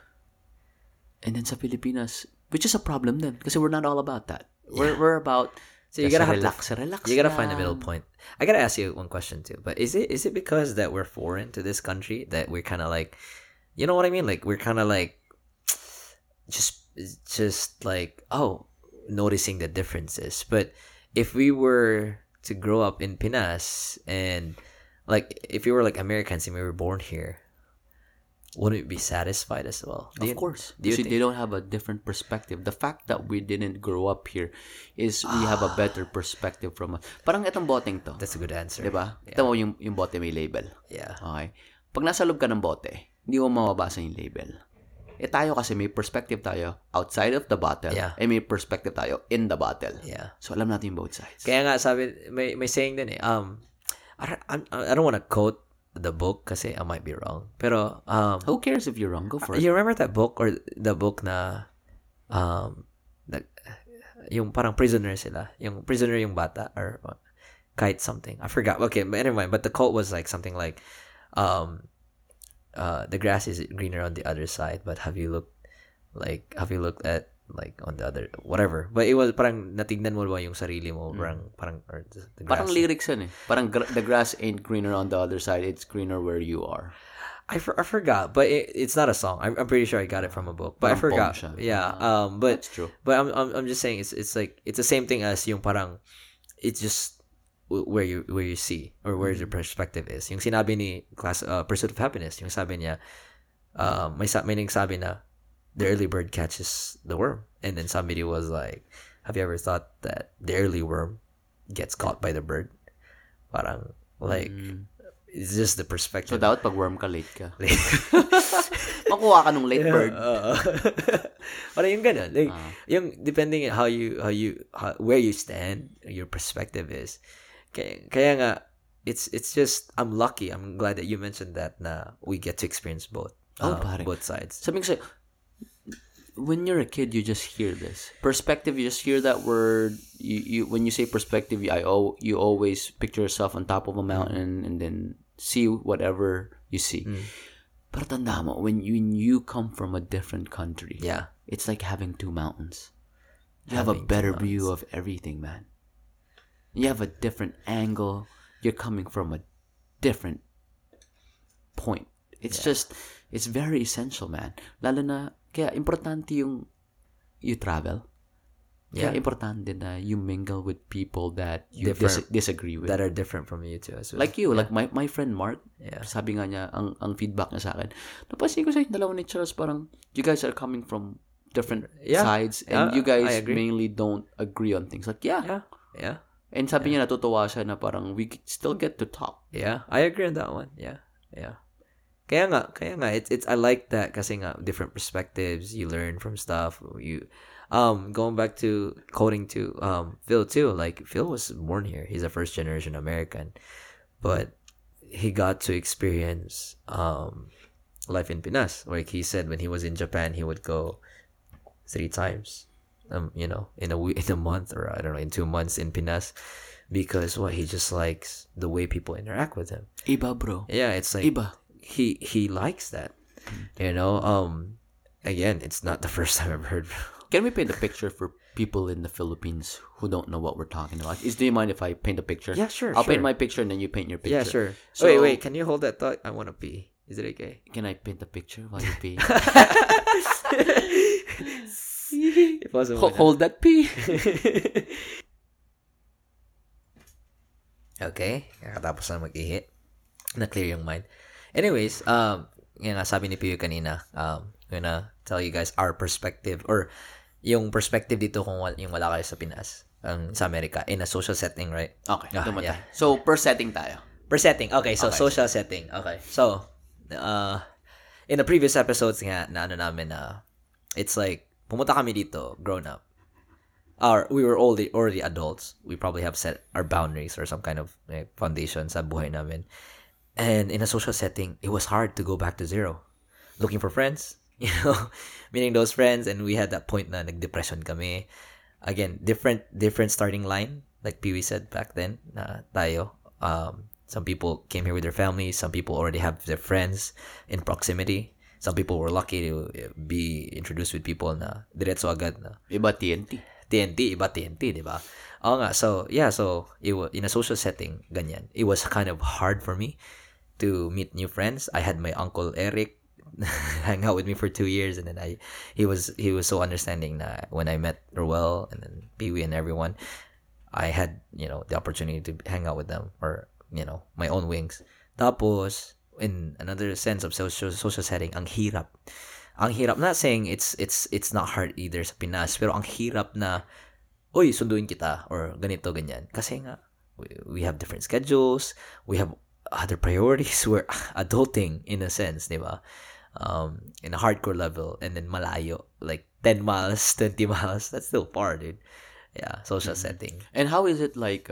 And then sa Pilipinas, which is a problem then, kasi we're not all about that. We're about... So you gotta relax. You gotta find a middle point. I gotta ask you one question too. But is it because that we're foreign to this country that we're kind of like, you know what I mean? Like we're kind of like, just like noticing the differences. But if we were to grow up in Pinas and like if you were like Americans and we were born here, wouldn't we be satisfied as well? Of course. They don't have a different perspective. The fact that we didn't grow up here is we have a better perspective from us. Parang itong boteng to. That's a good answer. Diba? Yeah. Ito mo yung bote may label. Yeah. Okay. Pag nasa loob ka ng bote, hindi mo mababasa yung label. Eh tayo kasi may perspective tayo outside of the bottle. Yeah. Eh may perspective tayo in the bottle. Yeah. So alam natin yung both sides. Kaya nga sabi, may saying din eh, I don't want to quote the book kasi I might be wrong. Pero who cares if you're wrong? Go for it. You remember that book or the book na yung parang prisoner sila, yung prisoner yung bata or kite something. I forgot. Okay, but never mind. But the quote was like something like the grass is greener on the other side, but have you looked at like on the other whatever, but it was parang natignan mo ba yung sarili mo parang or the grass, parang lyrics yun eh, parang the grass ain't greener on the other side, it's greener where you are. I forgot, but it's not a song. I'm pretty sure I got it from a book, but I forgot. Yeah, but that's true. But I'm just saying it's like it's the same thing as yung parang it's just where you see or where your perspective is. Yung sinabi ni class Pursuit of Happiness, yung sabi niya may nagsabi na the early bird catches the worm. And then somebody was like, have you ever thought that the early worm gets caught by the bird? Parang, like, it's just the perspective. So, dapat pag worm ka, late ka. Makuha ka nung late bird. Parang yung ganun. Like, yung, depending on how where you stand, your perspective is. Kaya nga, it's just, I'm lucky. I'm glad that you mentioned that na we get to experience both sides. Sabi ko sa'yo, when you're a kid, you just hear this perspective. You just hear that word. You when you say perspective, you always picture yourself on top of a mountain and then see whatever you see. Pero tanda mo, when you come from a different country, yeah, it's like having two mountains. You have a better view of everything, man. You have a different angle. You're coming from a different point. It's just, it's very essential, man. Lalo na. Kaya importante yung you travel. Kaya importante na you mingle with people that you disagree with. That are different from you too as well. Like you. Yeah. Like my friend Mark, sabi nga niya, ang feedback niya sa akin, napansin ko sa yung dalawa ni Charles, parang you guys are coming from different sides and you guys mainly don't agree on things. Like, Yeah. And sabi niya, natutuwa siya na parang we still get to talk. Yeah. I agree on that one. Yeah. Kaya nga, it's I like that kasi nga different perspectives, you learn from stuff. You going back to quoting to Phil too, like Phil was born here. He's a first generation American, but he got to experience life in Pinas. Like he said, when he was in Japan, he would go 3 times, in a month or I don't know, in 2 months in Pinas. Because he just likes the way people interact with him. Iba, bro. Yeah, it's like Iba. He likes that, again, it's not the first time I've heard. Can we paint a picture for people in the Philippines who don't know what we're talking about? Do you mind if I paint a picture? Yeah, sure. I'll paint my picture and then you paint your picture. Yeah, sure. So, wait, can you hold that thought? I want to pee. Is it okay? Can I paint a picture while you pee? Hold that pee. Okay. Nakatapos na mag-ihi. Na-clear yung mind. Anyways, yun nga, sabi ni Piyo kanina, I'm gonna tell you guys our perspective or yung perspective dito kung yung wala kayo sa Pinas. sa Amerika in a social setting, right? Okay. Yeah. So, per setting tayo. Per setting. Okay, so okay. Social setting. Okay. So, in the previous episodes nga, na ano namin na, it's like, pumunta kami dito, grown up. We were already adults. We probably have set our boundaries or some kind of like, foundation sa buhay namin. And in a social setting, it was hard to go back to zero. Looking for friends, you know, meeting those friends, and we had that point na nag-depression kami. Again, different starting line, like Pee Wee said back then, na tayo. Some people came here with their families. Some people already have their friends in proximity. Some people were lucky to be introduced with people na diretso agad na. Iba TNT, di ba? Oo nga, so, yeah, so, in a social setting, ganyan. It was kind of hard for me to meet new friends. I had my uncle Eric hang out with me for 2 years, and then he was so understanding that when I met Ruel and then Pee-wee and everyone, I had, you know, the opportunity to hang out with them or, you know, my own wings. Tapos, in another sense of social setting, ang hirap. Ang hirap. I'm not saying it's not hard either sa Pinas, pero ang hirap na oy, sunduin kita or ganito, ganyan. Kasi nga, we have different schedules, we have other priorities, we're adulting in a sense, di ba? In a hardcore level, and then malayo, like 10 miles, 20 miles, that's still far, dude. Yeah, social setting. And how is it like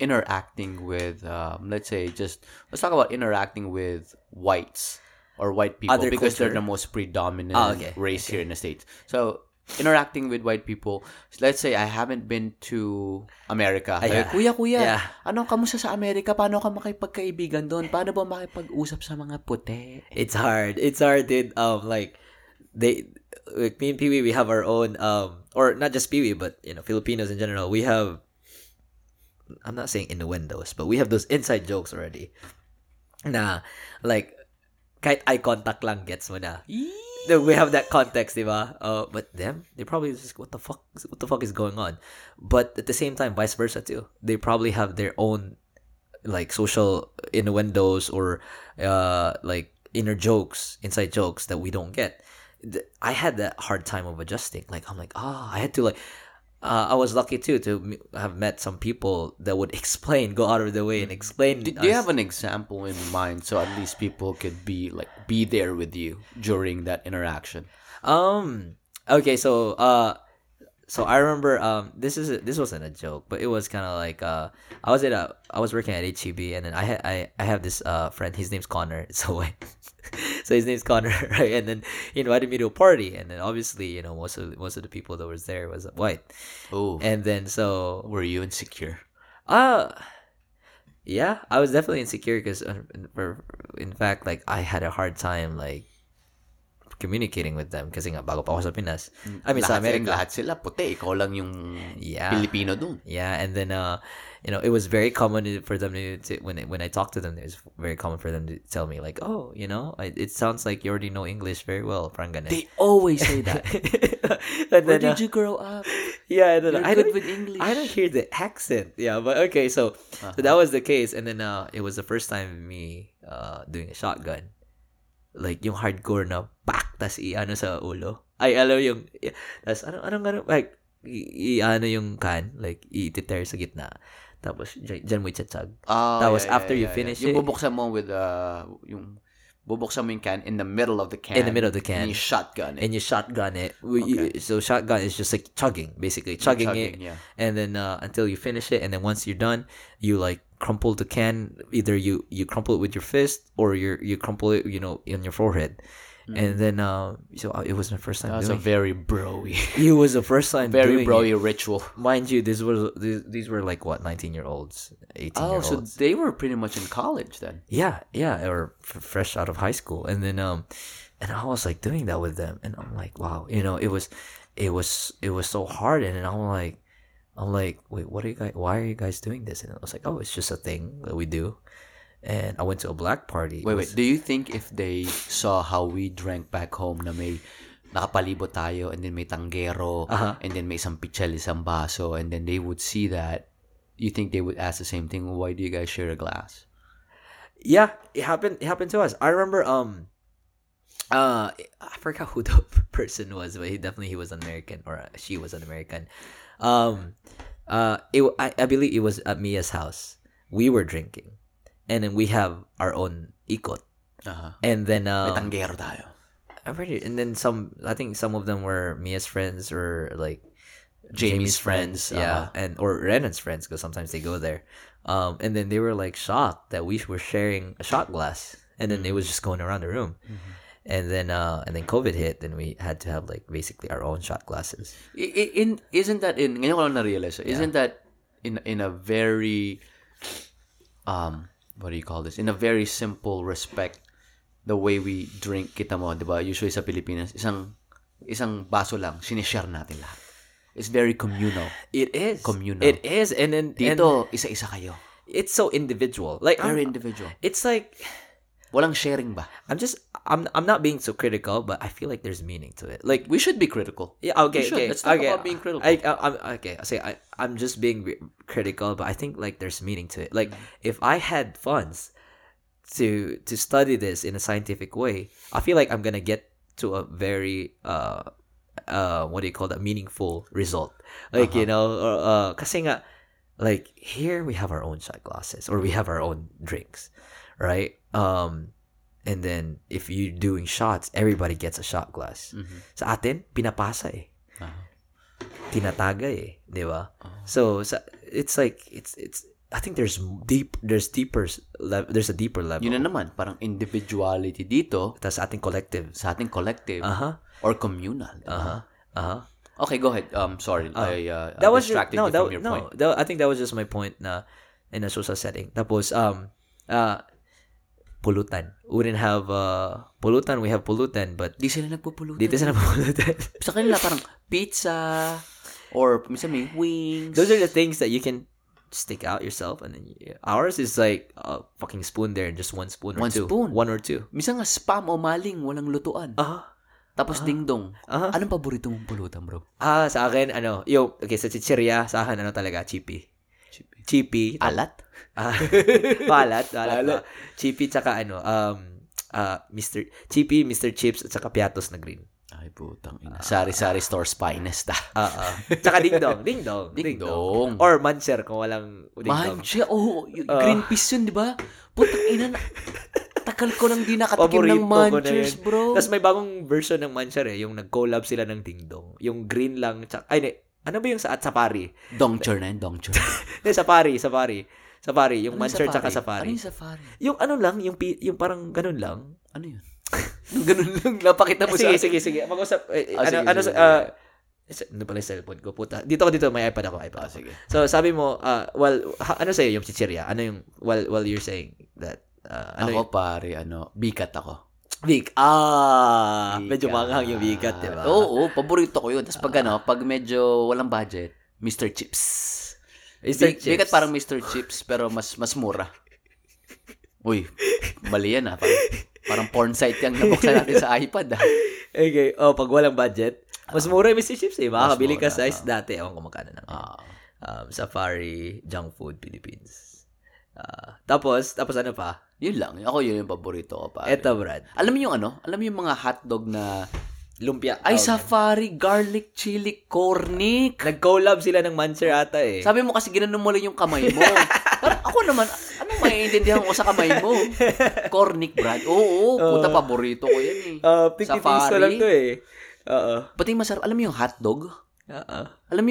interacting with, let's talk about interacting with whites or white people because they're the most predominant race here in the States. So, interacting with white people, let's say I haven't been to America. Like, kuya, anong kamusta sa Amerika? Paano ka makipagkaibigan doon? Paano ba makipag-usap sa mga puti? It's hard, dude. Like, like me and Pee-wee, we have our own, or not just Pee-wee, but, you know, Filipinos in general, we have, I'm not saying innuendos, but we have those inside jokes already. Na, like, kahit eye contact lang gets mo na. We have that context, diba? But them, they probably just what the fuck is going on? But at the same time, vice versa too. They probably have their own like social innuendos or like inner jokes, inside jokes that we don't get. I had that hard time of adjusting. Like I'm like, I had to like. I was lucky too to have met some people that would explain, go out of their way and explain. Do you have an example in mind so at least people could be there with you during that interaction? Okay. So I remember. This wasn't a joke, but it was kind of like. I was working at HEB, and then I have this friend. His name's Connor. So his name's Connor, right? And then he invited me to a party, and then obviously, you know, most of the people that was there was white. Oh. And then so were you insecure? Yeah, I was definitely insecure because, in fact, like I had a hard time like communicating with them kasi nga bago pa ako sa Pinas. I mean, sa America lahat sila puti, ikaw lang yung Pilipino doon. Yeah, and then you know, it was very common for them to when I talked to them, it was very common for them to tell me like, "Oh, you know, it sounds like you already know English very well, Frangane." They always say that. Where did you grow up? Yeah, and then you're good with English. I don't hear the accent. Yeah, but okay, so that was the case, and then it was the first time me doing a shotgun. Like yung hardcore na pak tas iano sa ulo ay alam yung tas anong like iano yung can like ititer sa gitna tapos dyan mo itsatsag tapos after you finish it yung bubuksan mo with yung bubuksan mo yung can in the middle of the can and you shotgun it okay. So shotgun is just like chugging it and then until you finish it and then once you're done you like crumple the can, either you crumple it with your fist or you crumple it, you know, in your forehead. And then so it was my first time doing it. That was a very bro-y. It was the first time very bro-y ritual. Mind you, these were like what, 19-year-olds, 18-year-olds. Oh, so they were pretty much in college then. Yeah, or fresh out of high school. And then and I was like doing that with them and I'm like, wow, you know, it was so hard and then I'm like, wait, what are you guys? Why are you guys doing this? And I was like, oh, it's just a thing that we do. And I went to a black party. Wait. Do you think if they saw how we drank back home, na may nakapalibot tayo, and then may tanggero, and then may isang pichel, isang baso, and then they would see that, you think they would ask the same thing? Why do you guys share a glass? Yeah, it happened to us. I remember. I forgot who the person was, but he was an American, or she was an American. I believe it was at Mia's house. We were drinking, and then we have our own ikot. Uh-huh. And then tanggero tayo. And then some. I think some of them were Mia's friends or like Jamie's friends. Yeah, uh-huh. And or Renan's friends, because sometimes they go there. And then they were like shocked that we were sharing a shot glass, and then it was just going around the room. Mm-hmm. And then COVID hit, and we had to have like basically our own shot glasses. Isn't that in a very what do you call this? In a very simple respect, the way we drink, kita mo, di ba? Usually sa Pilipinas, isang baso lang, sinishare natin lahat. It's very communal. It is communal. It is, and then dito isa-isa kayo. It's so individual, like very individual. It's like. Walang sharing ba? I'm not being so critical, but I feel like there's meaning to it. Like we should be critical. Yeah. Okay. Let's talk about being critical. I'm just being critical, but I think like there's meaning to it. Like if I had funds to study this in a scientific way, I feel like I'm gonna get to a very what do you call that, meaningful result. Like you know, kasi nga, like here we have our own shot glasses or we have our own drinks, right? And then if you're doing shots, everybody gets a shot glass. Mm-hmm. Sa atin, pinapasa eh. Uh-huh. Tinataga eh, di ba? Uh-huh. So it's like it's I think there's a deeper level. Yun na naman, parang individuality dito, tas sa ating collective uh-huh. or communal. Aha. Uh-huh. Uh-huh. Okay, go ahead. Sorry. I distracted you from your point. I think that was just my point na in a social setting. Tapos pulutan. We didn't have pulutan. We have pulutan, but di sila nagpupulutan. Sa kanila parang pizza or minsan may wings. Those are the things that you can stick out yourself, and then ours is like a fucking spoon there and just one spoon or two. One or two. Minsan nga spam o maling walang lutuan. Uh-huh. Tapos dingdong. Uh-huh. Anong paborito mong pulutan, bro? Sa akin sa chichirya, sa akin talaga chipi. Alat? Alat. Chipi tsaka Mr. Chips at tsaka piatos na green. Ay, putang ina. Sari-sari store's finest . Tsaka ding dong. Or mancher kung walang ding dong. Mancher? Oh, green peas yun, di ba? Putang ina. Takal ko lang di nakatikim ng manchers, bro. Tapos may bagong version ng mancher yung nag-collab sila ng ding dong. Yung green lang tsaka... Ano ba yung sa Sapari? Dongchur na yun, Dongchur. Sapari. Yung Manchur tsaka Sapari. Ano yung Sapari? Yung ano lang, yung parang ganun lang. Ano yun? Ganun lang. Napakita mo sa akin. Sige. Mag-usap. Ano pala yung cellphone ko? Puta. Dito. May iPad ako. Sige. So, sabi mo, ano sa'yo yung chichirya? Ano yung, while you're saying that? Bikat ako. Bikat. Medyo manghang yung bikat, diba? Oo, paborito ko yun. Tapos pag medyo walang budget, Mr. Chips. Mr. Chips. Bikat parang Mr. Chips, pero mas mura. Uy, mali yan, ha? Parang porn site yung nabuksan natin sa iPad, ha? Okay, pag walang budget, mas mura yung Mr. Chips, eh. Makakabili ka size dati. Ewan ko makano na. Safari, junk food, Philippines. Tapos ano pa? Yun lang. Ako yun yung paborito ko, pare. Eto, Brad. Alam mo yung ano? Alam mo yung mga hotdog na lumpia? Ay, Safari, garlic, chili, cornic. Nag-collab sila ng Mancher ata eh. Sabi mo kasi ginanong mo lang yung kamay mo. Parang ako naman, anong maiintindihan ko sa kamay mo? Cornic, Brad. Oo, puta paborito ko yan eh. Safari. Ko lang to eh. Pati masarap. Alam mo yung hotdog? Alam mo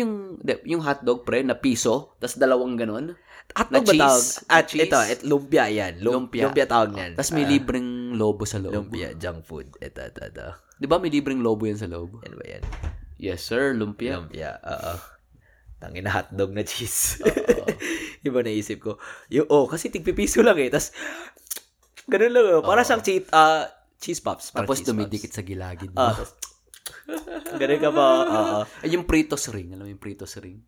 yung hotdog, pre, na piso, tas dalawang ganun? Hotdog ba tawag? At cheese? Ito, lumpia yan. Lumpia tawag yan. Tapos may libreng lobo sa loob. Lumpia, junk food. Ito. Di ba may libreng lobo yan sa loob? Yan ba yan? Yes, sir. Lumpia. Tangin na hotdog na cheese. Iba naisip ko. Kasi tigpipiso lang eh. Tapos, ganun lang. Para siyang cheese pops. Tapos dumidikit sa gilagid mo. Ganun ka ba? Yung Pritos ring. Alam mo yung Pritos ring?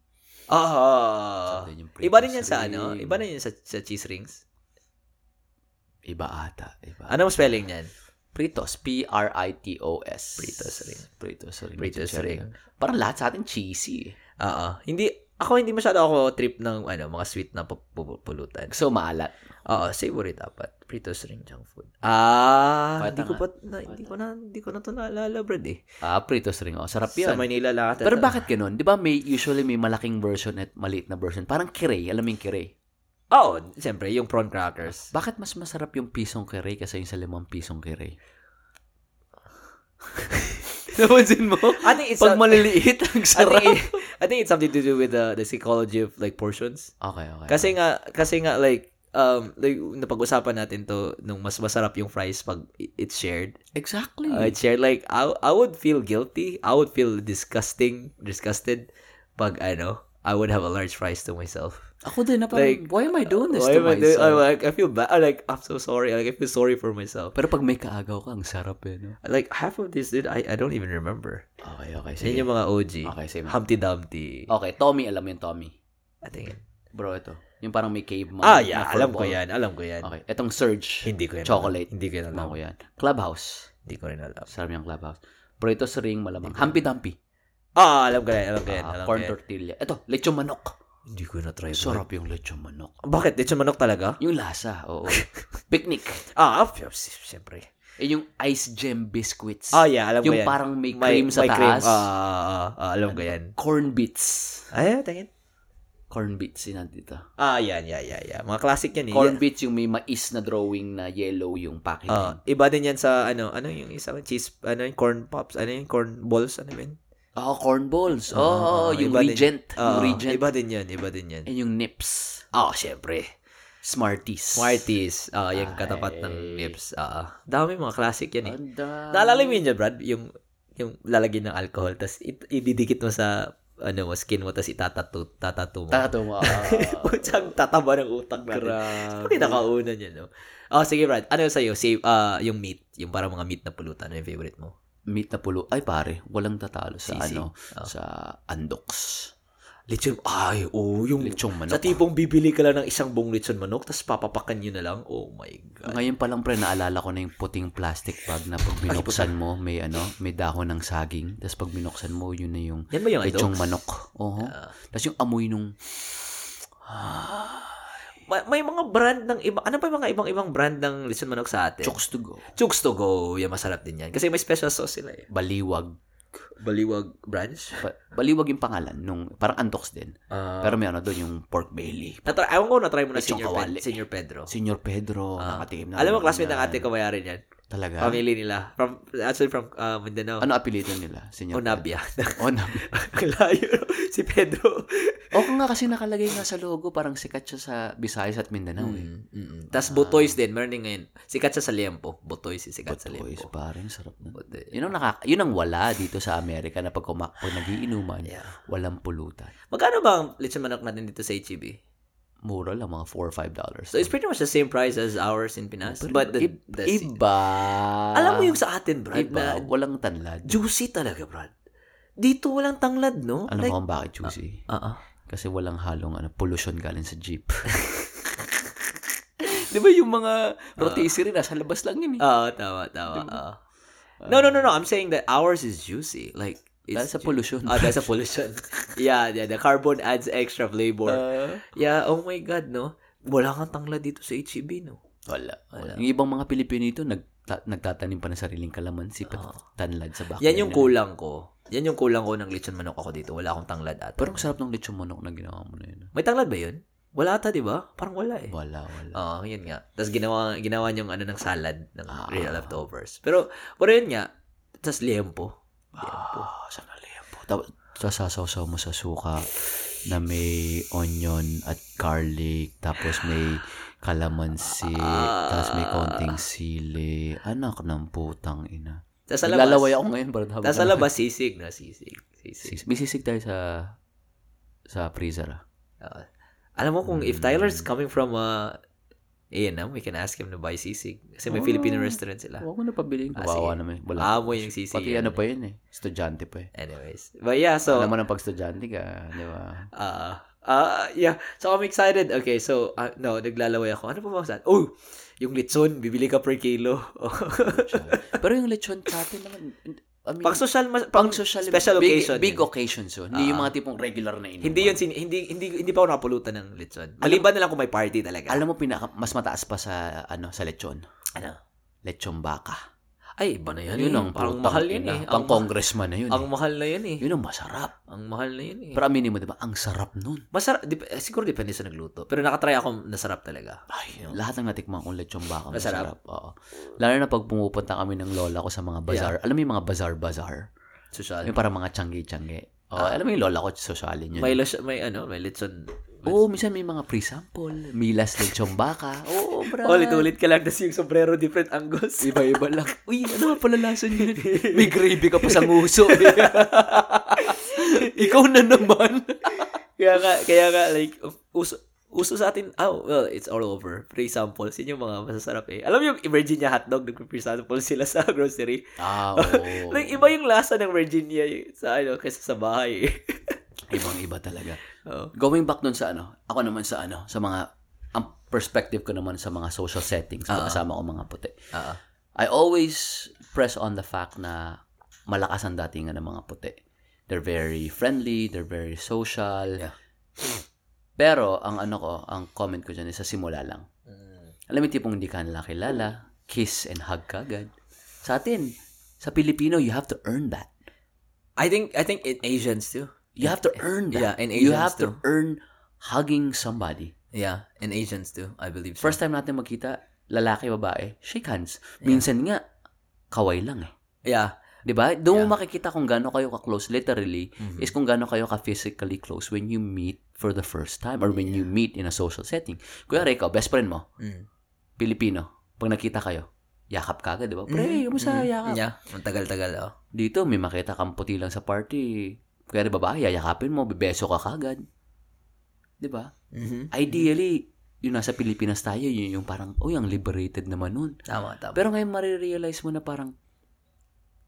Iba rin yan sa ano? Iba rin yan sa cheese rings? Iba ata. Anong spelling yan? Pritos. Pritos. Pritos ring. Pritos ring. Parang lahat sa atin cheesy. Hindi masyado ako trip ng mga sweet na pulutan. So, maalat. Savory dapat. Fritos rin junk food. Hindi ko na to naalala, brad eh. Fritos rin. Oh, sarap yan. Sa Manila lahat. Pero bakit ganun? Di ba may, usually may malaking version at maliit na version? Parang kirey. Alam mo yung kirey? Oo. Oh, siyempre, yung prawn crackers. Bakit mas masarap yung pisong kirey kasi yung sa limang pisong kirey? Napansin mo? Pag maliliit, ang sarap. I think it's something to do with the psychology of like portions. Okay. Kasi nga like, napag-usapan natin to nung mas masarap yung fries pag it's shared. Exactly. It's shared. Like, I would feel guilty. I would feel disgusted pag, I would have a large fries to myself. Ako din na parang, like, why am I doing this to myself? I feel bad. I'm so sorry. Like, I feel sorry for myself. Pero pag may kaagaw ka, ang sarap eh, no? Like, half of this, dude, I don't even remember. Okay. Sige. Yan yung mga OG. Okay, same. Humpty Dumpty. Okay, Tommy. Alam mo yung Tommy? I think it. Bro, ito. Yung parang may caveman. Yeah. Alam ko yan. Okay. Etong Surge. Hindi ko yan. Chocolate. Hindi ko yan alam. Ko yan. Clubhouse. Hindi ko rin alam. Sarap yung Clubhouse. Bro, ito sa ring malamang. Humpty Dumpy. Alam ko yan. Corn tortilla. Ito, lechong manok. Hindi ko na-try. Sarap yung lechong manok. Bakit? Lechong manok talaga? Yung lasa, oo. Picnic. Siyempre. Yung ice jam biscuits. Alam ko yan. Yung parang may cream sa taas. Alam ko yan. Corn beets. Tingin. Corn beets yun dito. Yeah. Mga classic yan. Corn beets yung may mais na drawing na yellow yung packaging. Iba din yan sa ano yung isa cheese, corn pops, corn balls, corn balls. Yung Regent. Iba din yan. And yung Nips. Syempre. Smarties. Yung katapat ng Nips. Dami mga classic yan. Naalala mo yun, Brad? Yung lalagyan ng alcohol, tapos ididikit mo sa skin mo, tapos itatattoo mo. Tattoo mo. Putsang tataba ng utak natin. Grabe. Pinakaunan yan, no? Sige, Brad. Ano sa'yo? Save, yung meat. Yung parang mga meat na pulutan. Ano yung favorite mo? Meat na pulutan? Ay, pare. Walang tatalo sa Sisig. Sa Andox. Lechon. Yung lechong manok. Sa tipong bibili ka lang ng isang buong lechon manok, tapos papapakan yun na lang. Oh my God. Ngayon pa lang, pre, naalala ko na yung puting plastic bag na pag binuksan mo, may dahon ng saging. Tapos pag binuksan mo, yun na yung lechong manok. Oo. Tapos yung amoy nung... May mga brand ng iba. Ano pa yung mga ibang brand ng lechon manok sa atin? Chooks to go. Yan, masarap din yan. Kasi may special sauce sila eh. Baliwag branch? Baliwag yung pangalan. Parang Antox din. Pero may doon yung pork belly. Ewan ko, na-try mo na Senior Pedro. Nakatikim na. Alam mo, classmate ng ate ko, mayari yan. Talaga? Pamili nila. From Mindanao. Ano apelitan nila? Senior Onabia. Onabia. Layo. Si Pedro. Nga kasi nakalagay nga sa logo. Parang sikat siya sa Visayas at Mindanao. Tapos Botoy's din. Meron din ngayon. Sikat siya sa Liempo. Botoy's sikat sa Liempo. Botoy's. Parang sarap na. Yun ang wala dito sa Amerika na pag nagiinuman, walang pulutan. Magkano ba ang lechon manok natin dito sa HEB? Mura lang, mga $4 or $5. So, it's pretty much the same price as ours in Pinas. But the iba. Alam mo yung sa atin, Brad? Iba. Walang tanglad. Juicy talaga, Brad. Dito, walang tanglad, no? Alam mo kung bakit juicy? Kasi walang halong pollution galing sa jeep. Di ba yung mga rotisserie nasa labas lang yun eh? Tawa. Diba? No. I'm saying that ours is juicy. Like, that's a pollution. That's a pollution. Yeah. The carbon adds extra flavor. Oh my God, no? Wala kang tangla dito sa HEB, no? Wala. Yung ibang mga Pilipino dito, nagtatanim pa ng sariling kalamansi, tanlad sa backyard. Yan yung kulang ko ng lechon manok ako dito. Wala akong tanglad at. Pero ang sarap ng lechon manok na ginawa mo na yun. May tanglad ba yun? Wala ata, di ba? Parang wala eh. Wala. Yun nga. Tapos ginawa yung ng salad, ng real leftovers. Pero yun nga, tas liempo. Sana liempo. Tapos sasasaw mo sa suka na may onion at garlic, tapos may kalamansi, tapos may konting sili. Anak ng putang ina. Naglalaway ako ngayon. Tapos sa labas, sisig na. Sisig. May sisig tayo sa freezer. Alam mo kung if Tyler's coming from we can ask him to buy sisig. Kasi may Filipino restaurant sila. Huwag mo na pabiling. Kawawa naman. Amoy yung sisig. Pati pa yun eh. Estudyante pa eh. Anyways. But yeah, so... Alam mo ng pag-estudyante ka, di ba? Yeah. So, I'm excited. Okay, so, naglalaway ako. Ano pa ba saan? Oh! Yung lechon, bibili ka per kilo. Pero yung lechon natin naman... I mean, pang social special occasion. Big occasions 'yun. Hindi yung mga tipong regular na inuman. Hindi pa ako napulutan ng lechon. Maliban na lang kung may party talaga. Alam mo mas mataas pa sa sa lechon. Lechon baka. Ay, iba na 'yan. 'Yun ang parang mahal 'yan eh. Pang congressman na 'yun. Ang mahal na 'yan eh. 'Yun ang masarap. Ang mahal na 'yan eh. Pero aminin mo 'di ba, ang sarap noon. Masarap, siguro depende sa nagluto. Pero nakatry ako, nasarap talaga. Ay, lahat ng natikman kong lechon baka masarap. Oo. Lalo na pag pumupunta kami ng lola ko sa mga bazaar. Yeah. Alam mo yung mga bazaar. Sosyal. Yung para mga tiyangge-tiyangge. Alam mo yung lola ko, sosyalin 'yun. May lechon. Oo, minsan may mga free sample. Milas lechon baka. Oo, bro. Ulit-ulit ka lang. Tapos yung sombrero, different angles. Iba-iba lang. Uy, ano pala lasa niya? May gravy ka pa sa nguso. Ikaw na naman. kaya nga, like, uso sa atin, well, it's all over. Free samples. Yun yung mga masasarap eh. Alam mo yung Virginia hotdog, nag-free sample sila sa grocery. Oo. Like, iba yung lasa ng Virginia kaysa sa bahay eh. Ibang-iba talaga. Oh. Going back dun sa ang perspective ko naman sa mga social settings, kasama ko mga puti. I always press on the fact na malakas ang datingan ng mga puti. They're very friendly, they're very social. Yeah. Pero, ang comment ko dyan is sa simula lang. Alam mo, tipong hindi ka nila kilala, kiss and hug ka agad. Sa atin, sa Pilipino, you have to earn that. I think in Asians too. You have to earn that. Yeah, and Asians too. You have to earn hugging somebody. Yeah, and Asians too, I believe so. First time natin magkita, lalaki, babae, shake hands. Minsan nga, kaway lang eh. Yeah. Diba? Doon mo makikita kung gaano kayo ka-close, literally, is kung gaano kayo ka-physically close when you meet for the first time or when you meet in a social setting. Kuya Rico, best friend mo, Pilipino, pag nakita kayo, yakap ka agad, diba? Pre, kumusta yakap? Yeah, matagal-tagal. Oh. Dito, may makita kang puti lang sa party, kaya babae, yakapin mo, bebeso ka kagad. Diba? Ideally, yung nasa Pilipinas tayo, yun yung parang, ang liberated naman nun. Tama. Pero ngayon, marirealize mo na parang,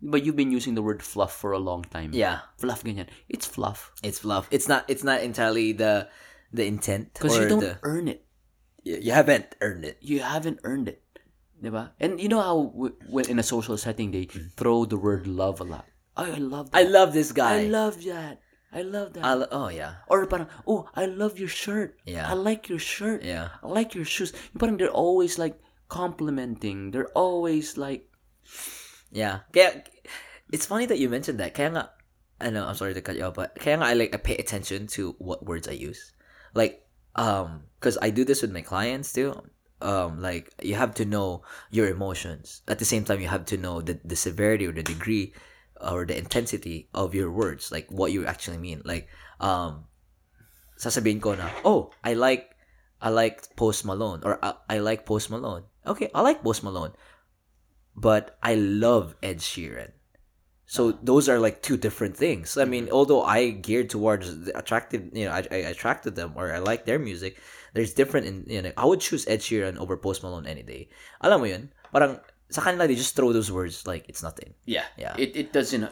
diba, you've been using the word fluff for a long time. Yeah. Fluff, ganyan. It's fluff. It's not entirely the intent. Because you don't earn it. You haven't earned it. Diba? And you know how, when in a social setting, they throw the word love a lot. I love that. I love this guy. I love that. Yeah. Or parang, I love your shirt. Yeah. I like your shirt. Yeah. I like your shoes. Parang they're always like complimenting. They're always like... Yeah. Kaya, it's funny that you mentioned that. Kaya nga, I know, I'm sorry to cut you off, but kaya nga I pay attention to what words I use. Like, because I do this with my clients too. Like, you have to know your emotions. At the same time, you have to know the severity or the degree or the intensity of your words, like what you actually mean. Like, sasabihin ko na, I like Post Malone, or I like Post Malone. Okay, I like Post Malone, but I love Ed Sheeran. So those are like two different things. I mean, although I geared towards I attracted them or I like their music, there's different I would choose Ed Sheeran over Post Malone any day. Alam mo yun, parang, sa kanila, they just throw those words like it's nothing. Yeah. It doesn't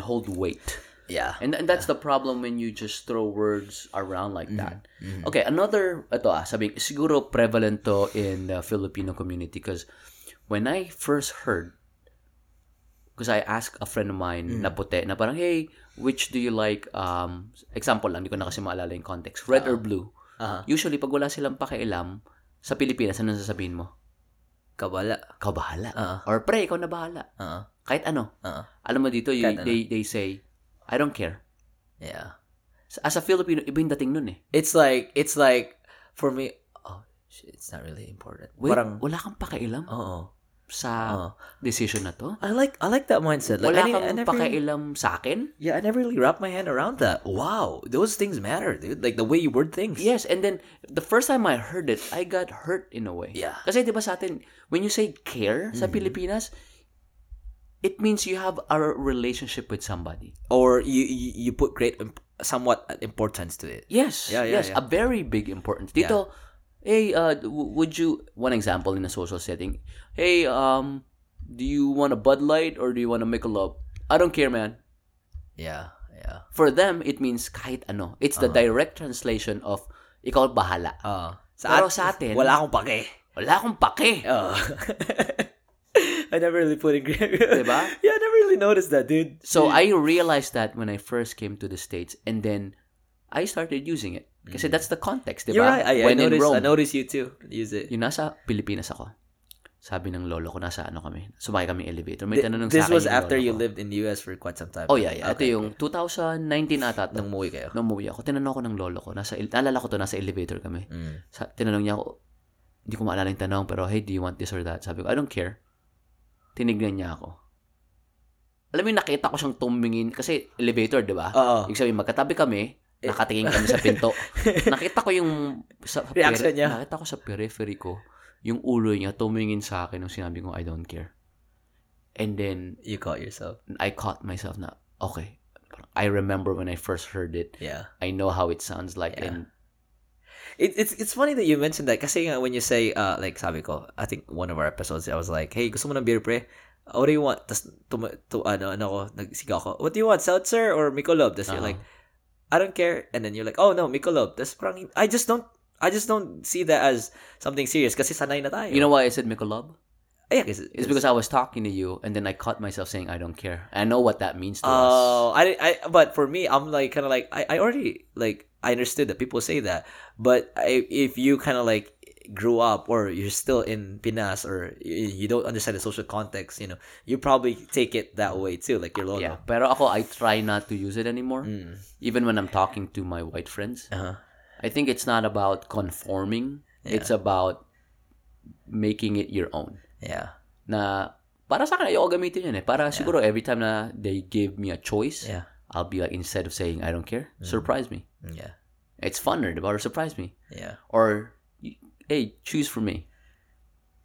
hold weight. Yeah. And that's the problem when you just throw words around like that. Mm-hmm. Okay, another siguro prevalent to in the Filipino community, because when I first heard, because I asked a friend of mine na puti, na parang, hey, which do you like, example lang, hindi ko na kasi maalala yung context, red or blue. Usually, pag wala silang pakialam, sa Pilipinas, ano sasabihin mo? Kabahala. Or pre, ikaw na bahala. Kahit ano. Alam mo dito, they say, I don't care. Yeah. As a Filipino, iba yung dating nun eh. It's like, for me, it's not really important. Wait, parang, wala kang pakialam sa decision na to. I like that mindset. Like, wala kang pakialam sa akin. Yeah, I never really wrapped my hand around that. Wow, those things matter, dude. Like the way you word things. Yes, and then the first time I heard it, I got hurt in a way. Yeah. Kasi diba sa atin, when you say care sa Pilipinas, it means you have a relationship with somebody. Or you put somewhat importance to it. Yes. Yeah. A very big importance. Dito, hey, would you, one example in a social setting, hey, do you want a Bud Light or do you want a Michelob? I don't care, man. Yeah. For them, it means kahit ano. It's the direct translation of, ikaw bahala. Pero sa atin, wala akong pake. I never really put in Grab. Diba? Yeah, I never really noticed that, dude. So, I realized that when I first came to the States, and then I started using it. Kasi that's the context, diba? You're right. I noticed you too use it. Yung nasa Pilipinas ako. Sabi ng lolo ko, nasa ano kami. Sumakay kami elevator. May tanong sa akin. This was after you lived in the US for quite some time. Oh, yeah, yeah. Okay. Ito yung 2019 ata. Nung umuwi kayo. Nung umuwi ako. Tinanong ko ng lolo ko. Naalala ko to, nasa elevator kami. Tinanong niya ako, hindi ko maalala yung tanong, pero hey, do you want this or that? Sabi ko, I don't care. Tinignan niya ako. Alam mo, nakita ko siyang tumingin. Kasi elevator, di ba? Oo. Yung sabi, magkatabi kami. Nakatingin kami sa pinto. Nakita ko yung... reaction niya. Nakita ko sa periphery ko. Yung ulo niya tumingin sa akin nung sinabi ko, I don't care. And then... You caught yourself. I caught myself na, okay. I remember when I first heard it. Yeah. I know how it sounds like. Yeah. And it's funny that you mentioned that kasi nga when you say, like sabi ko, I think one of our episodes, I was like, hey, gusto mo ng beer, pre? What do you want? Tapos, nagsigaw ko, what do you want? Seltzer or Michelob? Tapos you're like, I don't care. And then you're like, oh no, Michelob. Tapos parang, I just don't see that as something serious kasi sanay na tayo. You know why I said Michelob? Yeah, it's because I was talking to you and then I caught myself saying I don't care. I know what that means to us. Oh, but for me, I'm like kind of like I already like I understood that people say that, but if you kind of like grew up or you're still in Pinas or you don't understand the social context, you know, you probably take it that way too, like your lolo. Yeah, pero ako I try not to use it anymore. Even when I'm talking to my white friends. I think it's not about conforming. Yeah. It's about making it your own. Yeah. Na para sa akin ayoko gamitin yun eh. Para siguro every time na they give me a choice, I'll be like instead of saying I don't care, surprise me. Yeah. It's funner, or surprise me. Yeah. Or hey, choose for me.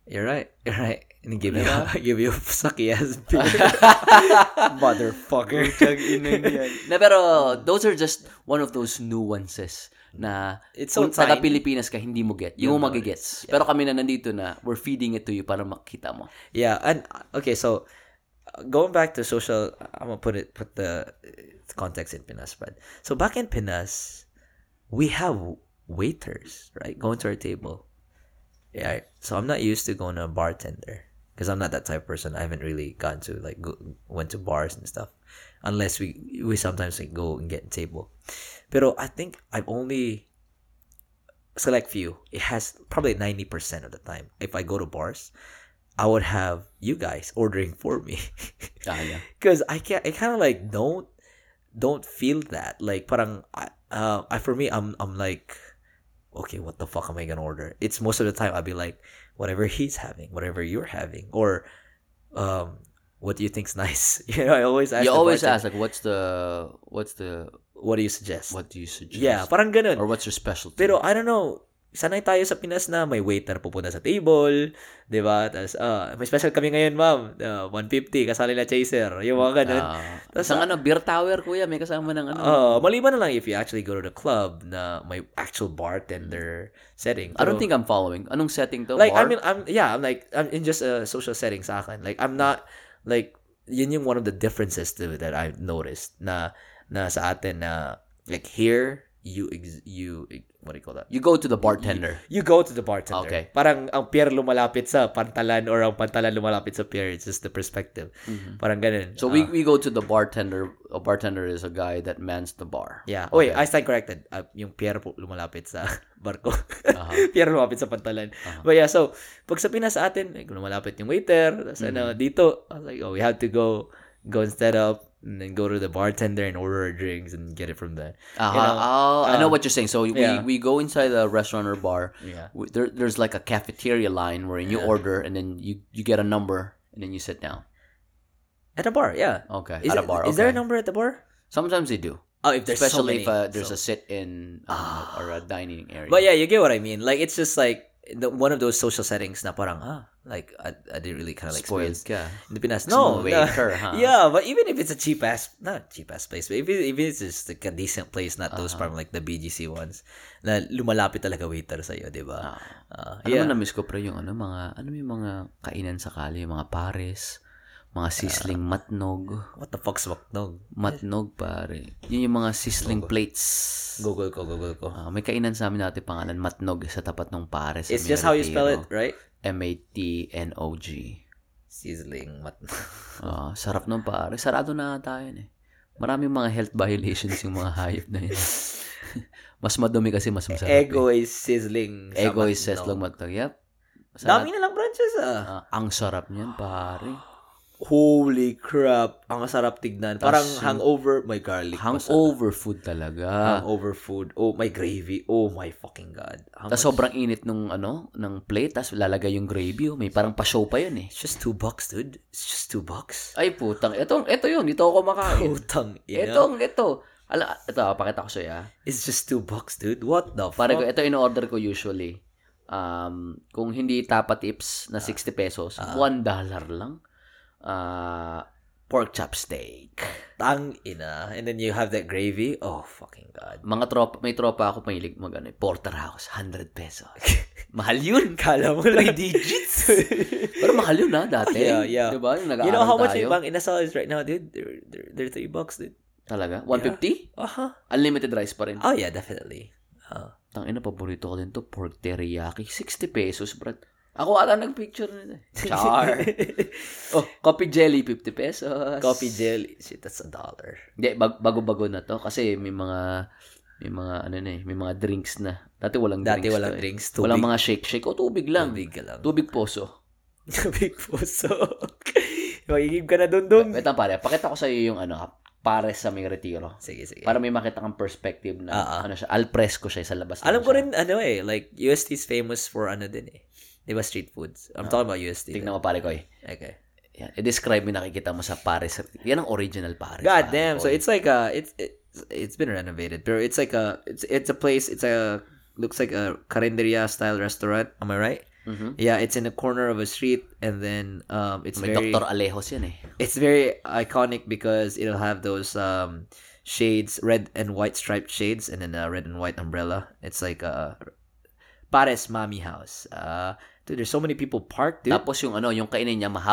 You're right. You're right. And give you a sucky ass beer. Motherfucker. Na pero those are just one of those nuances. Na it's so kung taga-Pilipinas ka, hindi mo get. Yung magigets. Yeah. Pero kami na nandito na, we're feeding it to you para makita mo. Yeah, and okay, so going back to social, I'm gonna put the context in Pinas. But so back in Pinas, we have waiters, right? Going to our table. Yeah, so I'm not used to going to a bartender because I'm not that type of person. I haven't really gone to like went to bars and stuff. Unless we sometimes like go and get a table. Pero I think I've only select few. It has probably 90% of the time. If I go to bars, I would have you guys ordering for me. Yeah. Because I can't. I kind of like don't feel that. Like parang for me, I'm like, okay, what the fuck am I gonna order? It's most of the time I'll be like, whatever he's having, whatever you're having, or what do you think's nice? You know, I always ask. You always ask like, what do you suggest? What do you suggest? Yeah, parang ganun. Or what's your specialty? Pero I don't know. Sanay tayo sa Pinas na may waiter pupunta sa table, di ba? Tapos, may special kami ngayon, ma'am. 150, kasali na chaser. Yung mga ganun. Tapos ang beer tower, kuya, may kasama ng ano. Maliban na lang if you actually go to the club na may actual bartender setting. Pero, I don't think I'm following. Anong setting to? Like, bar? I mean, I'm in just a social setting sa akin. Like, I'm not... Like, yun yung one of the differences too, that I've noticed na sa atin na like here you what do you call that? You go to the bartender. You go to the bartender. Okay. Parang ang pier lumalapit sa pantalan or ang pantalan lumalapit sa pier. It's just the perspective. Mm-hmm. Parang ganun. So we go to the bartender. A bartender is a guy that mans the bar. Yeah. Okay. Wait, I stand corrected. Yung pier po lumalapit sa barko. Uh-huh. Pier lumalapit sa pantalan. Uh-huh. But yeah, so pag sa Pinas sa atin, like, lumalapit yung waiter. Sa dito, I was like, oh, we have to go and stand up. And then go to the bartender and order our drinks and get it from there. You know? I know what you're saying. So we go inside the restaurant or bar. Yeah. There's like a cafeteria line where you order and then you get a number and then you sit down. At a bar, yeah. Okay. Is there a number at the bar? Sometimes they do. Oh, if there's especially so many, if there's a sit-in or a dining area. But yeah, you get what I mean. Like it's just like one of those social settings na parang like I didn't really kind of like spoiled ka in the Pinas. No waiter, huh? Yeah, but even if it's a not cheap ass place, but if it's just like a decent place, not those parang like the BGC ones na lumalapit talaga waiter sa iyo, di ba? Ano na miss ko pre yung mga kainan sa kalye, mga Paris, mga sizzling matnog. What the fuck's matnog? Matnog pare. Yun yung mga sizzling Google. Plates. Google ko. May kainan sa amin dati pangalan matnog sa tapat ng Paris. It's just how you spell it, right? MATNOG. Sizzling Matnog. Sarap nun, pare. Sarado na tayo eh. Maraming mga health violations yung mga hayop na yun. Mas madumi kasi mas masarap. Ego is sizzling. Ego is sizzling Matnog. Yep. Dami na lang branches ang sarap niyan, pare. Holy crap. Ang sarap tignan. Parang hangover. May garlic. Hangover food talaga. Hangover food. Oh, may gravy. Oh, my fucking God. Tapos sobrang init nung, ng plate. Tapos lalagay yung gravy. May parang pa-show pa yun eh. It's just $2, dude. It's just $2. Ay, putang. Ito yun. Dito ako kumakain. Putang. Ito. Ito, pakita ko sa'yo. It's just $2, dude. What the fuck? Pare ko, ito in-order ko usually. Kung hindi tapa tips na 60 pesos, $1 lang. Pork chop steak. Tang ina. And then you have that gravy. Oh, fucking God. May tropa ako mahilig mag porterhouse. ₱100. Mahal yun. Kala mo lang. 3 digits. Pero mahal yun dati. Oh, yeah. Diba? You know how much yung bang inasal is right now, dude? They're $3, dude. Talaga? 150? Yeah. Uh-huh. Unlimited rice pa rin. Oh, yeah, definitely. Tang ina, paborito ko din to. Pork teriyaki. 60 pesos, brad. Ako ata nagpicture nito. Char. Coffee jelly, 50 pesos. Coffee jelly. Shit, that's $1. Hindi, bago-bago na to. Kasi may mga drinks na. Dati walang drinks. Tubig. Walang mga shake-shake. O, tubig lang. Tubig poso. Tubig poso. Magigib ka na dun. Wait lang, pare. Pakita ko sa'yo yung Pares sa may retiro. Sige. Para may makita kang perspective na, siya. Al fresco siya sa labas. Alam ko rin, like, UST is famous for din eh. Diba street foods? I'm talking about UST. Tingnan mo, pare ko eh. Okay. Yan. I-describe mo nakikita mo sa Paris. Yan ang original Paris. God damn. So, it's like it's been renovated. Pero it's like it's a place, looks like a carinderia style restaurant. Am I right? Mm-hmm. Yeah, it's in the corner of a street and then it's may very... May Dr. Alejos yan eh. It's very iconic because it'll have those shades, red and white striped shades and then a red and white umbrella. It's like a... Pares Mami House. Dude, there's so many people parked, dude. Tapos yung yung kainin niya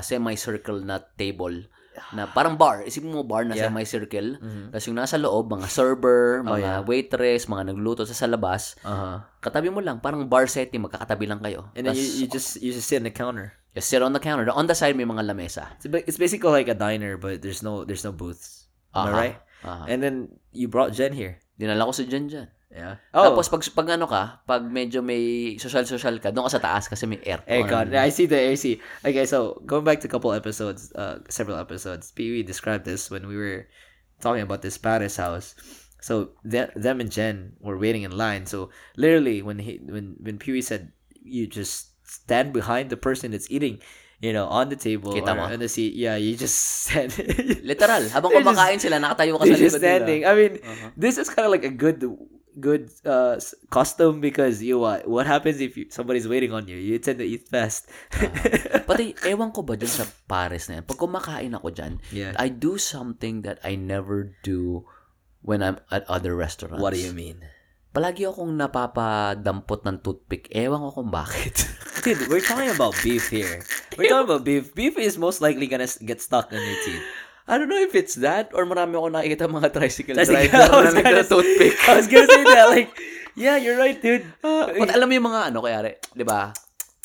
semi-circle na table na parang bar. Isipin mo bar na semi-circle. Mm-hmm. Tapos yung nasa loob, mga server, mga waitress, mga nagluto sa labas. Uh-huh. Katabi mo lang, parang bar setting, magkakatabi lang kayo. And then you just sit on the counter. You sit on the counter. On the side may mga lamesa. It's basically like a diner but there's no booths. Uh-huh. Am I right? Uh-huh. And then you brought Jen here. Dinala ko si Jen dyan. Yeah. Oh. Tapos pag medyo may social ka, doon ka sa taas kasi may aircon. Aircon. I see the AC. Okay, so going back to a couple episodes, several episodes, Pee-wee described this when we were talking about this Paris house. So them and Jen were waiting in line. So literally when Pee-wee said you just stand behind the person that's eating, on the table or on the seat. Yeah, you just stand. Literal. Habang kumakain sila, nakatayo ka sa likod nila. You're just standing. I mean, this is kind of like a good custom because what happens if somebody's waiting on you? You tend to eat fast. Pati ewan ko ba dyan sa Paris na yan? Pag kumakain ako dyan, I do something that I never do when I'm at other restaurants. What do you mean? Palagi akong napapadampot ng toothpick. Ewan ko kung bakit. Dude, we're talking about beef here. We're talking about beef. Beef is most likely gonna get stuck in your teeth. I don't know if it's that or marami ako nakikita mga tricycle driver na nagka-toothpick. I was gonna say that, like, yeah, you're right, dude. But alam mo yung mga kayari, di ba?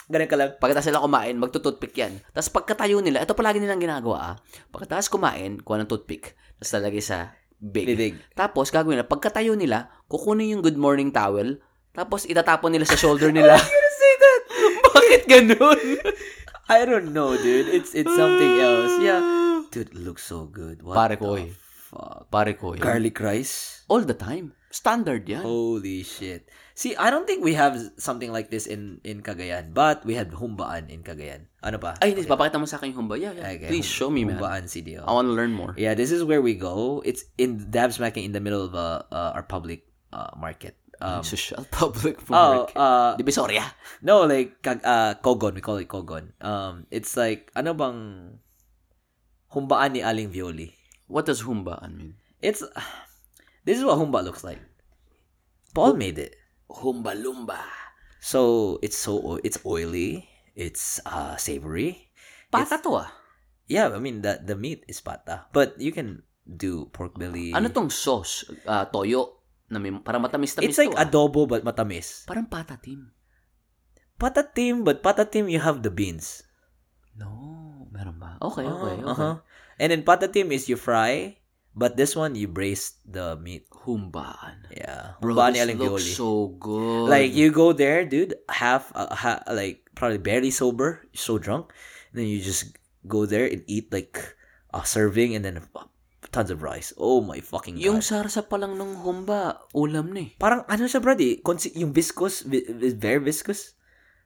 Ganun ka lang. Pagkatapos nila kumain, magtutoothpick yan. Tapos pagkatayo nila, ito palagi nilang ginagawa, pagkatapos kumain, kuha ng toothpick. Tapos lalagay sa big. Tapos gagawin nila, pagkatayo nila, kukunin yung good morning towel, tapos itatapon nila sa shoulder nila. I was gonna say that! Bakit ganun? I don't know, dude. It's something else. Yeah. Dude, it looks so good. What the fuck? Parekoy. Garlic rice? All the time. Standard yan. Holy shit. See, I don't think we have something like this in Cagayan. But we had humbaan in Cagayan. Ano pa? Ay, papakita mo sa akin yung humba. Yeah. Okay. Please show me, man. Humbaan CDO. I want to learn more. Yeah, this is where we go. It's in Dabs Macking in the middle of our public market. Social public market. Divisoria? No, like Kogon. We call it Kogon. It's like, ano bang... Humbaan ni Aling Violi. What does humbaan mean? This is what humba looks like. Paul made it. Humba lumba. So it's oily. It's savory. Pata to ah. Yeah, I mean the meat is pata, but you can do pork belly. Ano tong sauce? Toyo na may para matamis-tamis. It's like adobo but matamis. Parang patatim. Patatim, but you have the beans. No. Meron ba? Okay, okay, okay. Uh-huh. And then patatim is you fry, but this one you braise the meat. Humbaan. Yeah. Bro, humbaan this looks so good. Like, you go there, dude, like, probably barely sober, so drunk, and then you just go there and eat, like, a serving and then tons of rice. Oh my fucking God. Yung sarsa pa lang nung humba, ulam na eh. Parang ano siya, brad eh? Yung viscous, very viscous.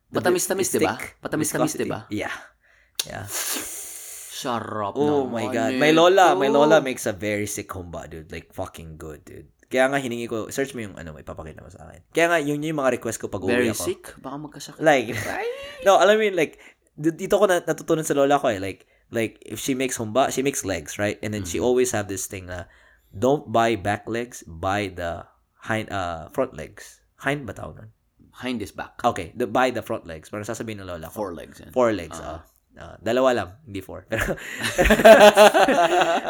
Patamis-tamis, diba? Patamis-tamis, diba? Yeah. Yeah. Sarap naman. Oh my God. Eh. My lola makes a very sick humba, dude. Like, fucking good, dude. Kaya nga hiningi ko, search mo yung ano, ipapakita mo sa akin. Kaya nga, yun yung mga request ko pag uwi ako. Very sick? Baka magkasakit. Like, no, alam mo yun, like, dito ko natutunan sa lola ko eh, like, if she makes humba, she makes legs, right? And then she always have this thing na, don't buy back legs, buy the front legs. Hind ba tawag nun? Hind is back. Okay, buy the front legs. Parang sasabihin ng lola ko. Four legs. Dalawa lang, hindi four.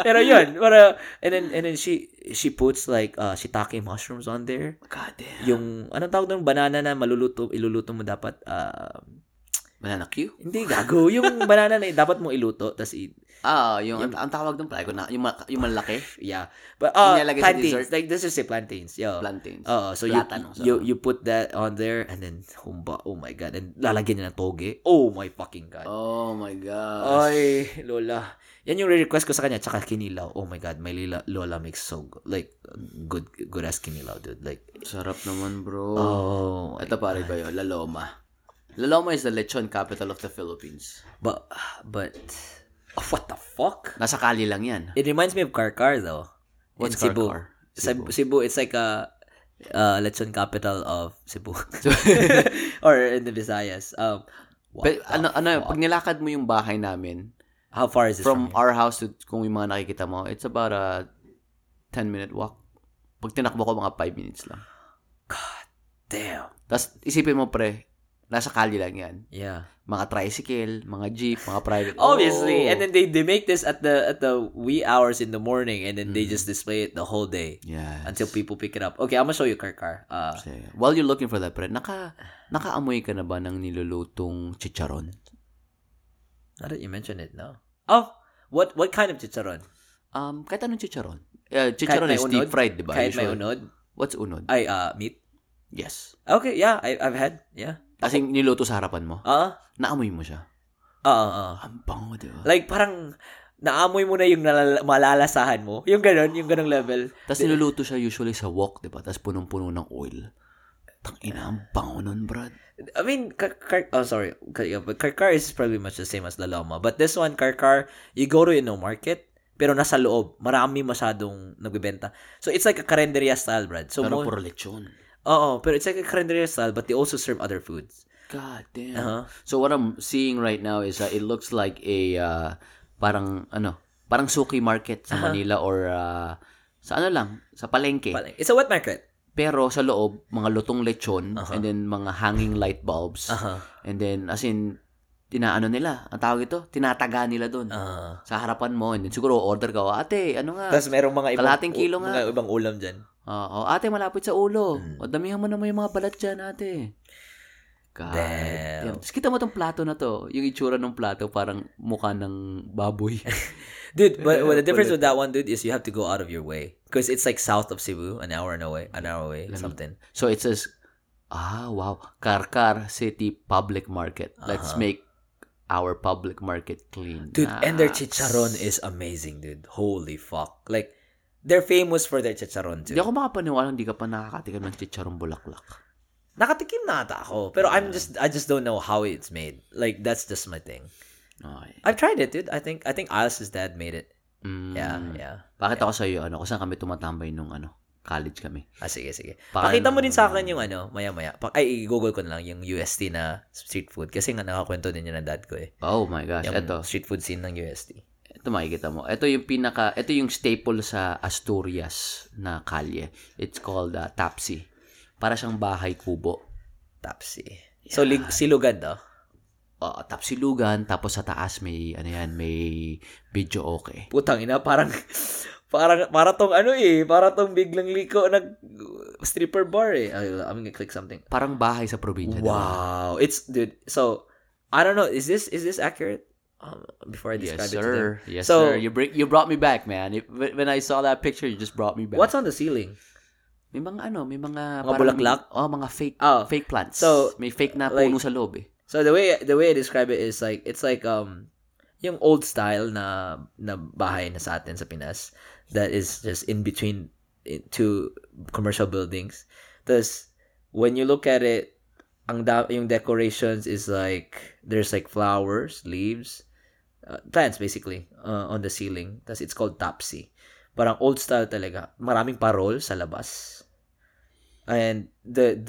Pero yun. Pero, and then she puts like shiitake mushrooms on there. God damn. Yung, anong tawag nun? Banana na maluluto, iluluto mo dapat, banana Q? Hindi, gago. Yung banana na dapat mong iluto, tas yung ang tawag doon pala, yung malaki. Yeah. But, plantains. Like, this is say plantains. Yo. Plantains. So you put that on there, and then, humba, oh my God. And lalagyan niya ng toge. Oh my fucking God. Oh my God. Ay, lola. Yan yung request ko sa kanya, tsaka kinilaw. Oh my God, my lola makes so good. Like, good as kinilaw, dude. Like, sarap naman, bro. Oh. Ito pare ba yun? Laloma. Laloma is the lechon capital of the Philippines. But what the fuck? Nasa kali lang yan. It reminds me of Carcar though. What's Carcar? Cebu. It's like a lechon capital of Cebu. Or in the Visayas. But ano, pag nilakad mo yung bahay namin, how far is it from our house to kung yung mga nakikita mo? It's about a 10-minute walk. Pag tinakbo ko, mga 5 minutes lang. God damn. Tapos isipin mo, pre, nasa kali lang yan. Yeah. Mga tricycle, mga jeep, mga private. Obviously. And then they make this at the wee hours in the morning and then they just display it the whole day. Yeah. Until people pick it up. Okay, I'm gonna show you Carcar. While you're looking for that, pre, nakaamoy ka na ba ng nilulutong chicharon? Now that you mention it, no. Oh, what kind of chicharon? Kahit anong chicharon. Chicharon is deep fried, diba? Kahit may unod? What's unod? Ay, meat? Yes. Okay, yeah, I've had, yeah. Kasi niluto sa harapan mo. Naamoy mo siya. Ang bango, diba? Like, parang naamoy mo na yung malalasahan mo. Yung ganong level. Tapos niluluto siya usually sa wok, diba? Tapos punong-puno ng oil. Tangina, ang bango nun, brad. I mean, Carcar is probably much the same as laloma. But this one, Carcar, you go to market, pero nasa loob. Marami masyadong nagbibenta. So, it's like a karinderya style, brad. So, pero puro lechon. Oh, but it's like a karinderya style, but they also serve other foods. God damn. Uh-huh. So what I'm seeing right now is it looks like a parang suki market sa Manila or sa ano lang, sa palengke. It's a wet market. Pero sa loob, mga lutong lechon and then mga hanging light bulbs. And then as in tinaano nila, ang tawag ito, tinataga nila doon. Sa harapan mo, and then siguro order ka, ate, ano nga? Tapos merong mga kalahating kilo nga. Mga ibang ulam dyan. Ate, malapit sa ulo. O, damihan mo na may mga balat dyan, ate. God. Damn. Tapos kita mo itong plato na to. Yung itsura ng plato, parang mukha ng baboy. Dude, but the difference with that one, dude, is you have to go out of your way. Because it's like south of Cebu, an hour away, something. So it says, wow, Carcar City Public Market. Let's make our public market clean. Dude, and their chicharon is amazing, dude. Holy fuck. Like, they're famous for their chicharon, too. Hindi ako makapaniwala, hindi ka pa nakakatikim ng chicharon bulaklak. Nakatikim na ata ako. Pero I just don't know how it's made. Like, that's just my thing. Oh, yeah. I've tried it, dude. I think Alice's dad made it. Yeah. Pakita ko sa'yo, kung saan kami tumatambay nung, college kami. Sige. Pakita mo din sa akin yung, maya-maya. I-google ko na lang yung UST na street food. Kasi nga nakakwento din yun ng dad ko, eh. Oh my gosh, yung eto. Street food scene ng UST. Ito makikita mo. Ito yung staple sa Asturias na kalye. It's called TAPSI. Para siyang bahay kubo. TAPSI. Yeah. So, silugan, no? Tapsilugan, tapos sa taas may video okay. Putang ina, para tong Biglang Liko nag stripper bar eh. I'm gonna click something. Parang bahay sa probinsya. Wow, diba? It's dude. So, I don't know, is this accurate? before I describe it to them. Yes, so, sir. You brought me back, man. When I saw that picture, you just brought me back. What's on the ceiling? May mga ano, may mga bulaklak, mga fake plants. So, may fake na puno sa loob. Eh. So the way I describe it is like it's like yung old style na bahay na sa atin sa Pinas that is just in between two commercial buildings. Thus, when you look at it, yung decorations is like there's like flowers, leaves, plants basically on the ceiling. Thus, it's called TAPSI. Parang old style talaga. Maraming parol sa labas. And the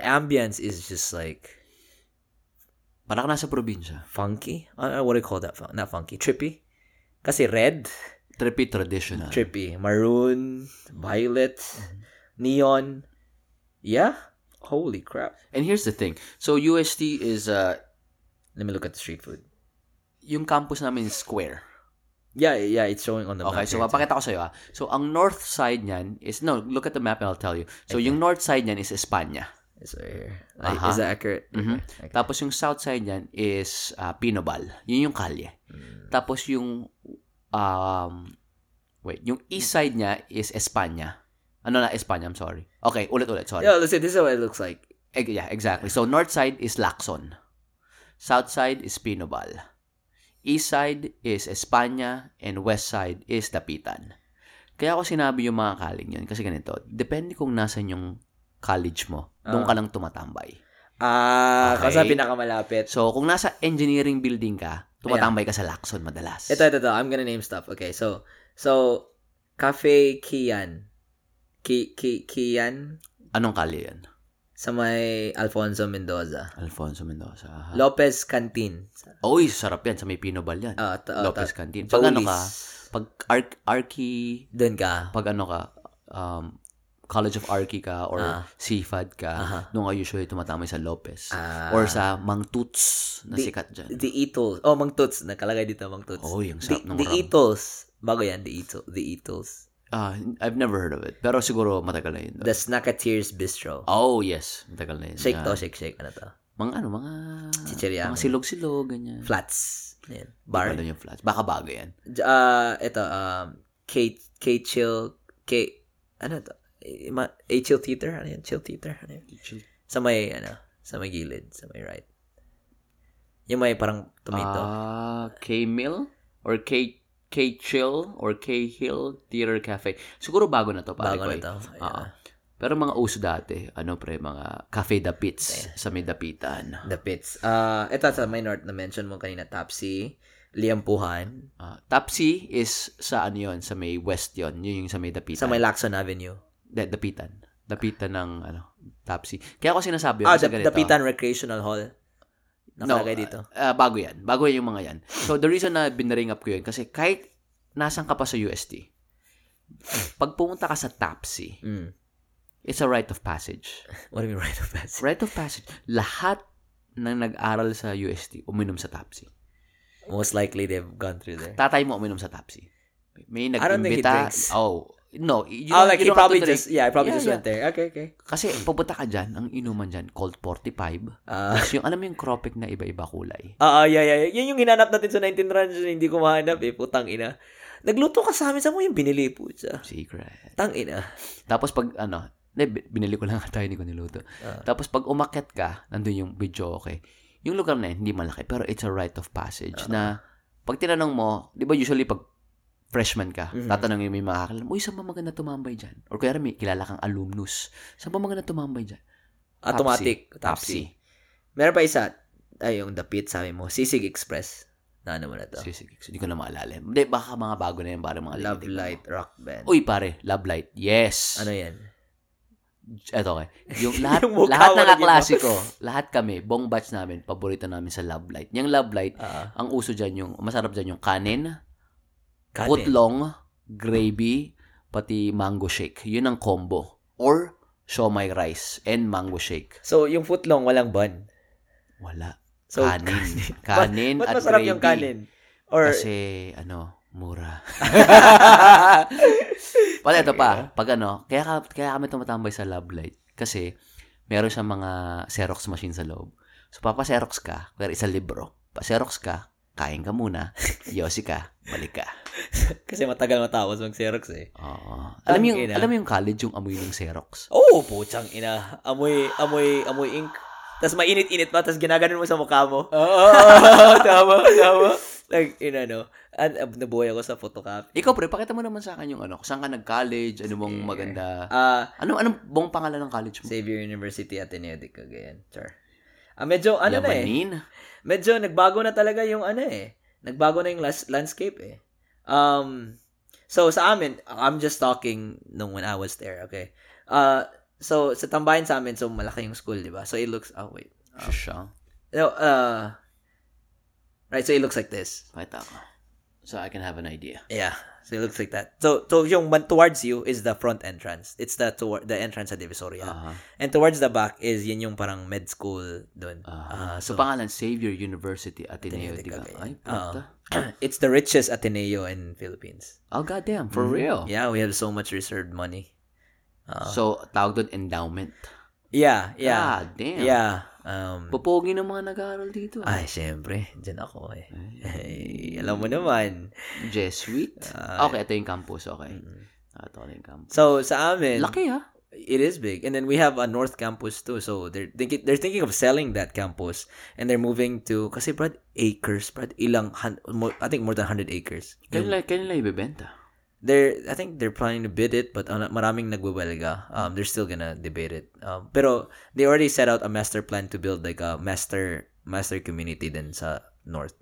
ambience is just like parang nasa probinsya. Funky? What do you call that? Not funky. Trippy? Kasi red. Trippy traditional. Trippy. Maroon, violet, neon. Yeah? Holy crap. And here's the thing. So UST is let me look at the street food. Yung campus namin is square. Yeah, it's showing on the map. Okay, so papakita ko sa iyo. So ang north side niyan is look at the map and I'll tell you. So okay. Yung north side niyan is Espanya. It's right here. Is that accurate? Mm-hmm. Okay. Tapos yung south side niyan is Pinobal. Yun yung kalye. Mm. Tapos yung yung east side niya is Espanya. Ano na Espanya? I'm sorry. Okay, ulit sorry. Yeah, let's see, this is what it looks like. Yeah, exactly. So north side is Lacson. South side is Pinobal. East side is Espanya and west side is The Pitan. Kaya ako sinabi yung mga kaling yun kasi ganito, depende kung nasan yung college mo, doon ka lang tumatambay. Okay. Kasi pinakamalapit. So, kung nasa engineering building ka, tumatambay ka sa Lacson madalas. Ito. I'm gonna name stuff. Okay, so Cafe Kian. Kian? Anong kali yan? Sa may Alfonso Mendoza. Aha. Lopez Canteen. Oy, sarap yan. Sa may Pinobal yan. Lopez Canteen. Pag Jolis. Ano ka, pag Arki, doon ka. Pag ano ka, College of Arki ka or CFAD ka, doon ka usually tumatamay sa Lopez. Or sa Mangtuts na sikat dyan. The Eatles. Oh, Mangtuts. Nakalagay dito, Mangtuts. Oh, yung sarap ng The Eatles. Bago yan, The Eatles. I've never heard of it. Pero siguro matagal na yun. Though. The Snacketeers Bistro. Oh, yes. Matagal na yun. Shake. Ano to? Mga chicheria. Mga silog-silog, ganyan. Flats. Yan. Bar. Ano yung flats? Baka bago yan. Ano to? Chill Theater? Ano yan? Chill Theater? Ano yan? Sa may gilid. Sa may right. Yung may parang tomato. K-Mill? Or K-Chill or K-Hill Theater Cafe. Siguro bago na to. Bago na to. Yeah. Pero mga uso dati. Ano pre? Mga Cafe Dapits. Okay. Sa may Dapitan. Dapits. Ito sa may north na-mention mo kanina. TAPSI. Liampuhan. TAPSI is sa ano yun? Sa may west yun. Yun yung sa may Dapitan. Sa may Lacson Avenue. Dapitan. Dapitan ng ano, TAPSI. Kaya ako sinasabi yun. Dapitan Recreational Hall. Nakalagay dito. Bago yan. Bago yan yung mga yan. So, the reason na binaring up ko yun, kasi kahit nasan ka pa sa UST, pag pumunta ka sa TAPSI, it's a rite of passage. What do you mean rite of passage? Rite of passage. Lahat ng nag-aral sa UST, uminom sa TAPSI. Most likely, they've gone through there. Tatay mo uminom sa TAPSI. May nag-imbita. I don't think he drinks. Oh, no. He probably just went there. Okay. Kasi pupunta ka dyan, ang inuman dyan, Colt 45. Plus yung, alam mo yung Kropik na iba-iba kulay. Yeah. Yan yung hinanap natin sa 19 runs, hindi ko mahanap eh, putang ina. Nagluto ka sa amin, sa mo yung binili po siya. Secret. Tang ina. Tapos pag, binili ko lang tayo, hindi ko niluto. Tapos pag umakyat ka, nandun yung video, okay. Yung lugar na yun, hindi malaki, pero it's a rite of passage na, pag tinanong mo, di ba usually pag freshman ka, tatanungin mo yung mga kakilala, saan ba maganda tumambay dyan? Or kaya may kilala kang alumnus, saan ba maganda tumambay dyan? Automatic. TAPSI. Meron pa isa, yung dapit sabi mo, Sisig Express. Na ano mo na to? Sisig Express. Hindi ko na maalala. Hindi, baka mga bago na yan, parang mga Love Light Rock Band. Uy, pare, Love Light. Yes. Ano yan? Eto okay. Yung lahat, yung lahat ng kaklase ko, lahat kami, buong batch namin, paborito namin sa Love Light. Yung Love Light, ang uso dyan yung, masarap dyan yung kanin. Putlong, gravy, pati mango shake. Yun ang combo. Or, siomai rice and mango shake. So, yung footlong, walang bun? Wala. So, kanin at gravy. Ba't masarap yung kanin? Or, kasi, mura. Pala, ito pa. Pag kaya kami tumatambay sa Love Light. Kasi, meron siyang mga Xerox machine sa loob. So, papa-Xerox ka, kaya isang libro. Pa-Xerox ka, kain ka muna, yosi ka, balik ka. Kasi matagal matapos mag-Xerox eh. Oo. Alam mo yung college yung amoy ng Xerox? Oo, oh, puchang ina. Amoy ink. Tapos mainit-init pa, tapos ginaganon mo sa mukha mo. Oo, tama. Like, ina, no? Nabuhay ako sa photocopy. Ikaw, pre, pakita mo naman sa akin yung ano, saan ka nag-college, ano bang maganda. Anong bang pangalan ng college mo? Xavier University, Ateneo de Cagayan. Char. Medyo, ano na eh. Medyo, nagbago na talaga yung ano eh. Nagbago na yung landscape eh. So, sa amin, I'm just talking when I was there, okay? So, sa tambayan sa amin, so malaki yung school, di ba? So, it looks, oh wait. Right, so it looks like this. Right, so I can have an idea. Yeah, so it looks like that. So yung towards you is the front entrance. It's the entrance sa Divisoria. Uh-huh. And towards the back is yun yung parang med school doon. Uh-huh. So pangalan Xavier University Ateneo de Cagayan. It's the richest Ateneo in Philippines. Oh goddamn, for real? Yeah, we have so much reserved money. So tawag doon endowment. Yeah. God damn. Yeah. Pupogi ng mga nag-aaral dito. Ay, syempre. Diyan ako eh. Ay, alam mo naman. Jesuit? Okay, ito yung campus. Okay. Ito yung campus. So, sa amin. Laki ah. It is big. And then we have a North Campus too. So, they're thinking of selling that campus. And they're moving to, kasi brad, acres. Brad, I think more than 100 acres. Kailan ibibenta? I think they're planning to bid it, but maraming nagwewelga. They're still gonna debate it. Pero they already set out a master plan to build like a master community din sa north.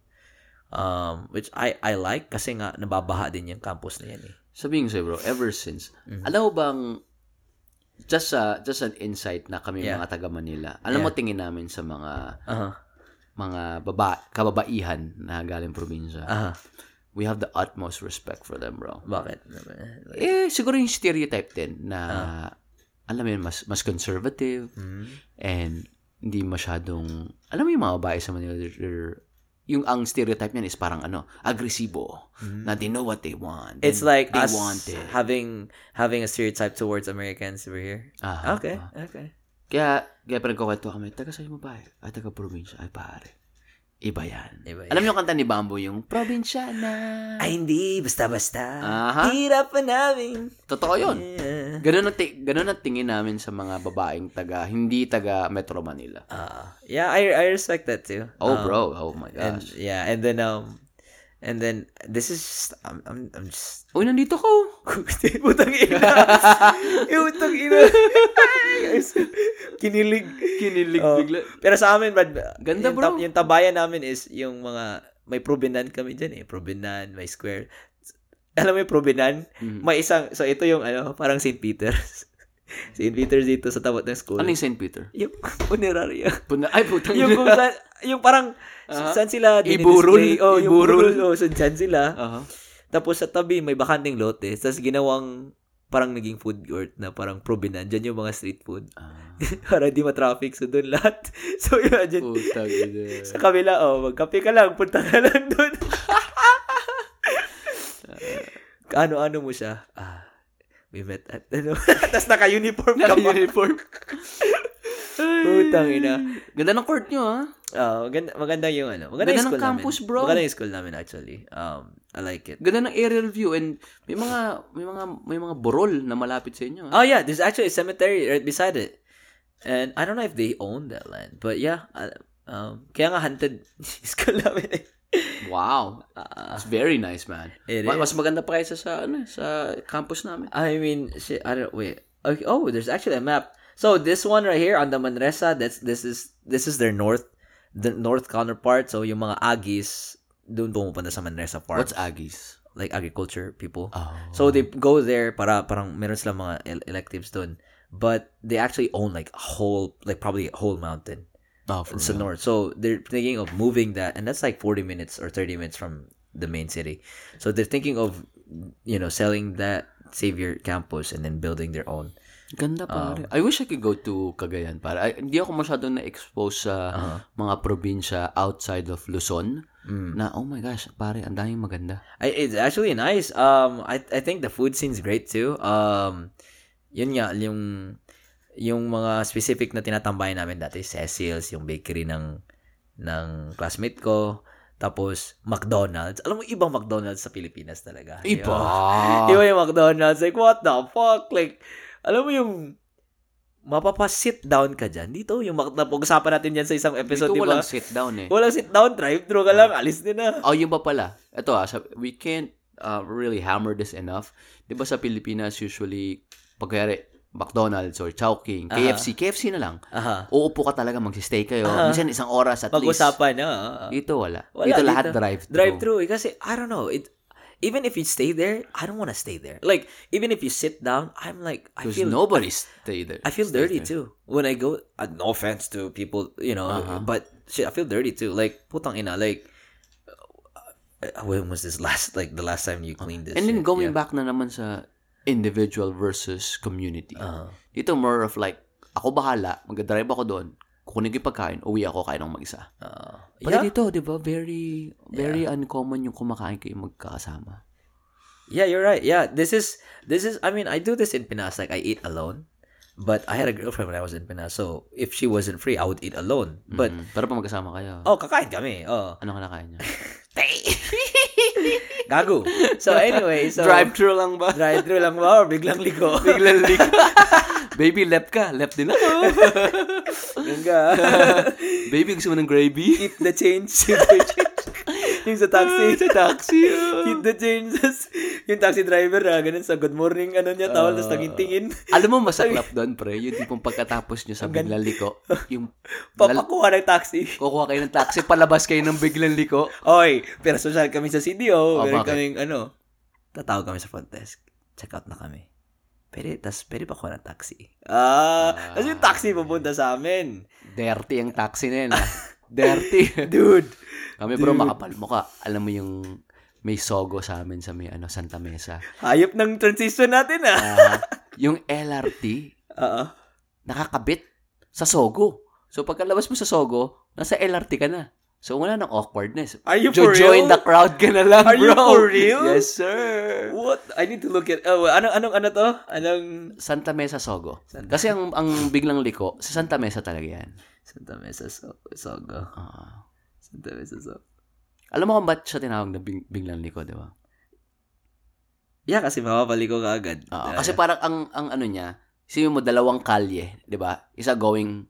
Which I like kasi nga nababaha din yung campus na yan eh. Sabihin ko sa'yo, bro, ever since, alam mo bang just an insight na kami mga taga Manila. Alam mo tingin namin sa mga kababaihan na galing probinsya. Uh-huh. We have the utmost respect for them, bro. Bakit? Siguro yung stereotype din na, alam mo yun, mas conservative, and hindi masyadong, alam mo yung mga babae sa Manila, yung ang stereotype niyan is parang ano, agresibo, na they know what they want. It's like us having a stereotype towards Americans over here. Uh-huh. Okay. Kaya pinagkakwento kami, taga sa'yo mo ba? Ay, taga probinsya. Ay, pare. Iba yan. Alam niyo yung kanta ni Bambo, yung probinsya na. Ay, hindi. Basta-basta. Uh-huh. Hirap pa namin. Totoo yun. Yeah. Ganun ang tingin namin sa mga babaeng hindi taga Metro Manila. Yeah, I respect that too. Oh, bro. Oh, my gosh. And then, this is just, I'm just... Uy, nandito ko! Butang ina! Kinilig bigla. Pero sa amin, Brad, ganda bro. Yung tabayan namin is yung mga, may probinan kami dyan eh. Probinan, may square. Alam mo yung probinan? Mm-hmm. May isang, so ito yung ano, parang St. Peter's. St. Peter's dito sa tapat ng school. Ano yung St. Peter? Yung punerarya. Ay, putang ina. Yung parang, saan sila dinidisplay? Iburol. Oh, saan sila. Uh-huh. Tapos sa tabi, may bakanting lote. Tapos ginawang parang naging food court na parang probinan. Diyan yung mga street food. Para di ma-traffic. So, doon lahat. So, imagine. Putang ina. Sa kabila, magkape ka lang. Punta ka lang doon. Ano-ano mo siya. We met at, ano. Tapos naka-uniform ka pa. Putang ina. Ganda ng court nyo, ha? Maganda yung ano. Maganda yung ng campus, namin. Bro. Maganda yung school namin actually. I like it. Ganda ng aerial view and may mga burol na malapit sa inyo. Oh yeah, there's actually a cemetery right beside it. And I don't know if they own that land, but yeah, kaya nga haunted school namin. Wow. It's very nice, man. Mas maganda pa kaysa sa ano, sa campus namin. I mean, shit, I don't wait. Okay, there's actually a map. So this one right here on the Manresa, this is their north counterpart. So yung mga Aggies doon pumupunta sa Manresa Park. What's Aggies? Like agriculture people. Oh. So they go there para parang meron sila mga electives doon. But they actually own like a whole probably a whole mountain. Oh, for real. North. So they're thinking of moving that, and that's like 40 minutes or 30 minutes from the main city. So they're thinking of selling that Xavier campus and then building their own. Ganda pare. I wish I could go to Cagayan pare. Hindi ako masyadong na-expose sa mga probinsya outside of Luzon na oh my gosh, pare, ang daming maganda. It's actually nice. I think the food scene's great too. Yun nga yung mga specific na tinatambayan namin dati, Cecil's, yung bakery ng classmate ko. Tapos, McDonald's. Alam mo, ibang McDonald's sa Pilipinas talaga. Iba! Iba yung McDonald's. Like, what the fuck? Like, alam mo yung mapapas-sit down ka dyan. Dito, yung napag-usapan natin dyan sa isang episode, dito, diba? Walang sit down eh. Walang sit down. Drive-thru ka lang. Alis din na. Oh, yun ba pala? Ito we can't really hammer this enough. Diba sa Pilipinas, usually, pagkayari, McDonald's or Chowking, KFC, KFC na lang. Uupo ka talaga, magsistay kayo. Minsan isang oras at Mag-usapan, least. Mag-usapan. Dito wala. Dito lahat drive-thru. Drive-thru. Eh, kasi, I don't know, even if you stay there, I don't want to stay there. Like, even if you sit down, I'm like, because nobody stay there. I feel dirty too. When I go, no offense to people, you know, but shit, I feel dirty too. Like, putang ina, like, when was this the last time you cleaned this? And then going back na naman sa individual versus community. Dito more of like, ako bahala, mag-drive ako doon, kukunin ko yung pagkain, uwi ako, kain ng mag-isa. Pati dito, di ba? Very, very uncommon yung kumakain kayo magkakasama. Yeah, you're right. Yeah, this is, I mean, I do this in Pinas. Like, I eat alone. But I had a girlfriend when I was in Pinas. So, if she wasn't free, I would eat alone. But, para pa magkasama kayo. Oh, kakain kami. Oh. Anong kinakain niya? Gago. So, anyway. So, drive-thru lang ba? Drive-thru lang ba? Or biglang liko? Biglang liko. Baby, left ka. Left din ako. Ganga. Baby, gusto mo ng gravy? Keep the change. Keep the change. Yung sa taxi. Sa taxi. Keep the changes. Yung taxi driver, ganun sa good morning, ano niya, tawal, tapos naging tingin. Alam mo, masaklap doon, pre. Yung tipong pagkatapos nyo sa biglang liko, yung papakuha ng taxi. Kukuha kayo ng taxi, palabas kayo ng biglang liko. Oy, pero social kami sa CDO. Meron kaming, tatawag kami sa front desk. Check out na kami. Pwede pa kuha ng taxi. Kasi yung taxi pupunta sa amin. Dirty ang taxi na yun. Dirty. Dude. Kami bro, makapal mo ka. Alam mo yung may sogo sa amin sa may Santa Mesa. Hayop ng transition natin yung LRT, nakakabit sa sogo. So pagkalabas mo sa sogo, nasa LRT ka na. So, wala ng awkwardness. Are you for real? Join the crowd ka na lang, bro. Are you for real? Yes, sir. What? I need to look at... Anong Santa Mesa Sogo. Kasi ang biglang liko, sa Santa Mesa talaga yan. Santa Mesa Sogo. Santa Mesa Sogo. Alam mo kung ba't siya tinawag na biglang liko, di ba? Yeah, kasi mapapaliko ka agad. Kasi parang ang niya, isipin mo dalawang kalye, di ba? Isa going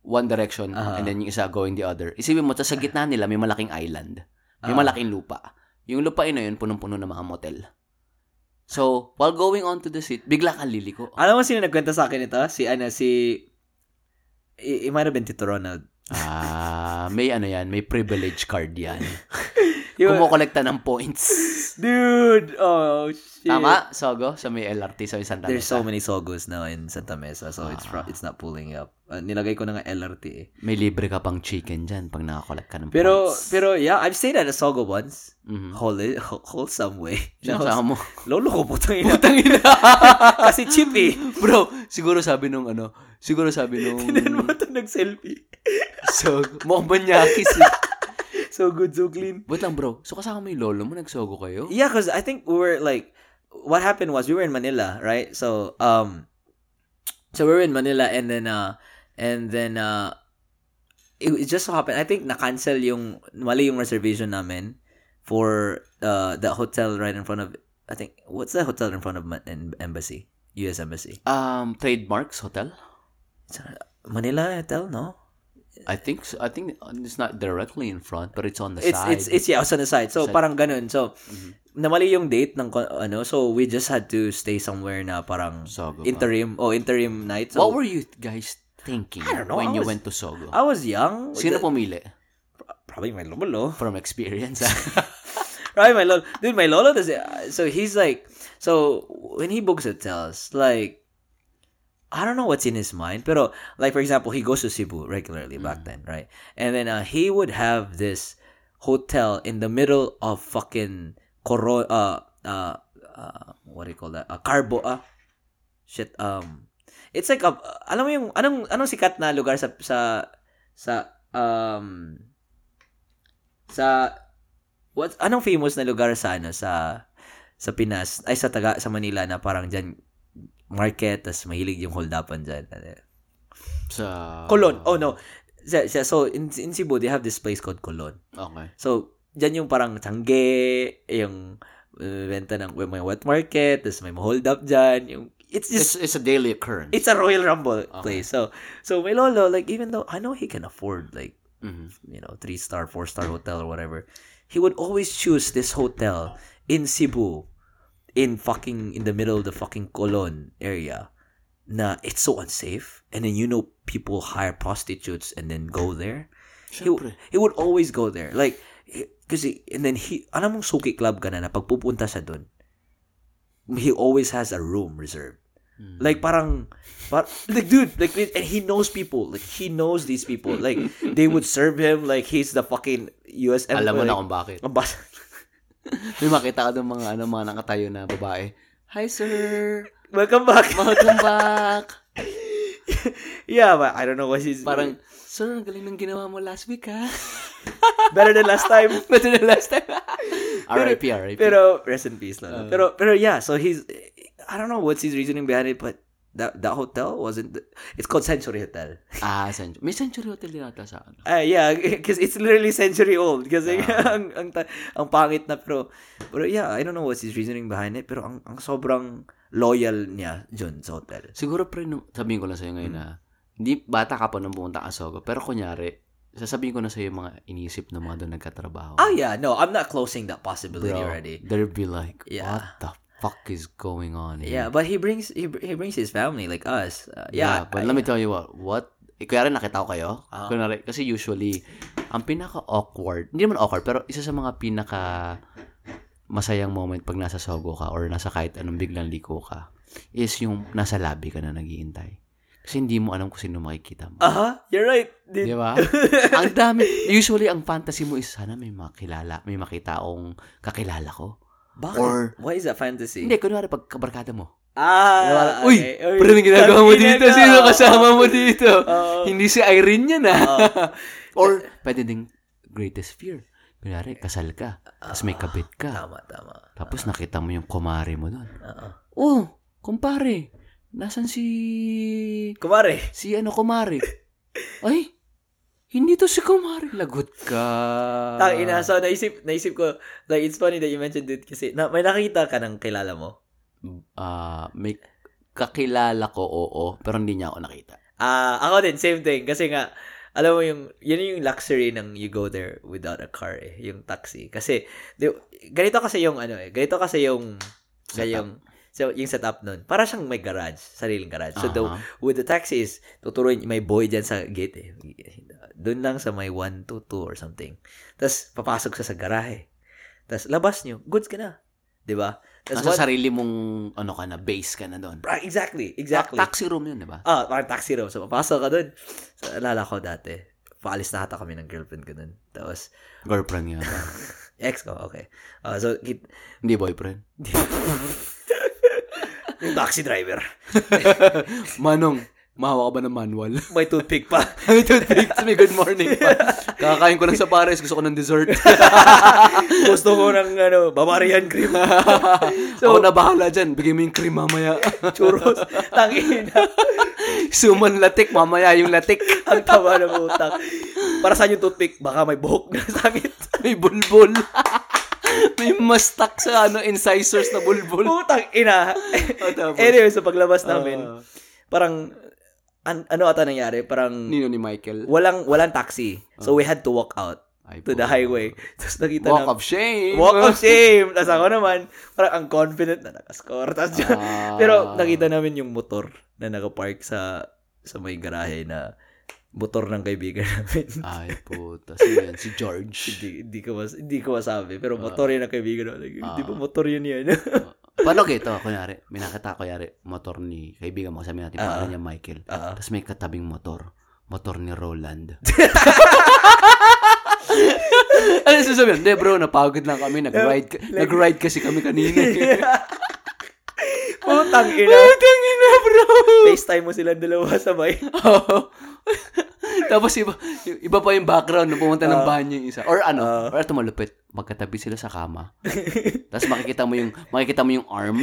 one direction, and then yung isa going the other. Isipin mo, sa gitna nila, may malaking island. May malaking lupa. Yung lupain na yun, punong-puno ng mga motel. So, while going on to the seat, bigla kang liliko. Alam mo sino nagkwenta sa akin ito? It might have been Tito Ronald. May yan, may privilege card yan. Kumukolekta ng points. Dude! Oh, shit. Tama? Sogo? Sa may LRT, sa may Santa Mesa. There's so many Sogos now in Santa Mesa, so it's not pulling up. Nilagay ko na nga LRT eh. May libre ka pang chicken dyan pag nakakolekt ka ng points. Pero, yeah, I've stayed at a Sogo once. Wholesome way. Saan mo? Lolo ko, putang ina. Putang ina! Kasi cheap eh. Bro, siguro sabi nung... Tinan mo ito nag-selfie. So, mukhang banyakis eh. So good, so clean. Wait lang, bro. So, kasama mo yung lolo mo? Nagsogo kayo? Yeah, because I think we were like... What happened was, we were in Manila, right? So, we were in Manila and then it just so happened, I think na-cancel mali yung reservation namin for the hotel right in front of... I think, what's the hotel in front of Embassy? US Embassy? Trademarks Hotel? Manila Hotel, no? I think it's not directly in front, but it's on the side. It's yeah, it's on the side. So parang ganun. So namali yung date ng so we just had to stay somewhere na parang Sogo, interim night. So, what were you guys thinking you went to Sogo? I was young. Sino pumili? Probably my lolo. From experience. Right, my lolo. Dude, my lolo does it. So he's like, so when he books hotels, like, I don't know what's in his mind, pero like for example, he goes to Cebu regularly back then, right? And then he would have this hotel in the middle of fucking what do you call that? It's like alam mo yung anong sikat na lugar sa what anong famous na lugar sa Pinas ay sa Manila na parang diyan market, tas mahilig yung hold-upan dyan. Sa Colon. Oh, no. So, in Cebu, they have this place called Colon. Okay. So, Diyan yung parang tangge, yung benta ng may wet market, tapos may hold up dyan. Yung, it's just... It's a daily occurrence. It's a Royal Rumble place. So my lolo, like, even though I know he can afford, like, you know, 3-star, 4-star hotel or whatever, he would always choose this hotel in Cebu, in the middle of the fucking Colon area. Na it's so unsafe, and then, you know, people hire prostitutes and then go there. He would always go there, like, kasi, and then he, alam mong suki club ka na pagpupunta siya dun, he always has a room reserved. Like, parang like, dude, like, and he knows people, like, he knows these people, like, they would serve him like he's the fucking USM. Alam mo, like, na kung bakit. May makita ka ng mga nakatayo na babae. Hi, sir. Welcome back. Yeah, but I don't know what she's... Parang, sir, ang galing ng ginawa mo last week, ha? Better than last time. R.I.P. Pero, rest in peace lang. Pero yeah, so he's... I don't know what's his reasoning behind it, but that hotel wasn't... It's called Century Hotel. Century. May Century Hotel din ata sa ano. Yeah, because it's literally century old. Kasi ang pangit na, pero yeah, I don't know what's his reasoning behind it, pero ang sobrang... loyal niya dyan sa hotel. Siguro, pre, sabihin ko lang sa'yo ngayon na hindi, bata ka pa nung pumunta ka sa Sogo, pero kunyari, sasabihin ko na sa'yo yung mga inisip ng mga doon nagkatrabaho. Yeah, no, I'm not closing that possibility. Bro, already. There'd be like, what the fuck is going on here? Yeah, but he brings his family, like us. But let me tell you what? Kaya rin nakita ko kayo. Kunwari, kasi usually, ang pinaka-awkward, hindi naman awkward, pero isa sa mga pinaka- masayang moment pag nasa Sogo ka or nasa kahit anong biglang liko ka is yung nasa lobby ka na naghihintay. Kasi hindi mo alam kung sino makikita mo. You're right. Di ba? Ang dami. Usually, ang fantasy mo is sana may makita akong kakilala ko. Bakit? Or, why is that fantasy? Hindi, kunwari pagkabarkada mo. Okay. Uy, pero may ginagawa mo dito. Sino kasama mo dito? Hindi si Irene yan, Or, pwede ding greatest fear. Kunyari, kasal ka. Tapos may kabit ka. Tama. Tapos nakita mo yung kumare mo doon. Kumpare. Nasaan si... Kumare? Si kumare. Ay, hindi to si kumare. Lagot ka. So, naisip ko, like, it's funny that you mentioned it kasi may nakita ka ng kilala mo? May kakilala ko, oo. Pero hindi niya ako nakita. Ako din, same thing. Kasi nga, alam mo yung luxury ng you go there without a car, yung taxi. Kasi ganito kasi yung setup nun. Para siyang may garage, sariling garage. So with the taxi is tuturuin may boy diyan sa gate. Doon lang sa may 122 or something. Tapos papasok sa garahe. Tapos labas niyo, goods ka na. 'Di ba? Nasa sarili mong base ka na doon. Right, exactly. Taxi room yun, di ba? Parang taxi room. So, papasok ka doon. So, alala ko dati, paalis na kata kami ng girlfriend ko doon. Tapos, girlfriend niya. Ex ko, okay. Hindi boyfriend. Yung taxi driver. Manong, mahawa ka ba ng manual? May toothpick pa. May toothpick. May good morning pa. Kakakain ko lang sa Paris. Gusto ko ng dessert. Gusto ko ng Bavarian cream. Ako na bahala dyan. Bigay mo yung cream mamaya. Churros. Tangina. Suman latik. Mamaya yung latik. Ang taba na utak. Para saan yung toothpick? Baka may buhok na sakit. May bulbul. May mastak sa incisors na bulbul. Putang ina. Anyway, sa paglabas namin, parang... ano ata nangyari? Parang Nino ni Michael. Walang taxi. So we had to walk out to the highway. Tapos nakita na Walk of shame. Tapos ako naman, parang ang confident na nakascore. Pero nakita namin yung motor na nakapark sa may garahe na motor ng kaibigan namin. Ay puta. Si George. Hindi ko masabi. Pero motor yun ang kaibigan. Hindi ba motor yun? Paano ito? Kunyari, may nakita motor ni kaibigan mo. Sabi natin, pangalan niya Michael. Tapos may katabing motor. Motor ni Roland. Ano yung sasabihin? Hindi bro, napagod lang kami. Nag-ride kasi kami kanina. Putang ina bro. FaceTime mo silang dalawa sabay. Tapos iba pa yung background na pumunta ng banyo yung isa. Or tumalupit. Magkatabi sila sa kama. Tapos makikita mo yung arm.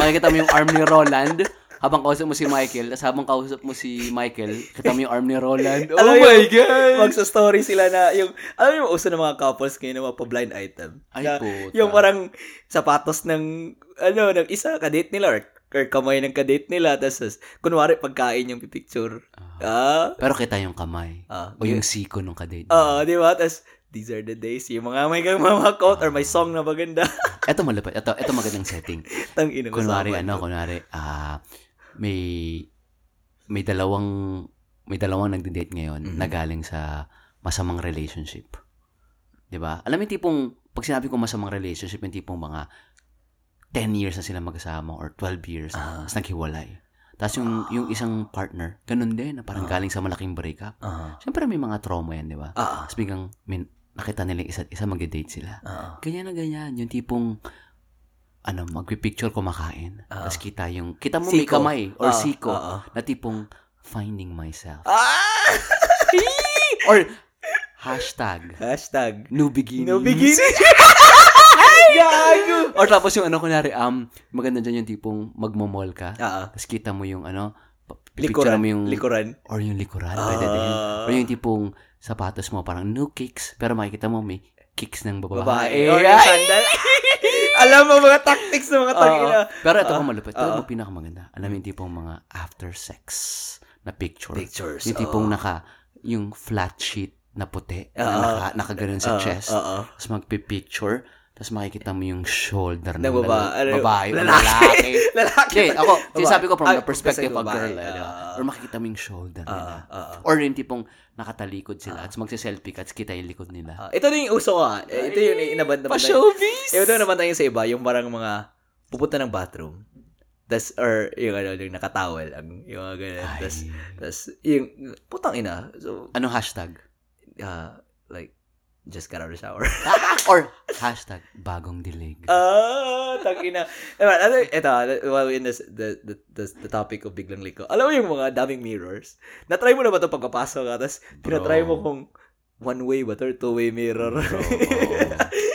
Makikita mo yung arm ni Roland. habang kausap mo si Michael, tapos habang kausap mo si Michael, kita mo yung arm ni Roland. Oh alam my yung, God! Magsa-story sila na, yung, alam mo, uso ng mga couples ngayon na mapa-blind item. Ay, na, puta. Yung parang sapatos ng, ano, ng isa, kadate nila, or kamay ng kadate nila, tapos, kunwari, pagkain yung picture. Pero kita yung kamay. O yung siko ng kadate. Oo, di ba? Tapos, these are the days. Yung mga may mamakot or may song na maganda. Ito malapit. Ito magandang setting. Tangina ko. Kunwari, may dalawang nagde-date ngayon na galing sa masamang relationship. 'Di ba? Alam mo tipong pag sinabi ko masamang relationship, yung tipong mga 10 years na sila magkasama or 12 years tapos naghiwalay. Tapos yung isang partner, ganun din, na parang galing sa malaking breakup. Siyempre may mga trauma yan, 'di ba? Tapos biglang nakita nila isa't isa, mag-date sila. Ganyan na ganyan. Yung tipong, magpipicture kumakain. Tapos kita mo may kamay or siko na tipong, finding myself. Or, hashtag, new beginnings. New beginnings. Gago! Or tapos yung kunwari, maganda dyan yung tipong, magmamall ka. Tapos kita mo yung, pipicture mo yung, likuran. Or yung likuran. Pwede din. Or yung tipong, sapatos mo, parang new kicks, pero makikita mo may kicks ng babae. Or yung sandal. Alam mo, mga tactics ng mga tangina. Pero ito ko malupit. Ito yung pinakamaganda. Alam mo yung tipong mga after sex na pictures. Yung tipong yung flat sheet na puti, na nakaganon sa chest. Tapos magpipicture, tapos makikita mo yung shoulder ng babae o lalaki. Okay, ako, sinasabi ko from the perspective of girl. Or makikita mo yung shoulder nila. Or yung tipong nakatalikod sila at magsiselfie ka at kita yung likod nila. Ito na yung uso ka. Ito yung inabanda. Pa-showbiz! Ito naman tayo sa iba, yung parang mga pupunta ng bathroom. Tas, or yung nakatawal. Yung mga ganyan. Tas, yung putang ina. So, anong hashtag? Just got out of the shower. Or, hashtag, bagong dilig. Tangina. Ito, while in this, the topic of Biglang Liko, alam mo yung mga daming mirrors? Natry mo na ba ito pagkapasok ka? Tapos, pinatry mo kung one-way ba ito or two-way mirror?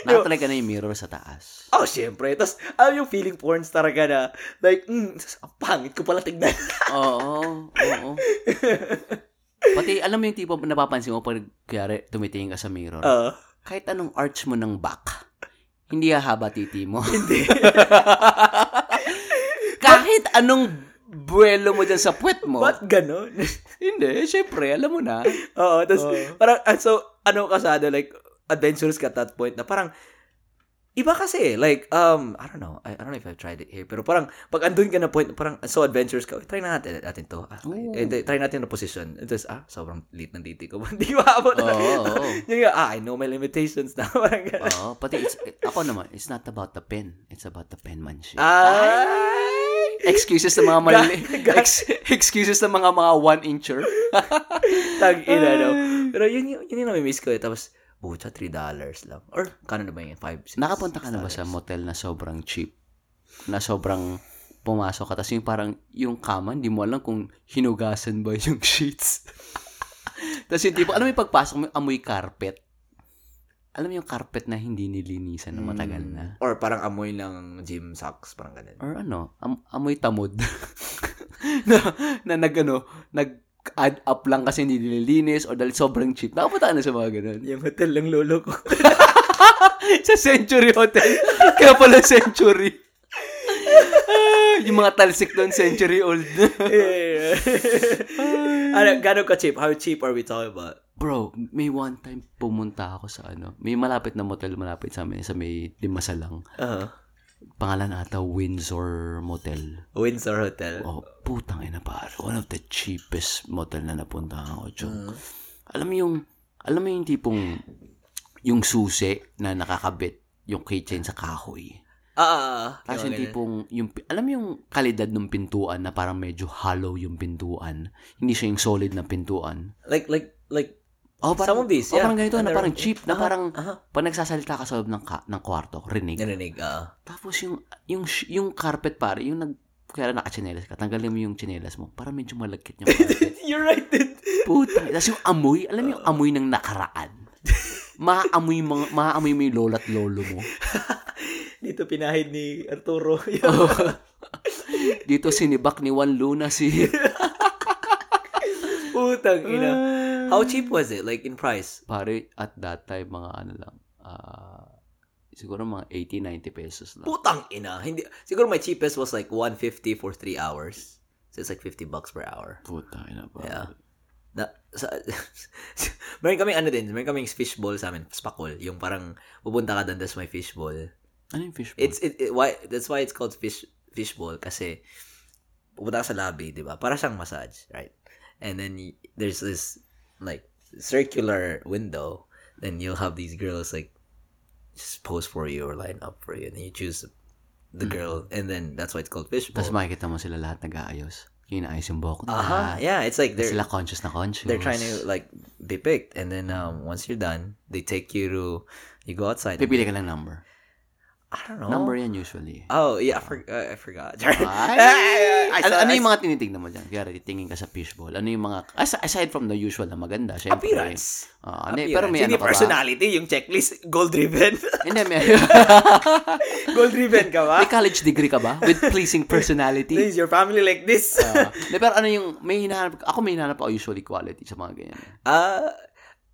Nakatry ka na yung mirror sa taas. Oh, syempre. Tapos, alam yung feeling porn star ka na, like, ang pangit ko pala tignan. Oo. Pati, alam mo yung tipo napapansin mo pag kaya tumitingin ka sa mirror. Kahit anong arch mo ng back, hindi hahaba titi mo. Hindi. Kahit anong buwelo mo dyan sa puwet mo. Ba't ganon? Hindi, syempre, alam mo na. Oo, tapos, parang, so, like, adventurous ka at that point na parang, iba kasi, like, I don't know if I've tried it here, pero parang, pag andun ka na point, parang, so adventures ka, try natin to. Try natin na position. Tapos, sobrang lit ng titi ko. Hindi ba abot na? I know my limitations na. Parang gano'n. Pati, ako naman, it's not about the pen. It's about the penmanship. Excuses ng mga excuses ng mga one-incher. Tag-ina, no? Pero yun yung nami-miss ko. Tapos, bucha, $3 lang. Or, kano na ba yun? 5, 6, nakapunta ka na ba sa motel na sobrang cheap? Na sobrang pumasok ka. Tapos yung parang, yung kama, hindi mo alam kung hinugasan ba yung sheets. Tapos yung tipo, alam mo yung pagpasok mo, amoy carpet. Alam mo yung carpet na hindi nilinisan na matagal na. Or parang amoy ng gym socks, parang ganun. Or amoy tamod. Add up lang kasi hindi nililinis or dahil sobrang cheap. Nakapunta na sa mga ganun. Yung hotel lang lolo ko. Sa Century Hotel. Kaya pala Century. Yung mga talsik doon, century old. Gano'n ka cheap? How cheap are we talking about? Bro, may one time pumunta ako sa may malapit na motel malapit sa amin, sa may Limasalang. Pangalan ata, Windsor Motel. Windsor Hotel? Oh, putang ina par. One of the cheapest motel na napuntahan ko, Chong. Alam mo yung tipong, yung susi na nakakabit yung keychain sa kahoy. Tapos yung tipong, alam mo yung kalidad ng pintuan na parang medyo hollow yung pintuan. Hindi siya yung solid na pintuan. Like, parang, some of these, yeah. Parang ganito, na parang cheap, na parang pag nagsasalita ka sa loob ng kwarto, rinig. Tapos yung carpet pare, yung kaya naka-chinelas ka, tanggalin mo yung chinelas mo, parang medyo malagkit yung carpet. You're right, dude. Puta. Tapos yung amoy, alam mo yung amoy ng nakaraan. Maamoy mo yung lola't lolo mo. Dito pinahid ni Arturo. Dito sinibak ni Juan Luna si... Putang ina. How cheap was it? Like, in price? Pare, at that time, mga ano lang, siguro mga 80-90 pesos lang. Putang ina. Hindi, siguro my cheapest was like 150 for 3 hours. So it's like $50 per hour. Putang ina pa. Yeah. Meron kaming ano din, meron kaming fishbowl sa amin, spakol. Yung parang pupunta ka doon, that's my fishbowl. Ano yung fishbowl? That's why it's called fishbowl kasi pupunta ka sa lobby, di ba? Para siyang massage, right? And then there's this like circular window, then you'll have these girls like just pose for you or line up for you, and then you choose the girl, and then that's why it's called fishbowl. Tapos makikita mo sila lahat nag-aayos. Inaayos yung buhok. Yeah, it's like they're sila conscious na conscious. They're trying to like be picked, and then once you're done, they take you to, you go outside. Pipili ka lang number. I don't know. Number yan usually. Oh, yeah. I forgot. Ano yung mga tinitignan mo dyan? Kaya titingin ka sa fishbowl. Ano yung mga... Aside from the usual na maganda, syempre. Appearance. Appearance. Pero may hindi ano personality, ba? Yung checklist, goal-driven. Hindi, may... Goal-driven ka ba? May college degree ka ba? With pleasing personality? Is your family like this? Pero ano yung... May hinahanap... Ako may hinahanap ako usually quality sa mga ganyan.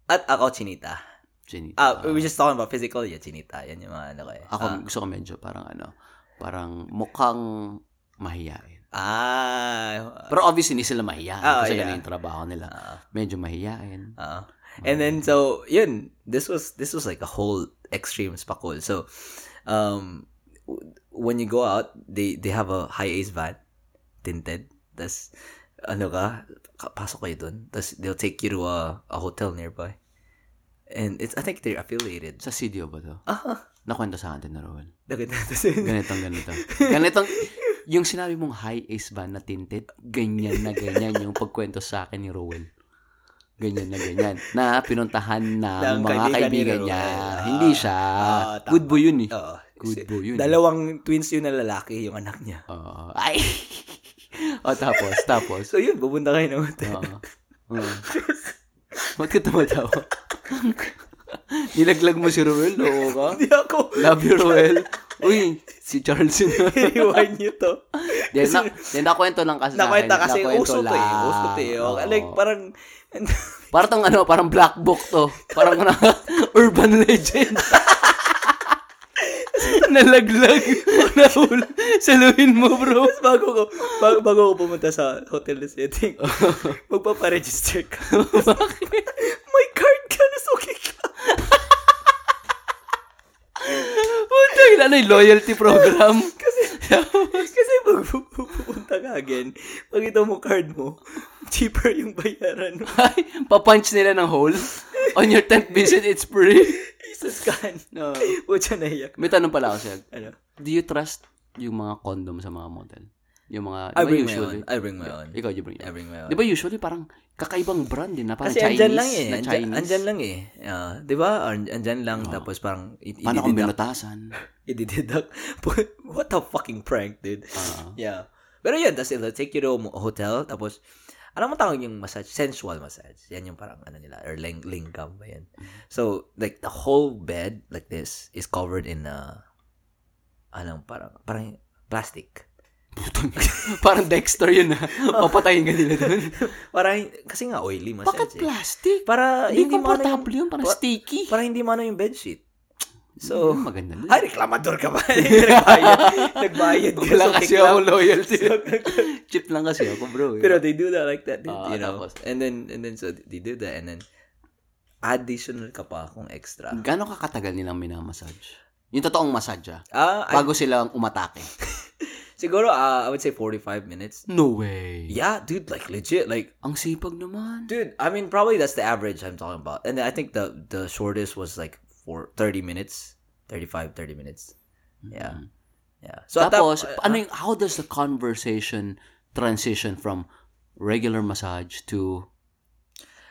At ako, chinita. Chinita. We just talking about physical, yeah, chinita. Yan yung mga ano ko eh. Ako gusto ko medyo parang ano, parang mukhang mahiyain. Pero obviously hindi sila mahiyain kasi ganun yung trabaho nila. Medyo mahiyain. And then so, yun, this was like a whole extreme spakul. So, when you go out, they have a high ace van, tinted. That's ano ka, pasok kayo dun. That's, they'll take you to a hotel nearby. And it's, I think they're affiliated. Sa CDO ba to? Nakwento sa atin na Rowan. Ganitong. Ganitong, yung sinabi mong high ace van na tinted, ganyan na ganyan yung pagkwento sa akin ni Rowan. Ganyan. Na pinuntahan ng mga kaibigan niya. Hindi siya. Good boy yun eh. Good boy yun. Dalawang twins yun na lalaki, yung anak niya. Ay! Tapos. So yun, pupunta kayo ng hotel. Ba't ka tumatawa? Nilaglag mo si Ruel, loo ka? Hindi ako. Love you, Ruel. Uy, si Charles yun. Iwan niyo to. Nakwento lang kasi. Nakwenta kasi uso to eh. Like, parang... parang black book to. Parang urban legend. Nalaglag. Saluhin mo, bro. Bago ko pumunta sa hotel na setting, magpaparegister ka. Bakit? May card ka, nasuki ka. Puntang, ano yung loyalty program? Kasi pupunta ka again, makita mo card mo, cheaper yung bayaran mo. Ay, papunch nila ng hole. On your 10th visit, it's free. Isa-scan. No. Pucha na iyak. May tanong pala ako siya. Ano? Do you trust yung mga condom sa mga motel? Yung mga... I bring my own. Ikaw, you bring your own. I bring my own. Di ba usually parang kakaibang brand din na parang kasi Chinese? Kasi andyan lang eh. Di ba? Andyan lang tapos parang... Paano kung binutasan? Idideduct. What a fucking prank, dude. Yeah. Pero yun, tapos they'll take you to a hotel tapos... Alam mo tawag yung massage? Sensual massage. Yan yung parang ano nila. Or lingam ba yan. So, like, the whole bed, like this, is covered in, parang plastic. Parang Dexter yun, ha? Papatayin ka nila doon. Parang, kasi nga oily massage. Bakit plastic? Para, hindi comfortable yun. Parang sticky. Parang hindi mano yung bedsheet. So, maganda din. Ay, reklamador ka ba? Nagbayad. Wala kasi ako loyalty. Cheap lang kasi ako, bro. Yeah. Pero they do that like that, you know? Tapos. And then, so they do that. And then, additional ka pa kung extra. Gano'ng kakatagal nilang minamassage? Yung totoong massage, bago silang umatake. Siguro, I would say 45 minutes. No way. Yeah, dude, like legit, like ang sipag naman. Dude, I mean, probably that's the average I'm talking about. And then, I think the shortest was like for 30 minutes. Yeah. Mm-hmm. Yeah. So tapos, how does the conversation transition from regular massage to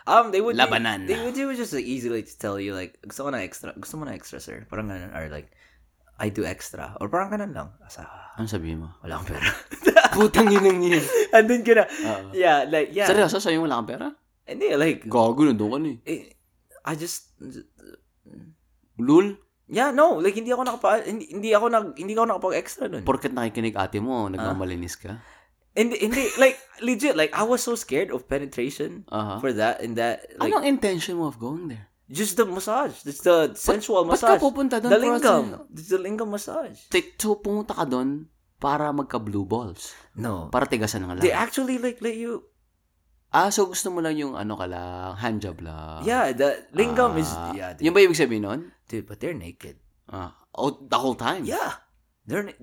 labanan? They would just like easily tell you like gusto mo na extra sir. Parang ganun, or like I do extra or parang ganun lang. Ano sabihin mo? Wala akong pera. Putang inang niya. Andun ka na. Yeah, like yeah. Seryoso, sabihin mo wala akong pera? Hindi, like gago nandun ka na eh. I just Lul? Yeah, no. Like, hindi ako nakapag-extra nun. Porket nakikinig ate mo, nagmamalinis ka? Hindi, like, legit, like, I was so scared of penetration for that and that. Like, anong intention mo of going there? Just the massage. Just the sensual massage. Ba't ka pupunta doon? The lingam. Just the lingam massage. So, pumunta ka doon para magka-blue balls? No. Para tigasan ng lahat. They actually, like, let you... Ah, so gusto mo lang yung ano ka lang, handjob lang. Yeah, the lingam is... Yeah, yung ba ibig sabihin nun? Dude, but they're naked. The whole time? Yeah. They're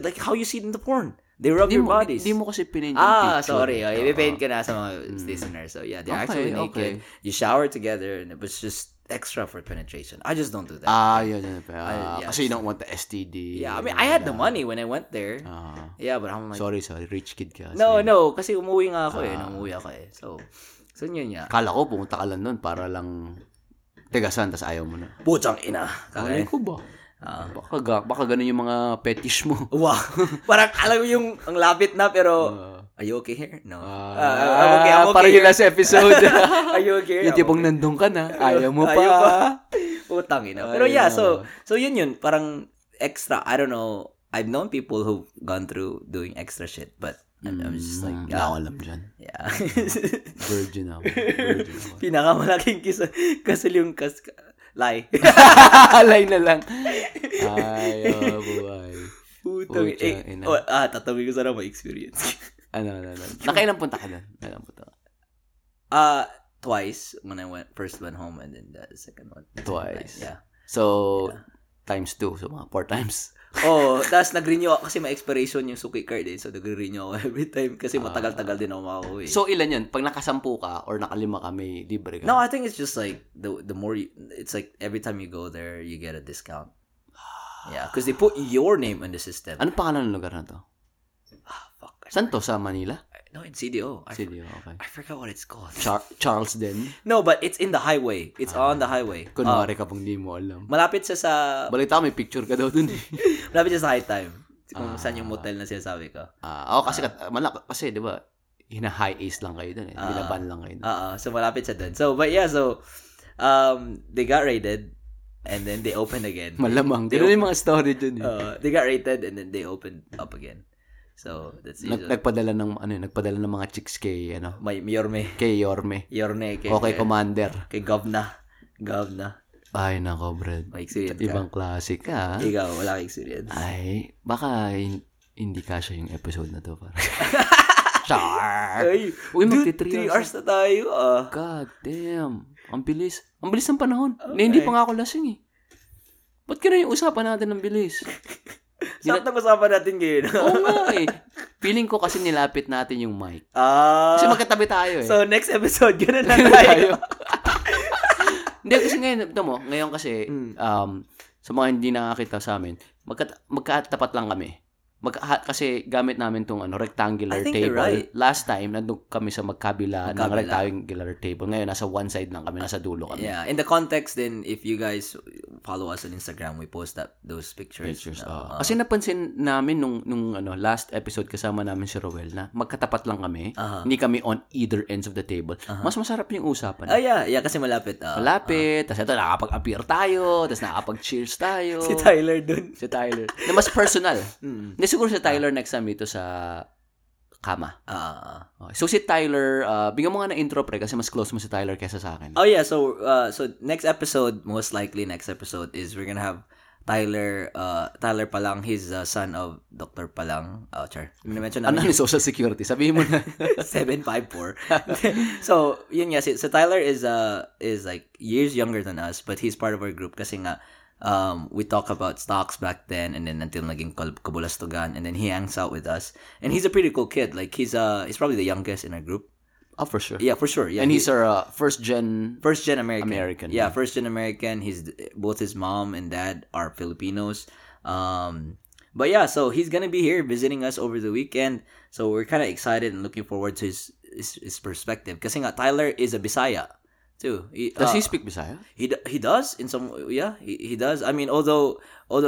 like how you see it in the porn. They rub your bodies. Hindi mo kasi pinaint yung picture. Ah, sorry. Ipipaint ka na sa mga listeners. So yeah, they're actually naked. Okay. You shower together and it was just extra for penetration. I just don't do that. Yeah, so you don't want the STD. Yeah, I mean, I had the money when I went there. Yeah, but I'm like... Sorry. Rich kid ka. No. Kasi umuwi nga ako Umuwi ako. So yun niya. Kala ko pumunta ka lang nun para lang tigasan, tas ayaw mo na. Putsang ina. Kaya ko ba? Baka ganun yung mga fetish mo. Wow. Parang alam mo yung ang lapit na pero... Are you okay here? No. I'm okay. Parang yung last episode. Are you okay? Yung tipong nandun ka na. Ayaw mo pa. Utang ina. Pero yeah, so yun. Parang extra. I don't know. I've known people who've gone through doing extra shit. But I'm just like... Wala ko alam dyan. Yeah. Virgin ako. Pinakamalaking kasal yung lie. Lie na lang. Ayaw buhay. Utang ina. Tatawin ko sana ma-experience. Ano. Nakailang punta ka doon? Twice when I went. First went home and then the second one. Twice. Yeah. So, times two. So, mga 4 times. Tapos nag-renew ako kasi may expiration yung suki card eh. So, nag-renew ako every time kasi matagal-tagal din ako makakuwi. So, ilan yun? Pag nakasampu ka or nakalima ka, may libre ka? No, I think it's just like, the more you, it's like every time you go there, you get a discount. Yeah, because they put your name on the system. Ano pangalan ng lugar na to? San to? Sa Manila? No, in CDO. CDO, okay. I forgot what it's called. Charles Den? No, but it's in the highway. It's on the highway. Kunwari ka pang di mo alam. Malapit siya sa... Balita may picture ka daw dun eh. Malapit siya sa High Time. Kung saan yung motel na sinasabi ko. Kasi di ba, hina-high ace lang kayo dun eh. Binaban lang kayo dun. So malapit siya dun. So, but yeah, they got raided and then they opened again. Malamang. Dito yung mga story dun eh. They got raided and then they opened up again. So, that's it. Nagpadala ng mga chicks kay Yorme. Yorme kay Commander, kay Govna. Ay nako, Brad. May experience ka. Ibang klase ka. Ikaw wala kang experience. Ay, baka hindi kasya yung episode na to para. Char. Ay, mag-3 hours na tayo. God damn. Ang bilis. Ang bilis ng panahon. Okay. Hindi pa nga ako lasing eh. Ba't kaya yung usapan natin ng bilis? Sakit na usapan natin ngayon. Oo nga eh. Feeling ko kasi nilapit natin yung mic. Kasi magkatabi tayo eh. So next episode, gano'n na tayo. Hindi kasi ngayon kasi, sa mga hindi nakakita sa amin, magkatapat lang kami. Kasi gamit namin itong rectangular table. Right. Last time, nandun kami sa magkabila ng rectangular table. Ngayon, nasa one side lang kami, nasa dulo kami. Yeah, in the context then, if you guys follow us on Instagram, we post those pictures. Kasi napansin namin nung last episode kasama namin si Roel na magkatapat lang kami. Uh-huh. Hindi kami on either ends of the table. Uh-huh. Mas masarap yung usapan. Yeah, kasi malapit. Malapit. Tapos ito, nakapag-appear tayo. Tapos nakapag-cheers tayo. Si Tyler dun. Na mas personal. Siguro si Tyler next time dito sa kama. So si Tyler, bigyan mo nga na intro pre kasi mas close mo si Tyler kaysa sa akin. Oh yeah, so next episode, most likely next episode is we're gonna have Tyler Palang, he's the son of Dr. Palang. Mention namin. Ano ni Social Security? Sabihin mo na. 754. So, yun nga, so Tyler is like years younger than us but he's part of our group kasi nga we talk about stocks back then and then until naging kabulastugan and then he hangs out with us and he's a pretty cool kid, like he's probably the youngest in our group. For sure, and he's our first gen American. He's both his mom and dad are Filipinos, but yeah, so he's gonna be here visiting us over the weekend, so we're kind of excited and looking forward to his perspective kasi nga Tyler is a Bisaya too. Does he speak Bisaya? He does in some, yeah, he does. I mean, although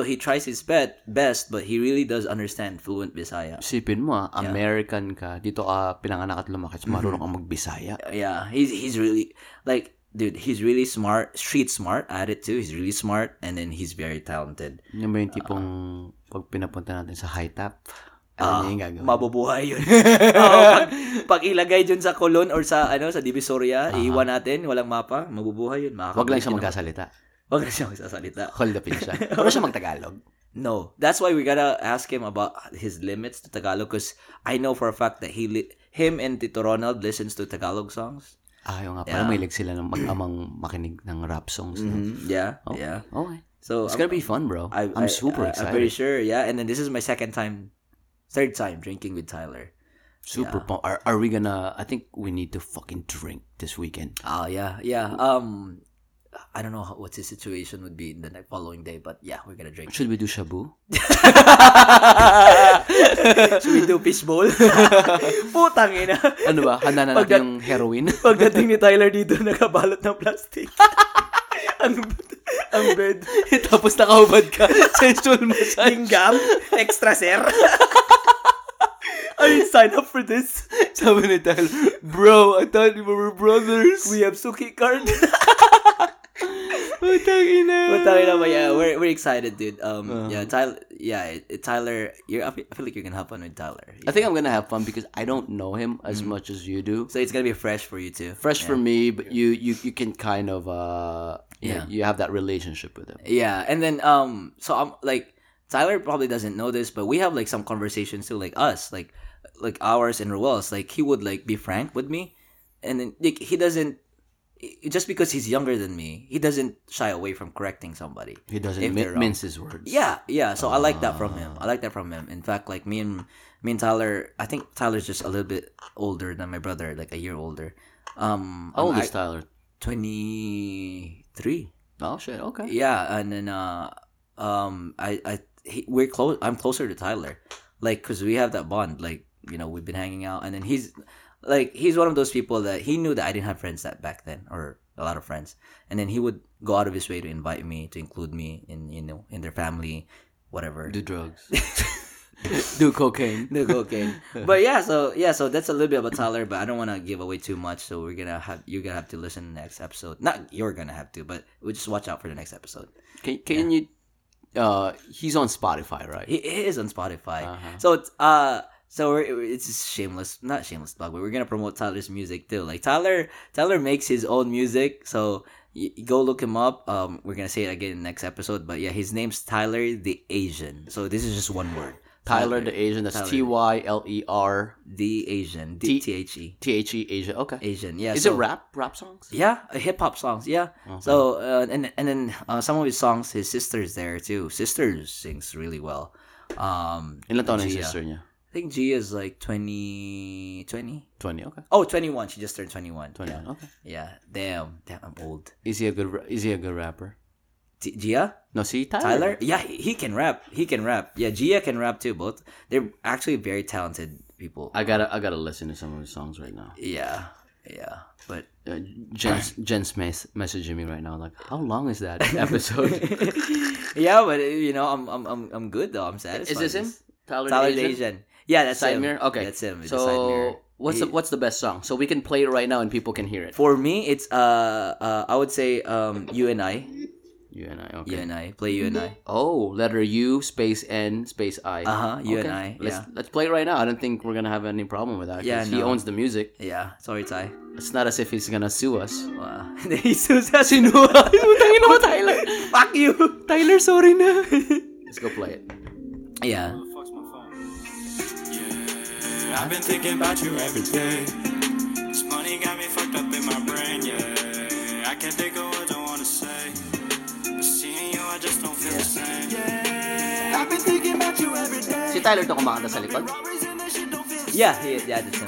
he tries his best, but he really does understand fluent Bisaya. Sipin mo, American ka dito, pinanganak at lumaki, marunong kang magbisaya. Yeah, he's really like dude, he's really smart, street smart at it too. He's really smart, and then he's very talented. Yung ba yung tipong pag pinapunta natin sa high top, ano yung gagawin? Mabubuhay yun. Pag ilagay dyan sa Colon or sa ano sa Divisoria, iiwan natin, walang mapa, mabubuhay yun. Wag lang siya magkasalita. Wag lang siya magsasalita. Hold up siya. Wala siya mag-Tagalog. No. That's why we gotta ask him about his limits to Tagalog, because I know for a fact that him and Tito Ronald listens to Tagalog songs. Ayaw nga. Parang mahilig sila ng mag-amang makinig ng rap songs. Mm-hmm. Yeah. Oh, yeah. Okay. So, it's gonna be fun, bro. I'm super excited. I'm pretty sure, yeah. And then this is my third time drinking with Tyler. Super pumped. Are we gonna, I think we need to fucking drink this weekend. Oh, yeah. Yeah. I don't know what his situation would be in the following day, but yeah, we're gonna drink. Should we do shabu? Should we do fishbowl? Putang ina. Ano ba? Handa na natin yung heroin? Pagdating ni Tyler dito, nakabalot ng plastic. Ang bed. Tapos nakahubad ka. Sensual massage. Lingam. Extra sir. I signed up for this. Sabi ni Tyler, bro, I thought we were brothers. We have Suki card. Butang ina, but yeah, we're excited, dude. Yeah, Tyler, I feel like you're gonna have fun with Tyler. Yeah. I think I'm gonna have fun because I don't know him as much as you do. So it's gonna be fresh for you too. Fresh for me, but you can kind of you have that relationship with him. Yeah, and then so I'm like, Tyler probably doesn't know this, but we have like some conversations too, like us, like ours and Ruel's. Like he would like be frank with me, and then like he doesn't. Just because he's younger than me, he doesn't shy away from correcting somebody. He doesn't mince his words. Yeah. So I like that from him. In fact, like me and Tyler, I think Tyler's just a little bit older than my brother, like a year older. How old is Tyler? 23. Oh shit. Okay. Yeah, and then we're close. I'm closer to Tyler, like because we have that bond. Like you know, we've been hanging out, and then he's. Like, he's one of those people that he knew that I didn't have friends that back then, or a lot of friends. And then he would go out of his way to invite me, to include me in, you know, in their family, whatever. Do drugs. Do cocaine. But so that's a little bit about Tyler, but I don't want to give away too much. So you're going to have to listen to the next episode. Not you're going to have to, but we'll just watch out for the next episode. Can you, he's on Spotify, right? He is on Spotify. Uh-huh. So it's, so it's just not shameless plug, but we're gonna promote Tyler's music too. Like Tyler makes his own music, so go look him up. We're gonna say it again in the next episode, but yeah, his name's Tyler the Asian. So this is just one word. Tyler the Asian. That's Tyler. The Asian. T H E Asia. Okay. Asian. Yeah. Is it rap songs? Yeah, hip hop songs. Yeah. Okay. So and then some of his songs, his sister's there too. Sister sings really well. Ilan taon ang sister niya? I think Gia is like 20? 20, okay. Oh, 21. She just turned 21. 21, yeah. Okay. Yeah. Damn, I'm old. Is he a good rapper? Gia? No, see Tyler? Yeah, he can rap. Yeah, Gia can rap too, both. They're actually very talented people. I gotta listen to some of his songs right now. Yeah. But Jen's messaging me right now, like, how long is that episode? Yeah, but you know, I'm good though. I'm satisfied. Is this him? Tyler the Asian. Yeah, that's side him. Mirror? Okay. That's him. So, what's the best song? So we can play it right now and people can hear it. For me, it's I would say You and I. You and I. Okay. You and I. Play You and I. Oh, letter U space N space I. You and I. Yeah. Let's play it right now. I don't think we're gonna have any problem with that. Yeah. No. He owns the music. Yeah. Sorry, Ty. It's not as if he's gonna sue us. He sues us. Tyler. Fuck you, Tyler. Sorry na. Let's go play it. Yeah. I've been thinking about you every day. This money got me fucked up in my brain, yeah. I can't think of what I wanna say. But seeing you, I just don't feel the same. Yeah. I've been thinking about you every day. Si Tyler to kumakanta sa likod? Yeah, he is. Yeah, that's him.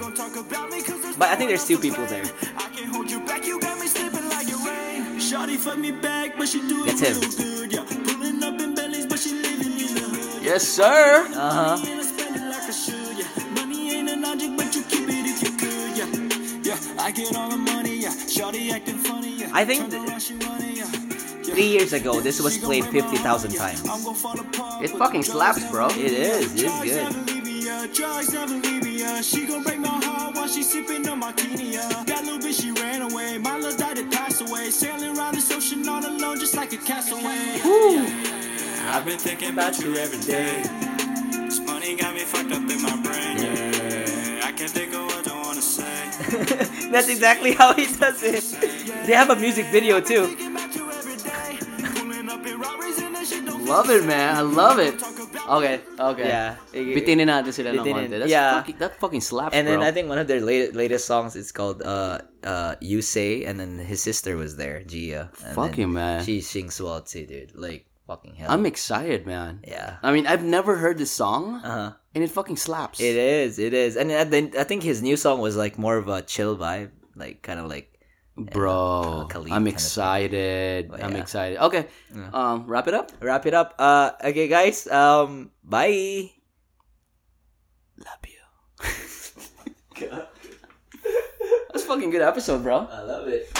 But I think there's two people there. I can't hold you back, you got me slipping like your rain. Shawty fucked me back, but she do it real good, yeah. Pulling up in bellies, but she leaving you the hood. Yes, sir. I get all the money, yeah. Shawty acting funny, yeah. I think 3 years ago, this was played 50,000 times. It fucking slaps, bro. It is. It is good. She gon' break my heart while she sipping on my martini. That little bitch, she ran away. My love died, it passed away. cast away. I've been thinking about you every day. This money got me fucked up in my brain. Yeah. I can't think of what I want to say. That's exactly how he does it. They have a music video too. Love it, man. I love it. Okay. Yeah. Bitinin natin sila ng konti. Yeah. That fucking slaps, bro. And then I think one of their latest songs is called You Say, and then his sister was there, Gia. Fucking, man. She sings well too, dude. Like, fucking hell. I'm excited, man. Yeah. I mean, I've never heard this song, and it fucking slaps. It is. And then I think his new song was like more of a chill vibe, like kind of like, bro, I'm excited. But, yeah. I'm excited. Okay. Yeah. Wrap it up. Okay, guys. Bye. Love you. That's a fucking good episode, bro. I love it.